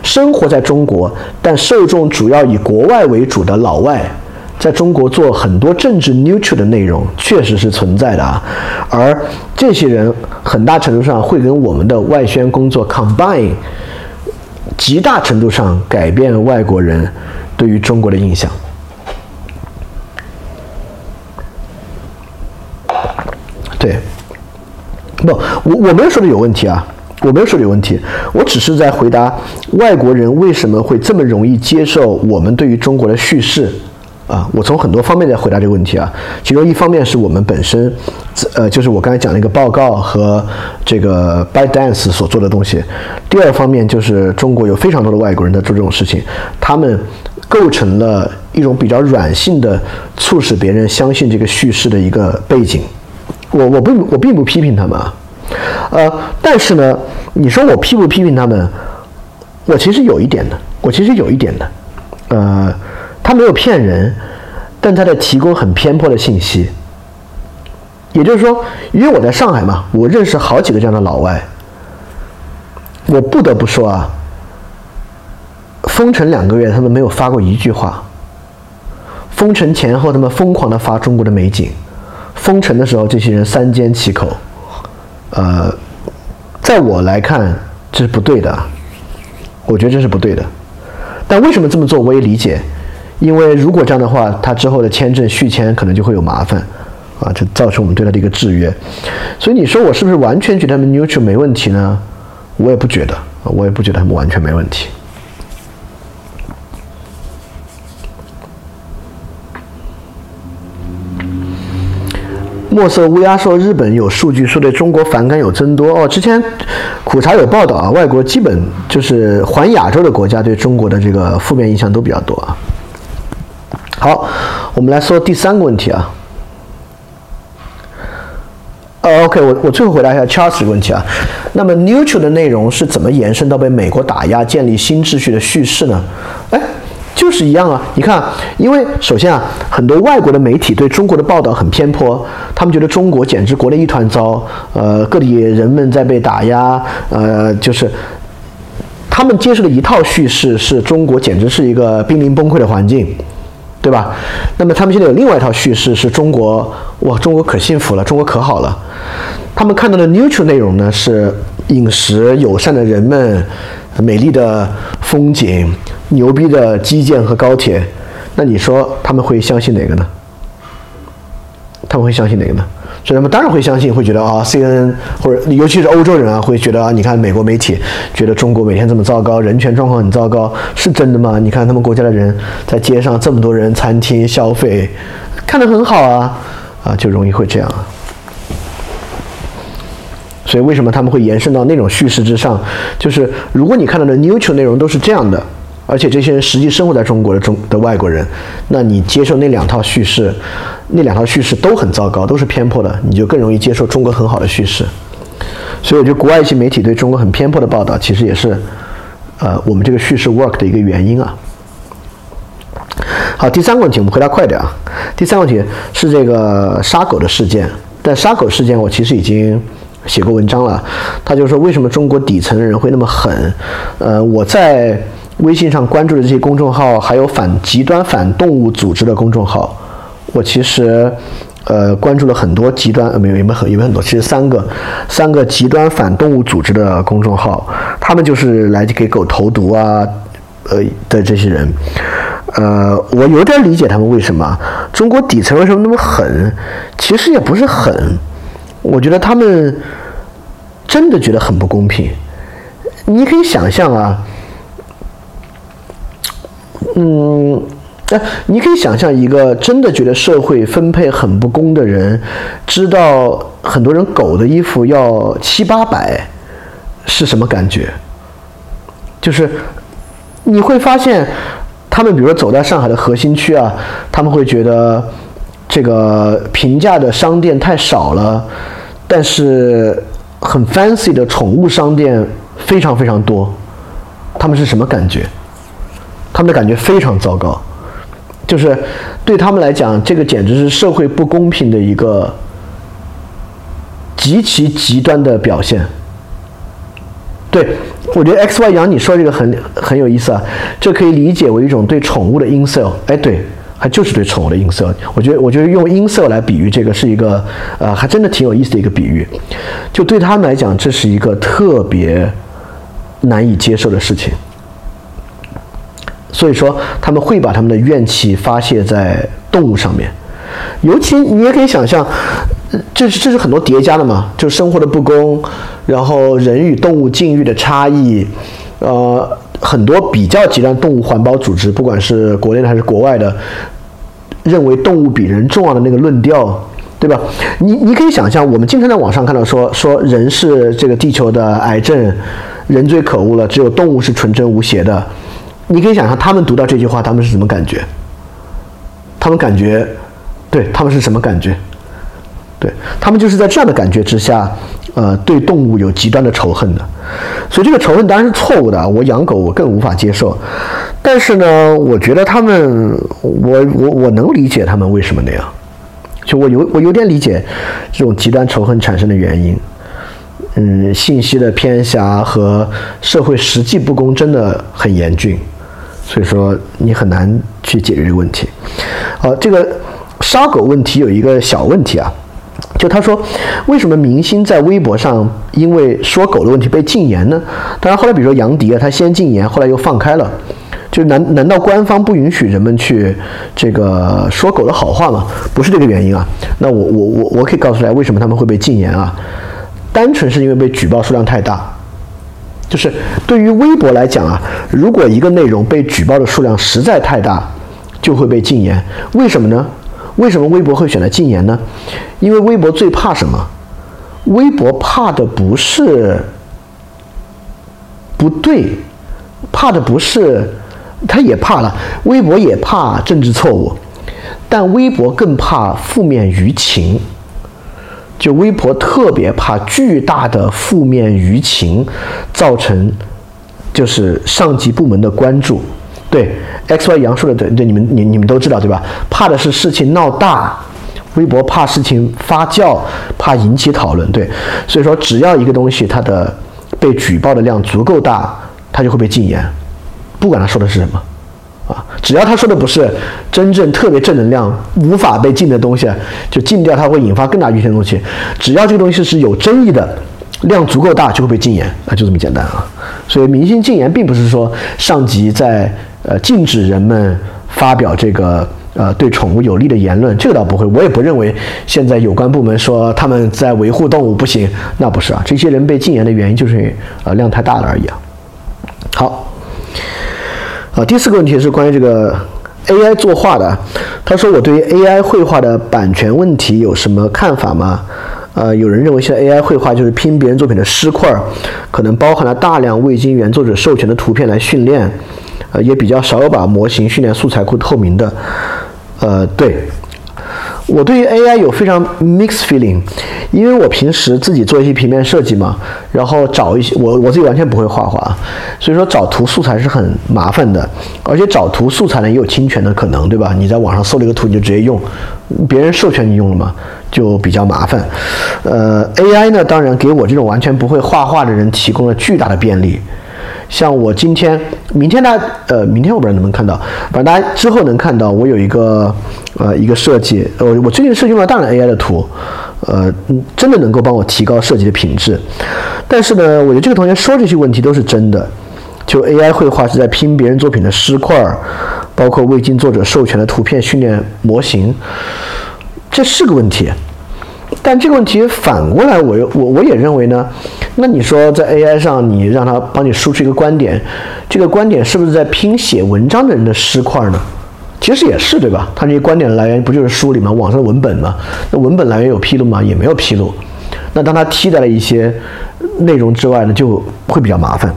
生活在中国但受众主要以国外为主的老外，在中国做很多政治 neutral 的内容确实是存在的啊，而这些人很大程度上会跟我们的外宣工作 combine， 极大程度上改变外国人对于中国的印象。对，不，我没有说的有问题啊，我没有说有问题，我只是在回答外国人为什么会这么容易接受我们对于中国的叙事啊。我从很多方面在回答这个问题啊，其中一方面是我们本身，就是我刚才讲的一个报告和这个 ByteDance 所做的东西；第二方面就是中国有非常多的外国人在做这种事情，他们构成了一种比较软性的促使别人相信这个叙事的一个背景。我并不批评他们啊。但是呢，你说我批不批评他们，我其实有一点的，他没有骗人，但他在提供很偏颇的信息。也就是说，因为我在上海嘛，我认识好几个这样的老外，我不得不说啊，封城2个月他们没有发过一句话，封城前后他们疯狂的发中国的美景，封城的时候这些人三缄其口。在我来看这是不对的，我觉得这是不对的。但为什么这么做我也理解，因为如果这样的话，他之后的签证续签可能就会有麻烦啊，这造成我们对他的一个制约。所以你说我是不是完全觉得他们 neutral 没问题呢？我也不觉得他们完全没问题。墨色乌鸦说，日本有数据说对中国反感有增多哦。之前苦茶有报道啊，外国基本就是环亚洲的国家对中国的这个负面印象都比较多啊。好，我们来说第3个问题啊。OK， 我最后回答一下 Charles 这个问题啊。那么 neutral 的内容是怎么延伸到被美国打压、建立新秩序的叙事呢？哎，就是一样啊。你看，因为首先啊，很多外国的媒体对中国的报道很偏颇，他们觉得中国简直国内一团糟，各地人们在被打压，就是他们接受的一套叙事是中国简直是一个濒临崩溃的环境，对吧？那么他们现在有另外一套叙事是中国，哇，中国可幸福了，中国可好了。他们看到的 neutral 内容呢是饮食、友善的人们、美丽的风景、牛逼的基建和高铁，那你说他们会相信哪个呢？所以他们当然会相信，会觉得啊 ，CNN 或者尤其是欧洲人啊，会觉得啊，你看美国媒体觉得中国每天这么糟糕，人权状况很糟糕，是真的吗？你看他们国家的人在街上这么多人，餐厅消费，看得很好啊，就容易会这样啊。所以为什么他们会延伸到那种叙事之上，就是如果你看到的 neutral 内容都是这样的，而且这些人实际生活在中国的外国人，那你接受那两套叙事都很糟糕，都是偏颇的，你就更容易接受中国很好的叙事。所以我觉得国外一些媒体对中国很偏颇的报道其实也是我们这个叙事 work 的一个原因啊。好，第三个问题我们回答快点啊。第三个问题是这个杀狗的事件，但杀狗事件我其实已经写过文章了，他就是说为什么中国底层的人会那么狠。我在微信上关注的这些公众号，还有极端反动物组织的公众号，我其实关注了很多极端，没有很多，其实三个极端反动物组织的公众号，他们就是来给狗投毒啊的这些人。我有点理解他们为什么中国底层为什么那么狠，其实也不是狠，我觉得他们真的觉得很不公平。你可以想象啊，你可以想象一个真的觉得社会分配很不公的人，知道很多人狗的衣服要700-800是什么感觉。就是你会发现他们比如说走在上海的核心区啊，他们会觉得这个平价的商店太少了，但是很 fancy 的宠物商店非常非常多，他们是什么感觉？他们的感觉非常糟糕，就是对他们来讲，这个简直是社会不公平的一个极其极端的表现。对，我觉得 XY 杨你说这个很有意思啊，这可以理解为一种对宠物的 incel。 哎，对，还就是对宠物的 incel。 我觉得用 incel 来比喻这个是一个还真的挺有意思的一个比喻，就对他们来讲这是一个特别难以接受的事情。所以说他们会把他们的怨气发泄在动物上面，尤其你也可以想象，这是很多叠加的嘛，就生活的不公，然后人与动物境遇的差异，很多比较极端动物环保组织，不管是国内的还是国外的，认为动物比人重要的那个论调，对吧？你可以想象，我们经常在网上看到说人是这个地球的癌症，人最可恶了，只有动物是纯真无邪的。你可以想象他们读到这句话他们是什么感觉，他们是什么感觉。对，他们就是在这样的感觉之下对动物有极端的仇恨的。所以这个仇恨当然是错误的，我养狗我更无法接受，但是呢我觉得他们，我能理解他们为什么那样，就我有点理解这种极端仇恨产生的原因。信息的偏狭和社会实际不公真的很严峻，所以说你很难去解决这个问题。这个杀狗问题有一个小问题啊，就他说为什么明星在微博上因为说狗的问题被禁言呢？当然后来比如说杨迪啊，他先禁言后来又放开了，就难道官方不允许人们去这个说狗的好话吗？不是这个原因啊。那我可以告诉大家为什么他们会被禁言啊，单纯是因为被举报数量太大。就是对于微博来讲啊，如果一个内容被举报的数量实在太大就会被禁言。为什么呢？为什么微博会选择禁言呢？因为微博最怕什么？微博怕的不是不对，怕的不是，他也怕了，微博也怕政治错误，但微博更怕负面舆情。就微博特别怕巨大的负面舆情造成就是上级部门的关注。对， XY 杨说的对，你们都知道对吧？怕的是事情闹大，微博怕事情发酵，怕引起讨论。对，所以说只要一个东西它的被举报的量足够大，它就会被禁言，不管它说的是什么啊，只要他说的不是真正特别正能量无法被禁的东西就禁掉，它会引发更大舆情的东西。只要这个东西是有争议的，量足够大就会被禁言啊，就这么简单啊。所以明星禁言并不是说上级在禁止人们发表这个对宠物有利的言论，这个倒不会。我也不认为现在有关部门说他们在维护动物不行，那不是啊。这些人被禁言的原因就是量太大了而已啊。好，第四个问题是关于这个 AI 作画的。他说我对于 AI 绘画的版权问题有什么看法吗？有人认为现在 AI 绘画就是拼别人作品的尸块，可能包含了大量未经原作者授权的图片来训练，也比较少有把模型训练素材库透明的。对，我对于 AI 有非常 mixed feeling， 因为我平时自己做一些平面设计嘛，然后找一些我自己完全不会画画，所以说找图素材是很麻烦的，而且找图素材呢也有侵权的可能，对吧？你在网上搜了一个图你就直接用，别人授权你用了嘛，就比较麻烦。AI 呢，当然给我这种完全不会画画的人提供了巨大的便利。像我今天明天我不知道能不能看到，反正大家之后能看到我有一个设计，我最近是用了大量 AI 的图，真的能够帮我提高设计的品质。但是呢，我觉得这个同学说这些问题都是真的，就 AI 绘画是在拼别人作品的尸块，包括未经作者授权的图片训练模型，这是个问题。但这个问题反过来我也认为呢，那你说在 AI 上你让他帮你输出一个观点，这个观点是不是在拼写文章的人的尸块呢？其实也是，对吧？他这些观点的来源不就是书里吗？网上的文本吗？那文本来源有披露吗？也没有披露。那当他替代了一些内容之外呢，就会比较麻烦。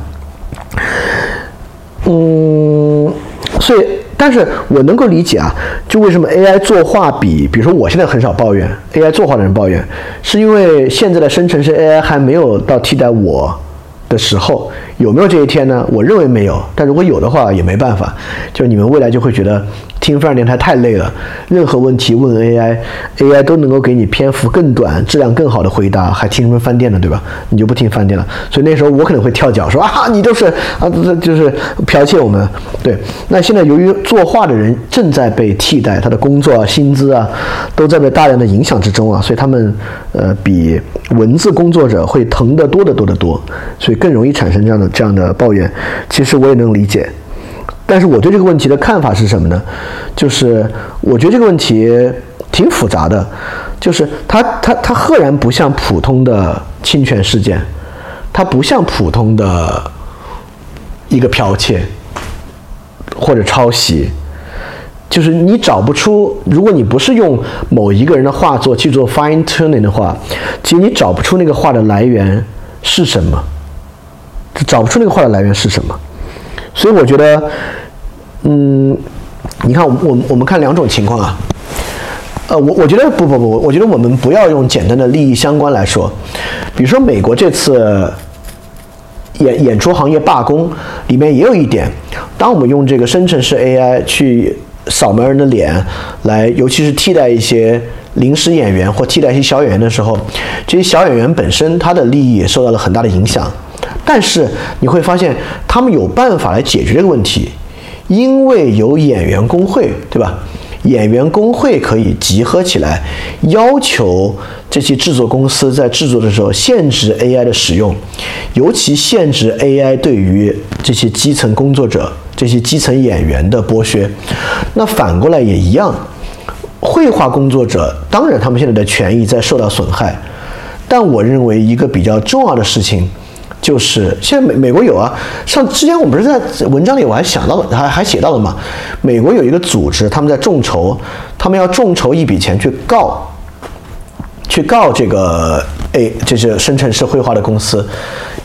所以但是我能够理解啊，就为什么 AI 作画比如说我现在很少抱怨 AI 作画的人抱怨，是因为现在的生成式 AI 还没有到替代我的时候。有没有这一天呢？我认为没有，但如果有的话也没办法，就你们未来就会觉得听范儿电台太累了，任何问题问 AI 都能够给你篇幅更短质量更好的回答，还听什么饭店呢，对吧？你就不听饭店了。所以那时候我可能会跳脚说啊，你都是啊，就是剽窃我们。对，那现在由于作画的人正在被替代，他的工作啊薪资啊都在被大量的影响之中啊，所以他们比文字工作者会疼得多得多得多，所以更容易产生这样的抱怨。其实我也能理解，但是我对这个问题的看法是什么呢？就是我觉得这个问题挺复杂的，就是它赫然不像普通的侵权事件，它不像普通的一个剽窃或者抄袭，就是你找不出，如果你不是用某一个人的画作去做 fine tuning 的话，其实你找不出那个画的来源是什么，找不出那个画的来源是什么。所以我觉得，你看我们看两种情况啊，我觉得我觉得我们不要用简单的利益相关来说，比如说美国这次演出行业罢工里面也有一点，当我们用这个生成式 AI 去扫描人的脸来，尤其是替代一些临时演员或替代一些小演员的时候，这些小演员本身他的利益也受到了很大的影响。但是你会发现他们有办法来解决这个问题，因为有演员工会，对吧？演员工会可以集合起来要求这些制作公司在制作的时候限制 AI 的使用，尤其限制 AI 对于这些基层工作者这些基层演员的剥削。那反过来也一样，绘画工作者当然他们现在的权益在受到损害，但我认为一个比较重要的事情就是现在美国有啊，像之前我们不是在文章里我还想到了还写到了嘛，美国有一个组织，他们在众筹，他们要众筹一笔钱去告这个就是生成式绘画的公司，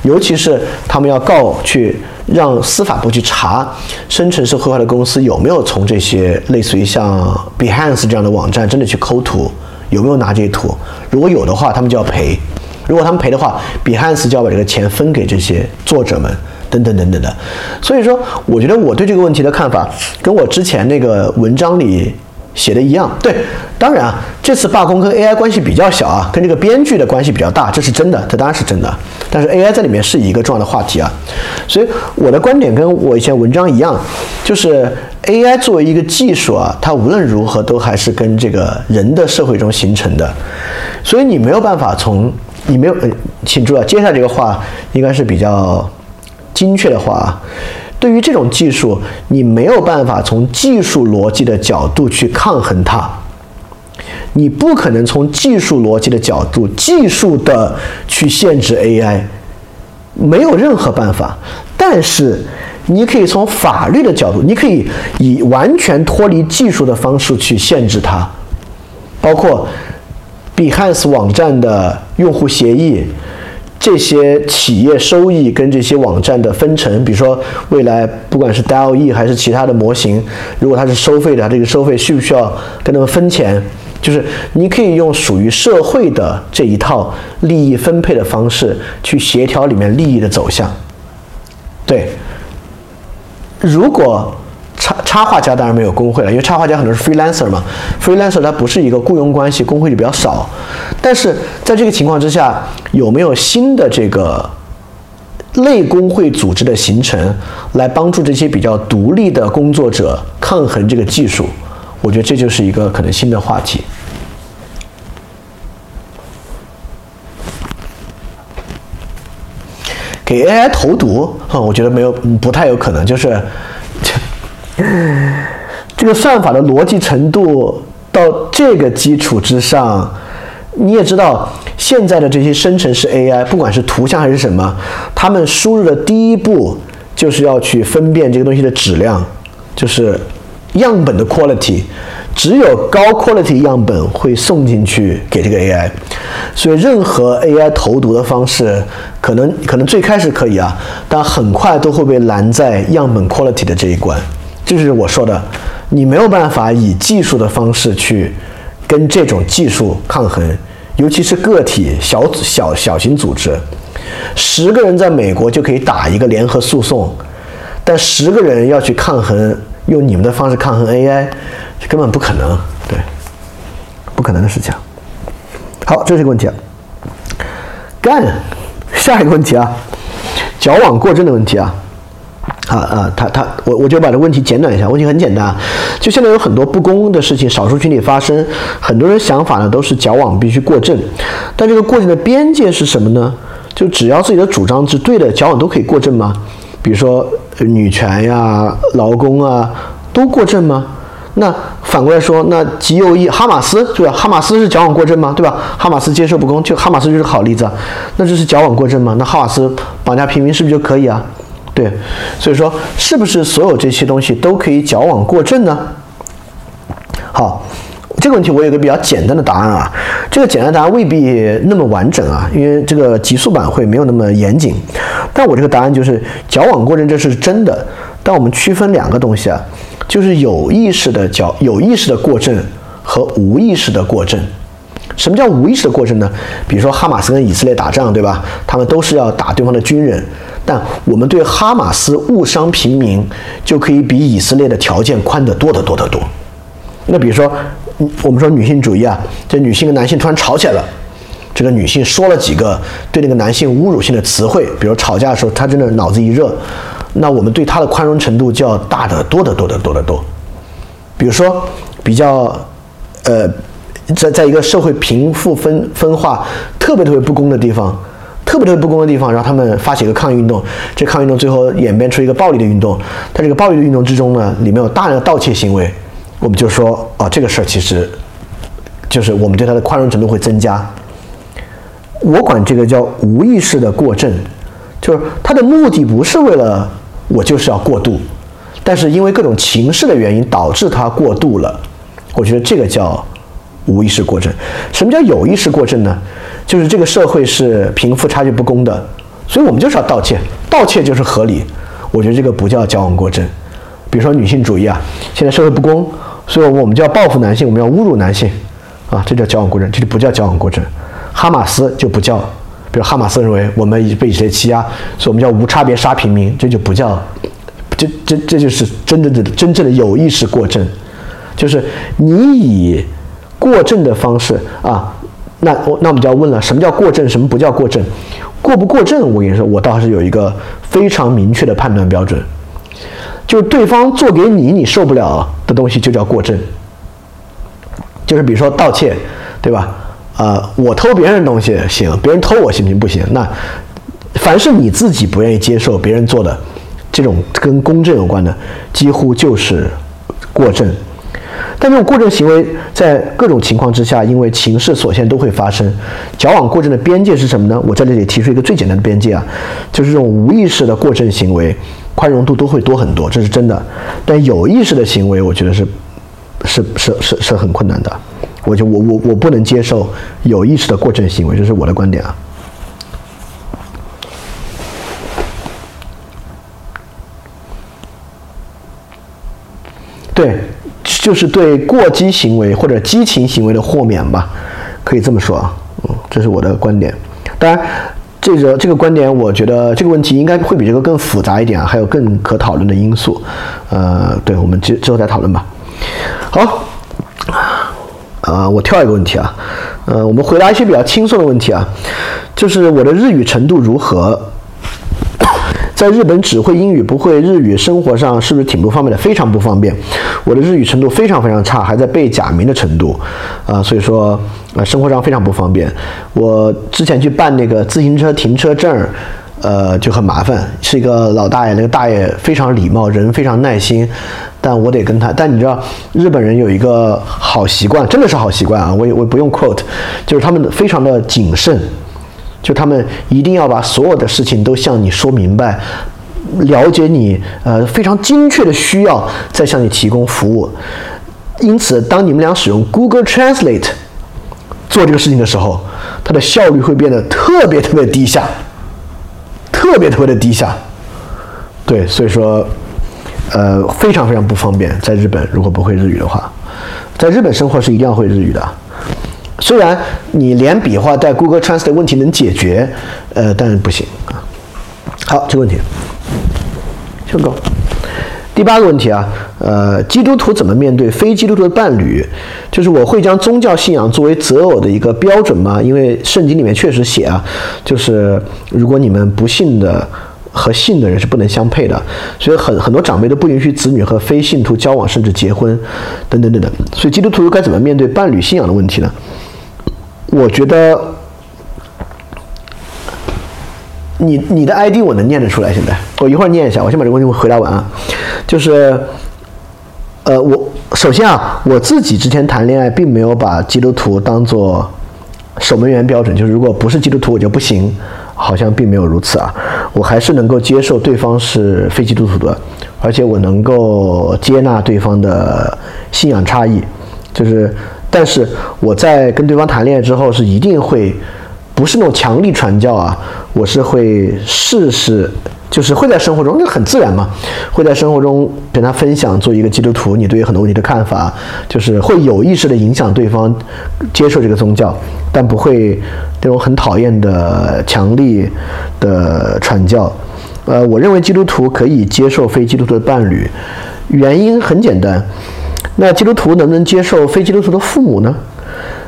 尤其是他们要告去让司法部去查生成式绘画的公司有没有从这些类似于像 Behance 这样的网站真的去抠图，有没有拿这些图，如果有的话他们就要赔，如果他们赔的话 Behance 就要把这个钱分给这些作者们等等等等的。所以说我觉得我对这个问题的看法跟我之前那个文章里写的一样。对，当然啊，这次罢工跟 AI 关系比较小啊，跟这个编剧的关系比较大，这是真的，这当然是真的，但是 AI 在里面是一个重要的话题啊。所以我的观点跟我以前文章一样，就是 AI 作为一个技术啊，它无论如何都还是跟这个人的社会中形成的，所以你没有办法从你没有，请注意啊，接下来这个话应该是比较精确的话。对于这种技术，你没有办法从技术逻辑的角度去抗衡它，你不可能从技术逻辑的角度技术的去限制 AI， 没有任何办法。但是你可以从法律的角度，你可以以完全脱离技术的方式去限制它，包括 Behance 网站的用户协议，这些企业收益跟这些网站的分成，比如说未来不管是 DALL-E 还是其他的模型，如果它是收费的，它这个收费需不需要跟他们分钱？就是你可以用属于社会的这一套利益分配的方式去协调里面利益的走向。对，如果插画家当然没有工会了，因为插画家很多是 freelancer 嘛， freelancer 它不是一个雇佣关系，工会就比较少。但是在这个情况之下，有没有新的这个类工会组织的形成，来帮助这些比较独立的工作者抗衡这个技术？我觉得这就是一个可能新的话题。给 AI 投毒，我觉得没有，不太有可能，就是这个算法的逻辑程度到这个基础之上。你也知道现在的这些生成式 AI， 不管是图像还是什么，他们输入的第一步就是要去分辨这个东西的质量，就是样本的 quality， 只有高 quality 样本会送进去给这个 AI。 所以任何 AI 投毒的方式可能最开始可以啊，但很快都会被拦在样本 quality 的这一关。就是我说的，你没有办法以技术的方式去跟这种技术抗衡，尤其是个体小型组织，10个人在美国就可以打一个联合诉讼，但10个人要去抗衡，用你们的方式抗衡 AI， 根本不可能，对，不可能的事情。好，这是一个问题啊。干，下一个问题啊，矫枉过正的问题啊。我就把这问题简短一下。问题很简单，就现在有很多不公的事情，少数群体发生，很多人想法呢都是矫枉必须过正，但这个过正的边界是什么呢？就只要自己的主张是对的，矫枉都可以过正吗？比如说女权呀、劳工啊，都过正吗？那反过来说，那极右翼哈马斯，对吧？哈马斯是矫枉过正吗？对吧？哈马斯接受不公，就哈马斯就是个好例子，那这是矫枉过正吗？那哈马斯绑架平民是不是就可以啊？对，所以说是不是所有这些东西都可以矫枉过正呢？好，这个问题我有个比较简单的答案啊，这个简单答案未必那么完整啊，因为这个极速版会没有那么严谨。但我这个答案就是矫枉过正，这是真的。但我们区分两个东西啊，就是有意识的过正和无意识的过正。什么叫无意识的过正呢？比如说哈马斯跟以色列打仗，对吧？他们都是要打对方的军人，但我们对哈马斯误伤平民，就可以比以色列的条件宽得多得多得多。那比如说，我们说女性主义啊，这女性跟男性突然吵起来了，这个女性说了几个对那个男性侮辱性的词汇，比如吵架的时候，她真的脑子一热，那我们对她的宽容程度就要大得多得多得多得多。比如说，比较在一个社会贫富分化特别不公的地方，然后他们发起一个抗议运动，这抗议运动最后演变出一个暴力的运动，但这个暴力的运动之中呢，里面有大量的盗窃行为，我们就说啊，这个事儿其实就是我们对它的宽容程度会增加。我管这个叫无意识的过正，就是它的目的不是为了我就是要过度，但是因为各种情势的原因导致它过度了，我觉得这个叫无意识过正。什么叫有意识过正呢？就是这个社会是贫富差距不公的，所以我们就是要盗窃，盗窃就是合理，我觉得这个不叫矫枉过正。比如说女性主义啊，现在社会不公，所以我们就要报复男性，我们要侮辱男性啊，这叫矫枉过正，这就不叫矫枉过正。哈马斯就不叫，比如哈马斯认为我们被以色列欺压，所以我们叫无差别杀平民，这就不叫，这就是真正的有意识过正，就是你以过正的方式啊。那我们就要问了，什么叫过正，什么不叫过正？过不过正，我跟你说，我倒是有一个非常明确的判断标准，就是对方做给你你受不了的东西就叫过正。就是比如说盗窃，对吧？我偷别人的东西行，别人偷我行不行？那凡是你自己不愿意接受别人做的，这种跟公正有关的，几乎就是过正。但这种过正行为在各种情况之下，因为情势所限都会发生。矫枉过正的边界是什么呢？我在这里提出一个最简单的边界啊，就是这种无意识的过正行为，宽容度都会多很多，这是真的。但有意识的行为，我觉得是很困难的。我不能接受有意识的过正行为，这是我的观点啊。对，就是对过激行为或者激情行为的豁免吧，可以这么说啊。这是我的观点。当然，这个观点，我觉得这个问题应该会比这个更复杂一点啊，还有更可讨论的因素。对，我们之后再讨论吧。好，我跳一个问题啊，我们回答一些比较轻松的问题啊，就是我的日语程度如何？在日本只会英语不会日语，生活上是不是挺不方便的？非常不方便，我的日语程度非常非常差，还在背假名的程度，所以说生活上非常不方便。我之前去办那个自行车停车证，就很麻烦，是一个老大爷，那个大爷非常礼貌，人非常耐心，但你知道日本人有一个好习惯，真的是好习惯啊，我不用 quote， 就是他们非常的谨慎。就他们一定要把所有的事情都向你说明白，了解你非常精确的需要，再向你提供服务。因此，当你们俩使用 Google Translate 做这个事情的时候，它的效率会变得特别低下，特别低下。对，所以说，非常不方便。在日本，如果不会日语的话，在日本生活是一定要会日语的。虽然你连笔画带 Google Translate 问题能解决，但是不行啊。好，这个问题就够。第八个问题啊，基督徒怎么面对非基督徒的伴侣？就是我会将宗教信仰作为择偶的一个标准吗？因为圣经里面确实写啊，就是如果你们不信的和信的人是不能相配的，所以很多长辈都不允许子女和非信徒交往，甚至结婚，等等。所以基督徒该怎么面对伴侣信仰的问题呢？我觉得你的 ID 我能念得出来，现在我一会儿念一下，我先把这个问题回答完啊。就是我首先啊，我自己之前谈恋爱并没有把基督徒当做守门员标准，就是如果不是基督徒我就不行，好像并没有如此啊。我还是能够接受对方是非基督徒的，而且我能够接纳对方的信仰差异，就是但是我在跟对方谈恋爱之后，是一定会不是那种强力传教啊，我是会试，就是会在生活中，那很自然嘛，会在生活中跟他分享做一个基督徒你对于很多问题的看法，就是会有意识的影响对方接受这个宗教，但不会那种很讨厌的强力的传教。我认为基督徒可以接受非基督徒的伴侣，原因很简单。那基督徒能不能接受非基督徒的父母呢？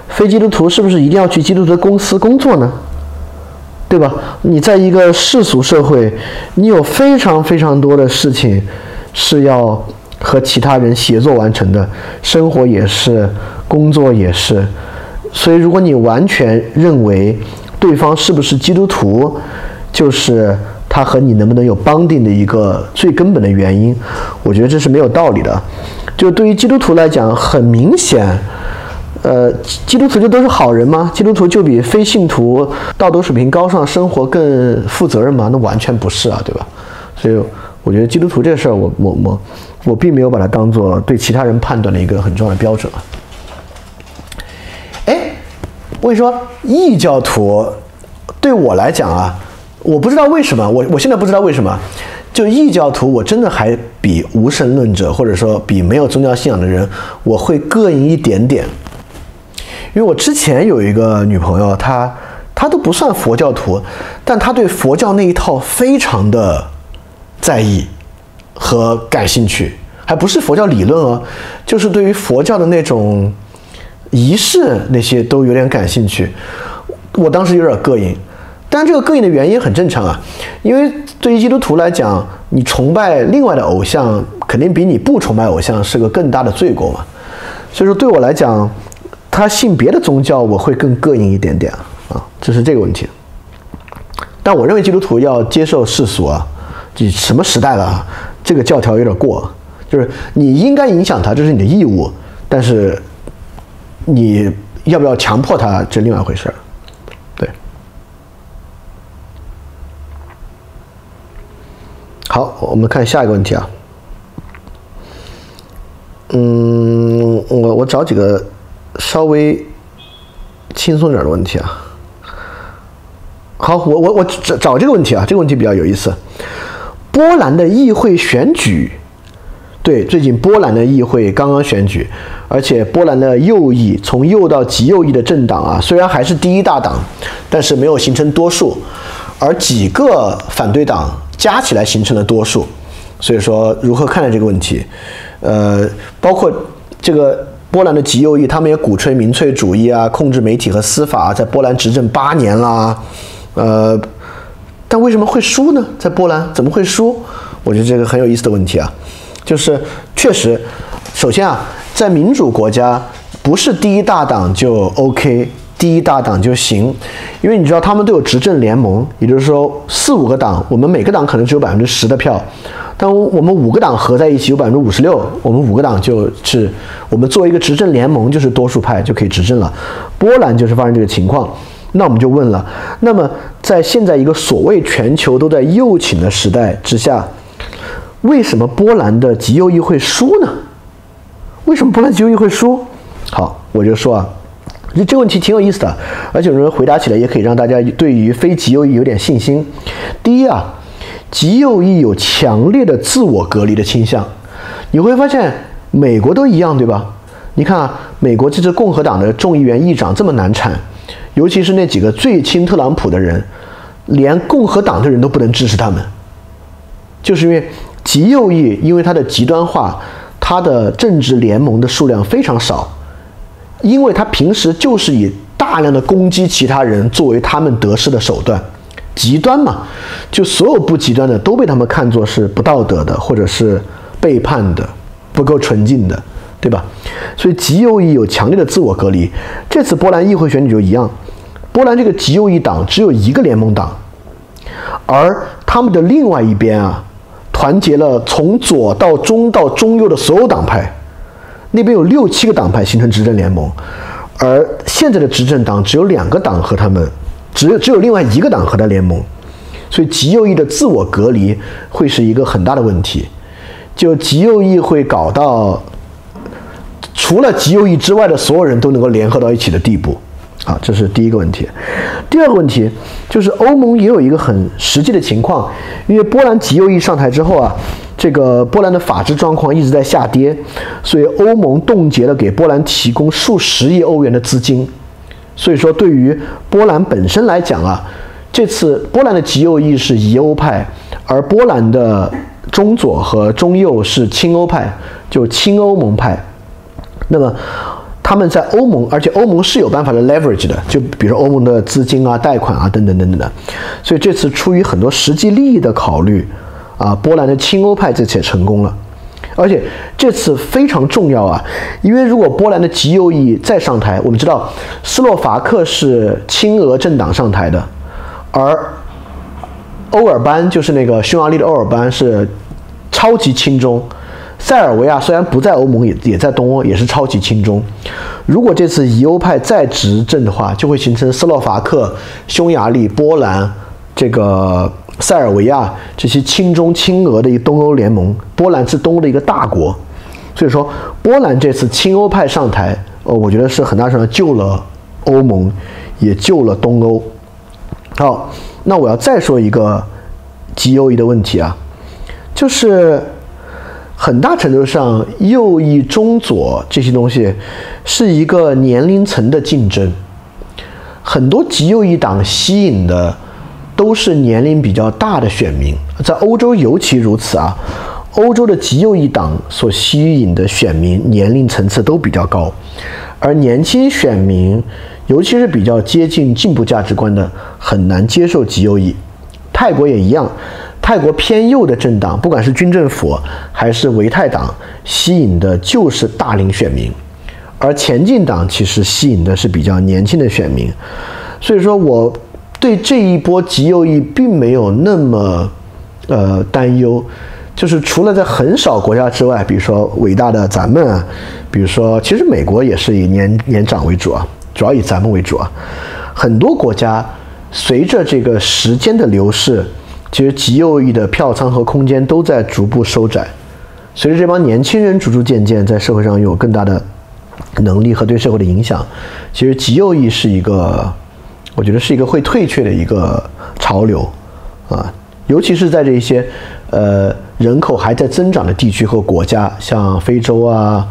非基督徒是不是一定要去基督徒的公司工作呢？对吧？你在一个世俗社会，你有非常多的事情是要和其他人协作完成的，生活也是，工作也是。所以如果你完全认为对方是不是基督徒，就是他和你能不能有bonding的一个最根本的原因，我觉得这是没有道理的。就对于基督徒来讲，很明显，基督徒就都是好人吗？基督徒就比非信徒道德水平高尚，生活更负责任吗？那完全不是啊，对吧？所以我觉得基督徒这个事儿，我并没有把它当做对其他人判断的一个很重要的标准啊。哎，我跟你说，异教徒对我来讲啊，我不知道为什么，我现在不知道为什么。就异教徒，我真的还比无神论者，或者说比没有宗教信仰的人，我会膈应一点点。因为我之前有一个女朋友，她都不算佛教徒，但她对佛教那一套非常的在意和感兴趣，还不是佛教理论哦，就是对于佛教的那种仪式那些都有点感兴趣。我当时有点膈应。但这个膈应的原因很正常啊，因为对于基督徒来讲，你崇拜另外的偶像，肯定比你不崇拜偶像是个更大的罪过嘛。所以说对我来讲，他信别的宗教我会更膈应一点点啊，这是这个问题。但我认为基督徒要接受世俗啊，这什么时代了，这个教条有点过，就是你应该影响他，这是你的义务，但是你要不要强迫他，这另外一回事。好，我们看下一个问题啊。我找几个稍微轻松点的问题啊。好，我找这个问题啊，这个问题比较有意思。波兰的议会选举，对，最近波兰的议会刚刚选举，而且波兰的右翼，从右到极右翼的政党啊，虽然还是第一大党，但是没有形成多数，而几个反对党加起来形成了多数。所以说，如何看待这个问题？包括这个波兰的极右翼，他们也鼓吹民粹主义啊，控制媒体和司法啊，在波兰执政8年啦，但为什么会输呢？在波兰怎么会输？我觉得这个很有意思的问题啊，就是确实，首先啊，在民主国家，不是第一大党就 OK。第一大党就行，因为你知道他们都有执政联盟，也就是说4-5个党，我们每个党可能只有10%的票，但我们5个党合在一起有56%，我们5个党就是我们做一个执政联盟，就是多数派就可以执政了。波兰就是发生这个情况，那我们就问了，那么在现在一个所谓全球都在右倾的时代之下，为什么波兰的极右翼会输呢？为什么波兰极右翼会输？好，我就说啊。这个问题挺有意思的，而且我认为回答起来也可以让大家对于非极右翼有点信心。第一啊，极右翼有强烈的自我隔离的倾向，你会发现美国都一样，对吧？你看啊，美国这支共和党的众议员议长这么难缠，尤其是那几个最亲特朗普的人，连共和党的人都不能支持他们，就是因为极右翼，因为它的极端化，它的政治联盟的数量非常少。因为他平时就是以大量的攻击其他人作为他们得势的手段，极端嘛，就所有不极端的都被他们看作是不道德的，或者是背叛的，不够纯净的，对吧？所以极右翼有强烈的自我隔离。这次波兰议会选举就一样，波兰这个极右翼党只有一个联盟党，而他们的另外一边啊，团结了从左到中到中右的所有党派。那边有6-7个党派形成执政联盟，而现在的执政党只有2个党和他们，只有另外一个党和他联盟，所以极右翼的自我隔离会是一个很大的问题。就极右翼会搞到除了极右翼之外的所有人都能够联合到一起的地步啊，这是第一个问题。第二个问题就是欧盟也有一个很实际的情况，因为波兰极右翼上台之后啊。这个波兰的法治状况一直在下跌，所以欧盟冻结了给波兰提供数10亿欧元的资金。所以说，对于波兰本身来讲啊，这次波兰的极右翼是疑欧派，而波兰的中左和中右是亲欧派，就亲欧盟派。那么他们在欧盟，而且欧盟是有办法的 leverage 的，就比如说欧盟的资金啊、贷款啊等等等等的。所以这次出于很多实际利益的考虑。啊，波兰的亲欧派这次也成功了，而且这次非常重要啊，因为如果波兰的极右翼再上台，我们知道斯洛伐克是亲俄政党上台的，而欧尔班就是那个匈牙利的欧尔班是超级亲中，塞尔维亚虽然不在欧盟也在东欧，也是超级亲中。如果这次疑欧派再执政的话，就会形成斯洛伐克、匈牙利、波兰这个。塞尔维亚这些亲中亲俄的一个东欧联盟，波兰是东欧的一个大国，所以说波兰这次亲欧派上台，我觉得是很大程度上救了欧盟，也救了东欧。好，那我要再说一个极右翼的问题啊，就是很大程度上右翼中左这些东西是一个年龄层的竞争，很多极右翼党吸引的。都是年龄比较大的选民，在欧洲尤其如此啊。欧洲的极右翼党所吸引的选民年龄层次都比较高，而年轻选民，尤其是比较接近进步价值观的，很难接受极右翼。泰国也一样，泰国偏右的政党，不管是军政府还是维泰党，吸引的就是大龄选民，而前进党其实吸引的是比较年轻的选民。所以说我。对这一波极右翼并没有那么担忧，就是除了在很少国家之外，比如说伟大的咱们啊，比如说其实美国也是以年长为主啊，主要以咱们为主啊。很多国家随着这个时间的流逝，其实极右翼的票仓和空间都在逐步收窄，随着这帮年轻人逐渐在社会上有更大的能力和对社会的影响。其实极右翼是一个，我觉得是一个会退却的一个潮流啊，尤其是在这些人口还在增长的地区和国家，像非洲啊、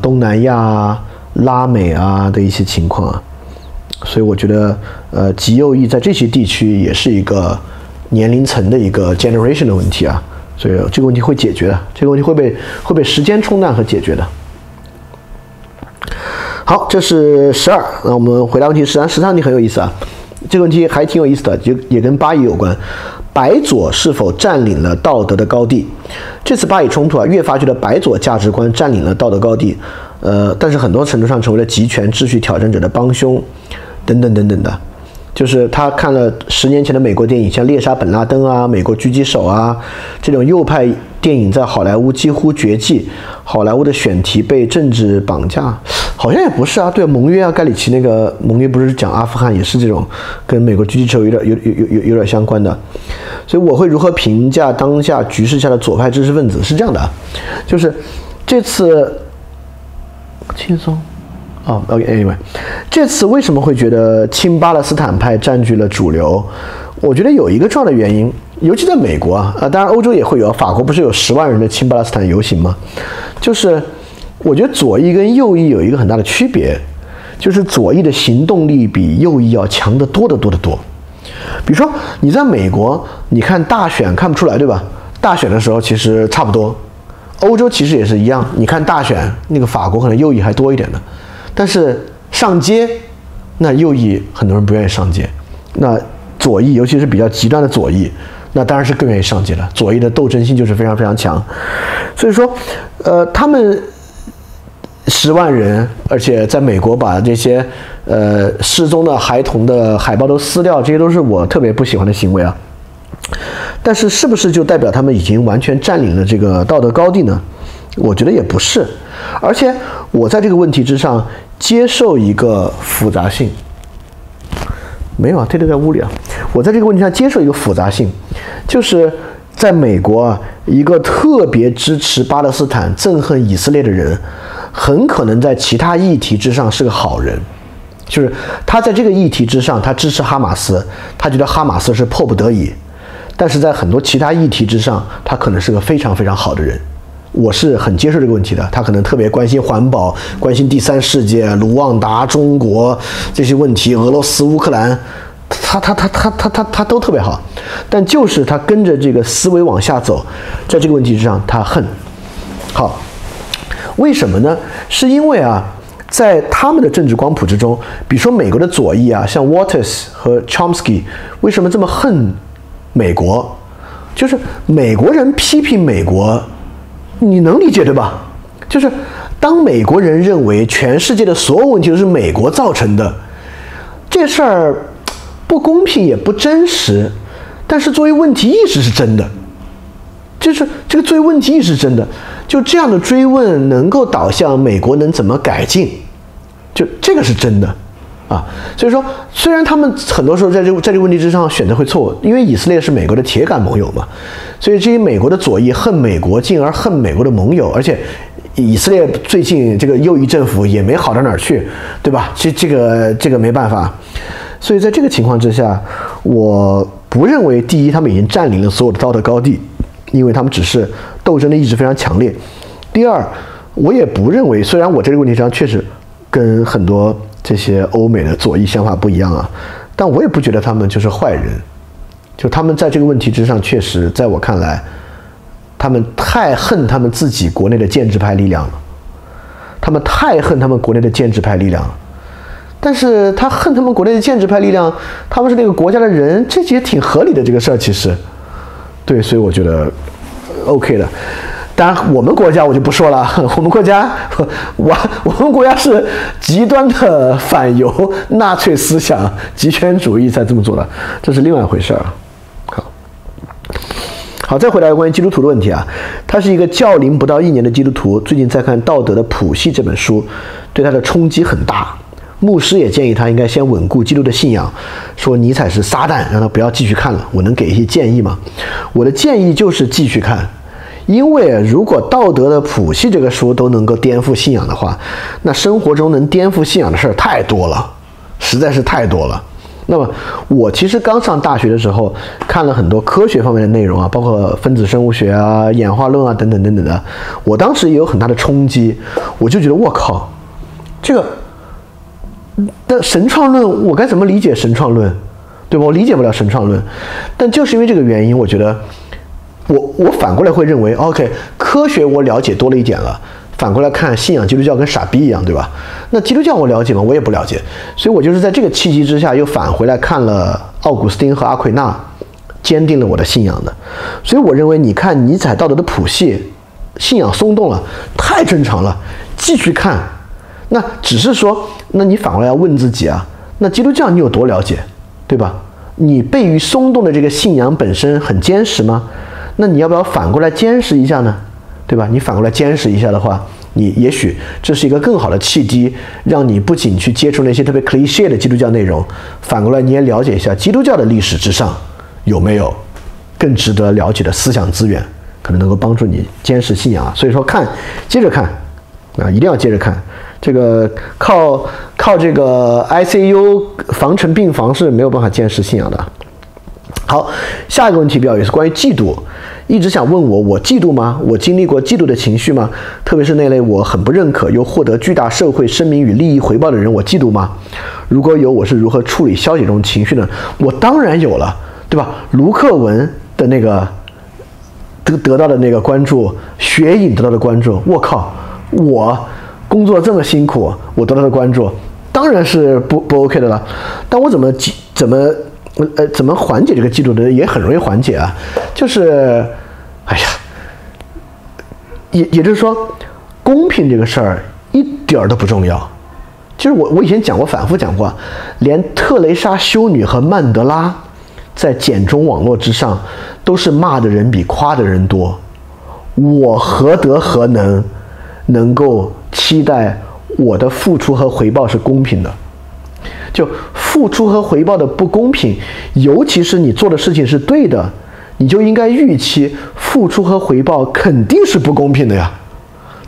东南亚啊、拉美啊的一些情况啊。所以我觉得极右翼在这些地区也是一个年龄层的一个 generation 的问题啊，所以这个问题会解决的，这个问题会被时间冲淡和解决的。好，这是12，那我们回答问题13问题很有意思啊，这个问题还挺有意思的，也跟巴以有关。白左是否占领了道德的高地？这次巴以冲突啊，越发觉得白左价值观占领了道德高地，但是很多程度上成为了集权秩序挑战者的帮凶，等等等等的。就是他看了10年前的美国电影，像《猎杀本拉登》啊、《美国狙击手》啊这种右派电影，在好莱坞几乎绝迹。好莱坞的选题被政治绑架，好像也不是啊。对，蒙约啊，盖里奇那个蒙约不是讲阿富汗，也是这种跟美国狙击手有点相关的。所以我会如何评价当下局势下的左派知识分子？是这样的，就是这次轻松。Anyway， 这次为什么会觉得亲巴勒斯坦派占据了主流？我觉得有一个重要的原因，尤其在美国啊，当然欧洲也会有，法国不是有10万人的亲巴勒斯坦游行吗？就是我觉得左翼跟右翼有一个很大的区别，就是左翼的行动力比右翼要强得多得多得多。比如说你在美国，你看大选看不出来，对吧？大选的时候其实差不多，欧洲其实也是一样，你看大选，那个法国可能右翼还多一点的。但是上街，那右翼很多人不愿意上街，那左翼尤其是比较极端的左翼，那当然是更愿意上街了。左翼的斗争性就是非常非常强，所以说，他们10万人，而且在美国把这些失踪的孩童的海报都撕掉，这些都是我特别不喜欢的行为啊。但是是不是就代表他们已经完全占领了这个道德高地呢？我觉得也不是，而且我在这个问题之上接受一个复杂性，没有啊，推特在屋里啊。我在这个问题上接受一个复杂性，就是在美国啊，一个特别支持巴勒斯坦、憎恨以色列的人，很可能在其他议题之上是个好人，就是他在这个议题之上，他支持哈马斯，他觉得哈马斯是迫不得已，但是在很多其他议题之上，他可能是个非常非常好的人。我是很接受这个问题的，他可能特别关心环保，关心第三世界、卢旺达、中国这些问题，俄罗斯、乌克兰，他都特别好，但就是他跟着这个思维往下走，在这个问题之上他恨。好，为什么呢？是因为啊，在他们的政治光谱之中，比如说美国的左翼啊，像 Waters 和 Chomsky 为什么这么恨美国？就是美国人批评美国，你能理解对吧？就是当美国人认为全世界的所有问题都是美国造成的，这事儿不公平也不真实，但是作为问题意识是真的，就是这个作为问题意识是真的，就这样的追问能够导向美国能怎么改进，就这个是真的啊。所以说虽然他们很多时候在这个问题之上选择会错误，因为以色列是美国的铁杆盟友嘛，所以这些美国的左翼恨美国，进而恨美国的盟友，而且以色列最近这个右翼政府也没好到哪儿去，对吧？这个没办法。所以在这个情况之下，我不认为第一他们已经占领了所有的道德高地，因为他们只是斗争的意志非常强烈。第二，我也不认为，虽然我这个问题上确实跟很多这些欧美的左翼想法不一样啊，但我也不觉得他们就是坏人，就他们在这个问题之上确实在我看来，他们太恨他们自己国内的建制派力量了，他们太恨他们国内的建制派力量了，但是他恨他们国内的建制派力量，他们是那个国家的人，这也挺合理的这个事儿其实，对，所以我觉得 OK 的。当然我们国家我就不说了，我们国家是极端的反犹纳粹思想极权主义才这么做的，这是另外一回事儿。好，再回答关于基督徒的问题啊，他是一个教龄不到1年的基督徒，最近在看《道德的谱系》这本书，对他的冲击很大。牧师也建议他应该先稳固基督的信仰，说尼采是撒旦，让他不要继续看了。我能给一些建议吗？我的建议就是继续看，因为如果道德的谱系这个书都能够颠覆信仰的话，那生活中能颠覆信仰的事儿太多了，实在是太多了。那么我其实刚上大学的时候看了很多科学方面的内容啊，包括分子生物学啊、演化论啊等等等等的，我当时也有很大的冲击，我就觉得我靠，这个但神创论我该怎么理解神创论，对吧？我理解不了神创论，但就是因为这个原因，我觉得我反过来会认为 OK 科学我了解多了一点了，反过来看信仰基督教跟傻逼一样，对吧？那基督教我了解吗？我也不了解，所以我就是在这个契机之下又返回来看了奥古斯丁和阿奎那，坚定了我的信仰的。所以我认为你看尼采道德的谱系信仰松动了太正常了，继续看。那只是说，那你反过来要问自己啊，那基督教你有多了解，对吧？你被于松动的这个信仰本身很坚实吗？那你要不要反过来坚实一下呢？对吧？你反过来坚实一下的话，你也许这是一个更好的契机，让你不仅去接触那些特别 cliché 的基督教内容，反过来你也了解一下基督教的历史之上有没有更值得了解的思想资源，可能能够帮助你坚实信仰啊。所以说看，接着看啊，一定要接着看。这个靠这个 ICU 防尘病房是没有办法坚持信仰的。好，下一个问题比较有意思，关于嫉妒，一直想问我嫉妒吗？我经历过嫉妒的情绪吗？特别是那类我很不认可又获得巨大社会声名与利益回报的人，我嫉妒吗？如果有，我是如何处理消解这种情绪呢？我当然有了，对吧？卢克文的那个得到的那个关注，雪影得到的关注，我靠，我工作这么辛苦，我得到的关注当然是不 OK 的了。但我怎么缓解这个嫉妒的，也很容易缓解啊。就是也就是说，公平这个事儿一点都不重要。就是我以前讲过，反复讲过，连特蕾莎修女和曼德拉在简中网络之上都是骂的人比夸的人多，我何德何能够期待我的付出和回报是公平的？就付出和回报的不公平，尤其是你做的事情是对的，你就应该预期付出和回报肯定是不公平的呀，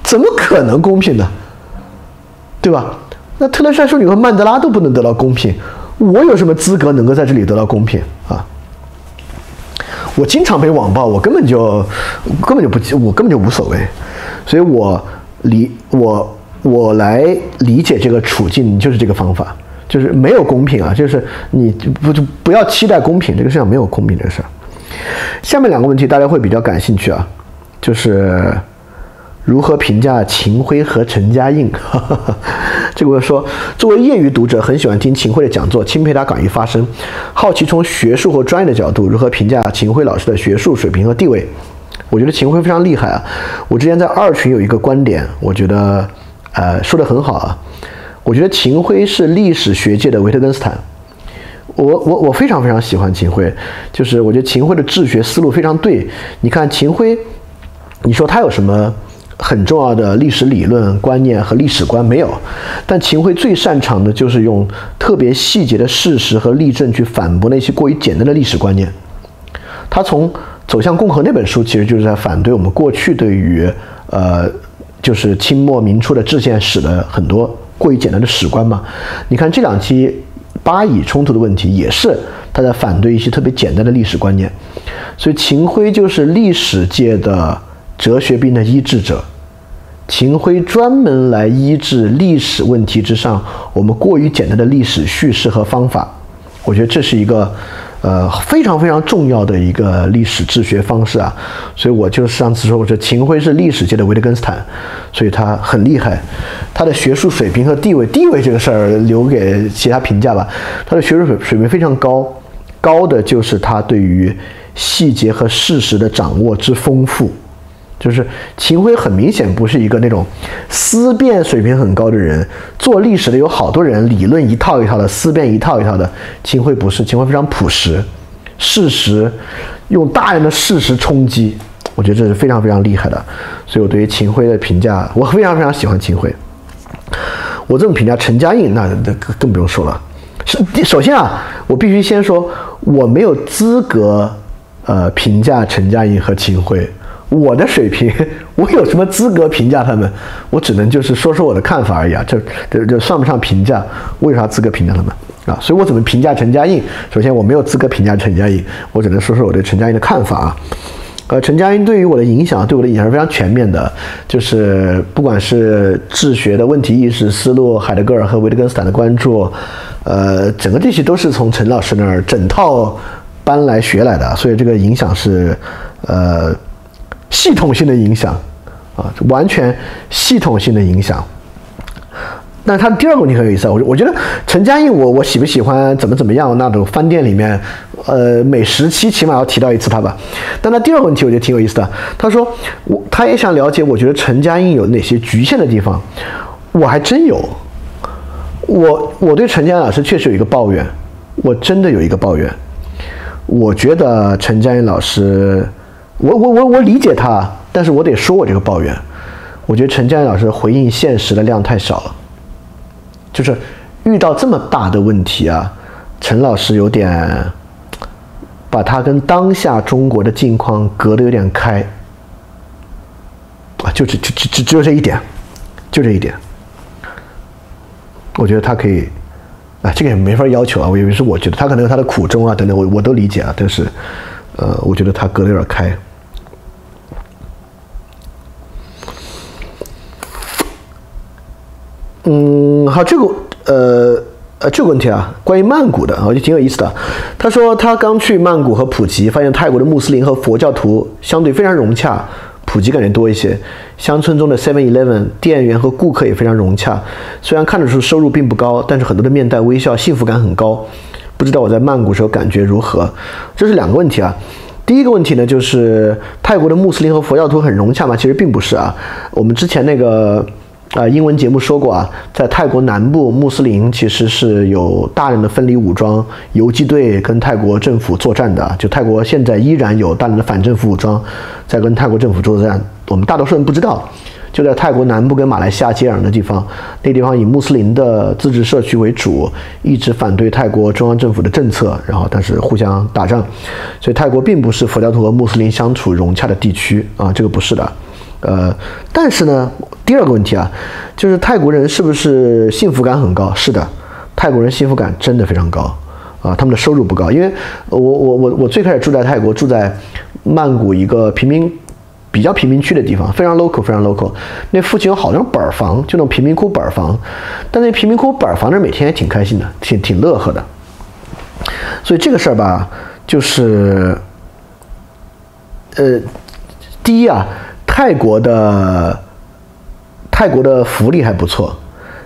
怎么可能公平呢？对吧？那特蕾莎修女和曼德拉都不能得到公平，我有什么资格能够在这里得到公平啊？我经常被网暴，我根本就无所谓，所以我来理解这个处境就是这个方法，就是没有公平啊，就是你不要期待公平，这个世上没有公平这个事儿。下面两个问题大家会比较感兴趣啊，就是如何评价秦晖和陈嘉映？这个说，作为业余读者，很喜欢听秦晖的讲座，钦佩他敢于发声，好奇从学术和专业的角度，如何评价秦晖老师的学术水平和地位？我觉得秦晖非常厉害啊！我之前在二群有一个观点，我觉得说得很好啊。我觉得秦晖是历史学界的维特根斯坦，我非常非常喜欢秦晖，就是我觉得秦晖的治学思路非常对。你看秦晖，你说他有什么很重要的历史理论观念和历史观没有？但秦晖最擅长的就是用特别细节的事实和例证去反驳那些过于简单的历史观念。他从走向共和那本书其实就是在反对我们过去对于就是清末民初的制宪史的很多过于简单的史观嘛。你看这两期巴以冲突的问题也是他在反对一些特别简单的历史观念，所以秦晖就是历史界的哲学病的医治者。秦晖专门来医治历史问题之上我们过于简单的历史叙事和方法，我觉得这是一个非常非常重要的一个历史治学方式啊，所以我就上次说，我说秦晖是历史界的维特根斯坦，所以他很厉害。他的学术水平和地位这个事儿留给其他评价吧。他的学术水平非常高的就是他对于细节和事实的掌握之丰富。就是秦晖很明显不是一个那种思辨水平很高的人，做历史的有好多人理论一套一套的，思辨一套一套的，秦晖不是，秦晖非常朴实，事实用大量的事实冲击，我觉得这是非常非常厉害的。所以我对于秦晖的评价，我非常非常喜欢秦晖。我这么评价陈嘉映，那更不用说了。首先啊，我必须先说，我没有资格评价陈嘉映和秦晖。我的水平，我有什么资格评价他们？我只能就是说说我的看法而已啊，这算不上评价，我有啥资格评价他们啊？所以我怎么评价陈嘉映？首先我没有资格评价陈嘉映，我只能说说我对陈嘉映的看法啊。陈嘉映对于我的影响，对我的影响是非常全面的，就是不管是治学的问题意识、思路、海德格尔和维特根斯坦的关注，整个这些都是从陈老师那儿整套搬来学来的，所以这个影响是系统性的影响啊，完全系统性的影响。但他的第二个问题很有意思，我觉得陈嘉映，我喜不喜欢怎么样那种饭店里面，每十期起码要提到一次他吧。但他第二个问题我觉得挺有意思的，他说他也想了解，我觉得陈嘉映有哪些局限的地方，我还真有，我对陈嘉映老师确实有一个抱怨，我真的有一个抱怨，我觉得陈嘉映老师，我理解他，但是我得说我这个抱怨，我觉得陈嘉映老师回应现实的量太少了。就是遇到这么大的问题啊，陈老师有点把他跟当下中国的境况隔得有点开啊，就这一点，就这一点，我觉得他可以啊，这个也没法要求啊，我以为是我觉得他可能有他的苦衷啊等等，我都理解啊，但是我觉得他隔得有点开。好，这个这个问题啊，关于曼谷的啊，我觉得挺有意思的。他说他刚去曼谷和普吉，发现泰国的穆斯林和佛教徒相对非常融洽，普吉感觉多一些。乡村中的 7-Eleven 店员和顾客也非常融洽，虽然看得出收入并不高，但是很多的面带微笑，幸福感很高。不知道我在曼谷时候感觉如何？这是两个问题啊。第一个问题呢，就是泰国的穆斯林和佛教徒很融洽吗？其实并不是啊。我们之前那个英文节目说过啊，在泰国南部，穆斯林其实是有大量的分离武装游击队跟泰国政府作战的，就泰国现在依然有大量的反政府武装在跟泰国政府作战。我们大多数人不知道，就在泰国南部跟马来西亚接壤的地方，那地方以穆斯林的自治社区为主，一直反对泰国中央政府的政策，然后但是互相打仗，所以泰国并不是佛教徒和穆斯林相处融洽的地区啊，这个不是的。但是呢，第二个问题啊，就是泰国人是不是幸福感很高？是的，泰国人幸福感真的非常高啊。他们的收入不高，因为我最开始住在泰国，住在曼谷一个比较贫民区的地方，非常 local， 非常 local。那附近有好多板房，就那种贫民窟板房，但那贫民窟板房那每天也挺开心的，挺乐呵的。所以这个事儿吧，就是第一啊，泰国的福利还不错，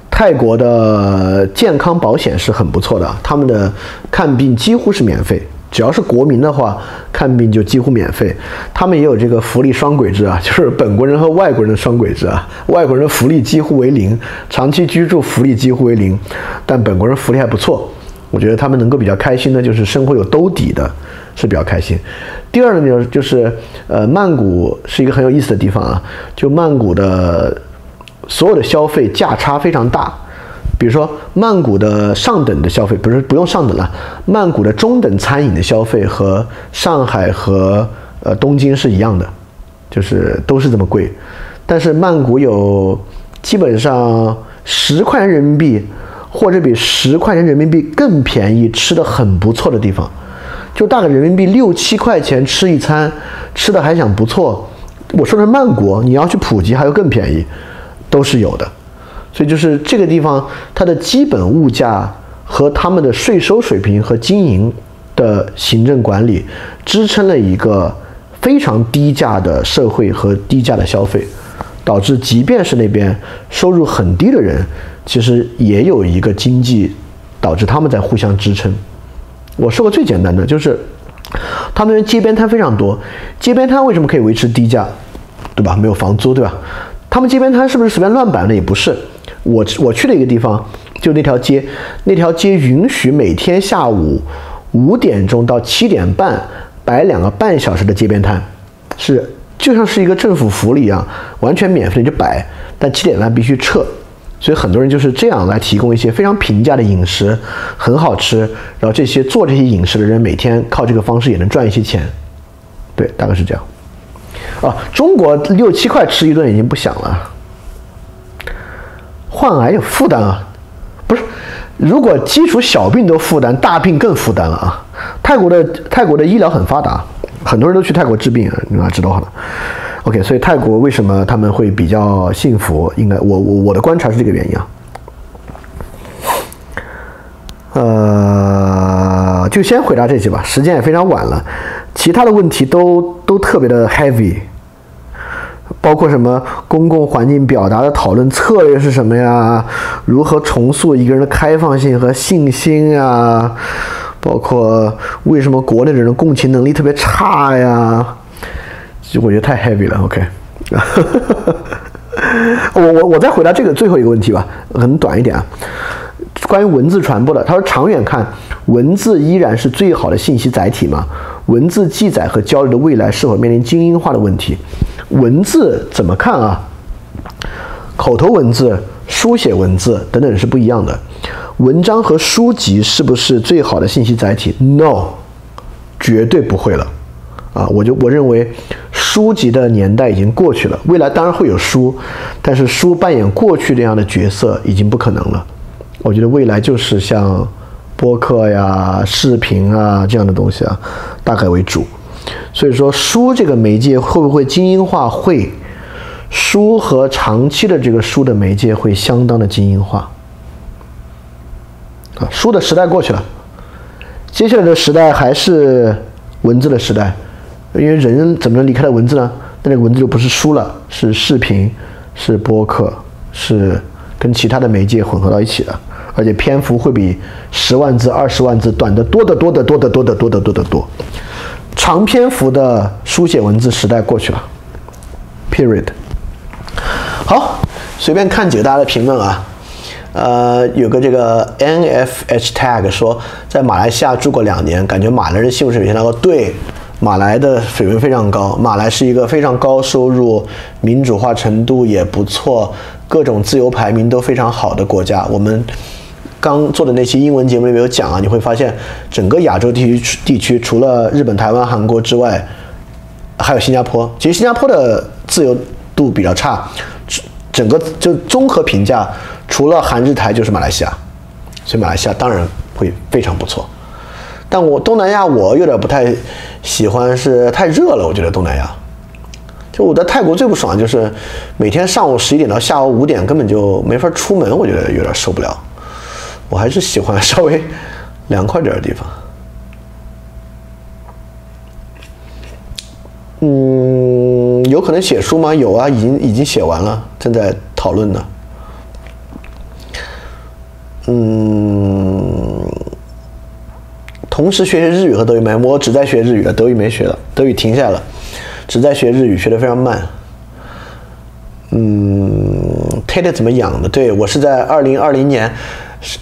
泰国的健康保险是很不错的，他们的看病几乎是免费，只要是国民的话，看病就几乎免费。他们也有这个福利双轨制啊，就是本国人和外国人的双轨制啊，外国人福利几乎为零，长期居住福利几乎为零，但本国人福利还不错。我觉得他们能够比较开心的就是生活有兜底的，是比较开心。第二呢，就是曼谷是一个很有意思的地方啊，就曼谷的所有的消费价差非常大。比如说曼谷的上等的消费，不用上等了，曼谷的中等餐饮的消费和上海和东京是一样的，就是都是这么贵。但是曼谷有基本上10块钱人民币。或者比10块钱人民币更便宜，吃的很不错的地方，就大概人民币6-7块钱吃一餐，吃的还想不错。我说的是曼谷，你要去普及还有更便宜，都是有的。所以就是这个地方，它的基本物价和他们的税收水平和经营的行政管理，支撑了一个非常低价的社会和低价的消费，导致即便是那边收入很低的人，其实也有一个经济导致他们在互相支撑。我说过最简单的就是他们街边摊非常多，街边摊为什么可以维持低价，对吧？没有房租，对吧？他们街边摊是不是随便乱摆的？也不是。我去的一个地方，就那条街允许每天下午5点钟到7点半摆2个半小时的街边摊，是就像是一个政府福利一样，完全免费就摆，但7点半必须撤。所以很多人就是这样来提供一些非常平价的饮食，很好吃，然后这些饮食的人每天靠这个方式也能赚一些钱，对，大概是这样。啊，中国6-7块吃一顿已经不想了，患癌有负担啊，不是，如果基础小病都负担，大病更负担了啊。泰国的医疗很发达，很多人都去泰国治病，你们知道吗 ？OK， 所以泰国为什么他们会比较幸福？应该我的观察是这个原因啊。就先回答这些吧，时间也非常晚了，其他的问题都特别的 heavy， 包括什么公共环境表达的讨论策略是什么呀，如何重塑一个人的开放性和信心啊，包括为什么国内的人共情能力特别差呀，就我觉得太 heavy 了 OK 我再回答这个最后一个问题吧，很短一点啊，关于文字传播的，他说长远看，文字依然是最好的信息载体吗？文字记载和交流的未来是否面临精英化的问题？文字怎么看啊？口头文字、书写文字等等是不一样的。文章和书籍是不是最好的信息载体 ？No， 绝对不会了啊！我认为书籍的年代已经过去了，未来当然会有书，但是书扮演过去这样的角色已经不可能了。我觉得未来就是像播客呀、视频啊这样的东西啊，大概为主。所以说，书这个媒介会不会精英化？会，书和长期的这个书的媒介会相当的精英化。啊，书的时代过去了，接下来的时代还是文字的时代，因为人怎么能离开了文字呢？那这个文字就不是书了，是视频，是播客，是跟其他的媒介混合到一起的。而且篇幅会比10万字、20万字短得多得多得多得多得多得多得多。长篇幅的书写文字时代过去了。Period。好，随便看几个大家的评论啊。有个这个 NFH tag 说，在马来西亚住过2年，感觉马来人幸福水平相当高。对，马来的水平非常高，马来是一个非常高收入、民主化程度也不错、各种自由排名都非常好的国家。我们刚做的那期英文节目里面有讲啊，你会发现整个亚洲地区除了日本、台湾、韩国之外，还有新加坡。其实新加坡的自由度比较差，整个就综合评价，除了韩日台就是马来西亚，所以马来西亚当然会非常不错。但我东南亚我有点不太喜欢，是太热了，我觉得东南亚。就我在泰国最不爽就是每天上午11点到下午5点根本就没法出门，我觉得有点受不了。我还是喜欢稍微凉快点的地方。有可能写书吗？有啊，已经写完了，正在讨论呢。同时学日语和德语没，我只在学日语了，德语没学了，德语停下了。只在学日语，学得非常慢。Tate 怎么养的？对，我是在2020年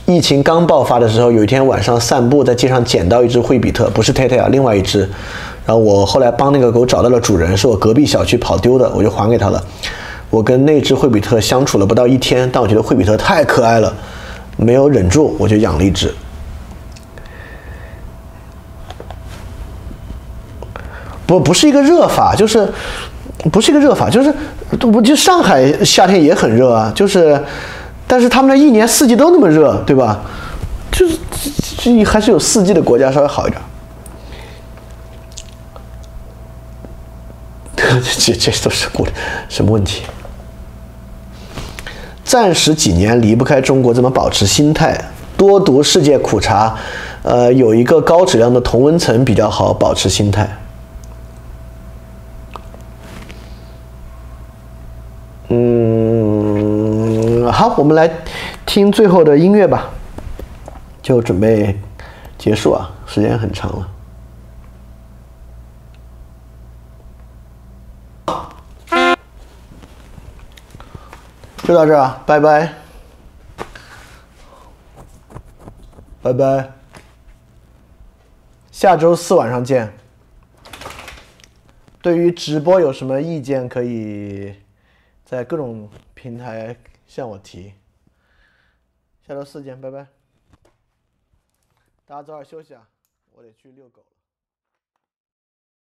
疫情刚爆发的时候，有一天晚上散步，在街上捡到一只惠比特，不是 Tate 啊，另外一只。然后我后来帮那个狗找到了主人，是我隔壁小区跑丢的，我就还给他了。我跟那只惠比特相处了不到1天，但我觉得惠比特太可爱了，没有忍住，我就养了一只。不是一个热法，就是不是一个热法，就是我就上海夏天也很热啊，就是但是他们那一年4季都那么热，对吧？就是还是有4季的国家稍微好一点。这都是什么问题？暂时几年离不开中国，怎么保持心态？多读世界苦茶，有一个高质量的同温层比较好，保持心态。好，我们来听最后的音乐吧，就准备结束啊，时间很长了。就到这儿啊，拜拜，拜拜，下周4晚上见。对于直播有什么意见，可以在各种平台向我提，下周4见，拜拜。大家早点休息啊，我得去遛狗了。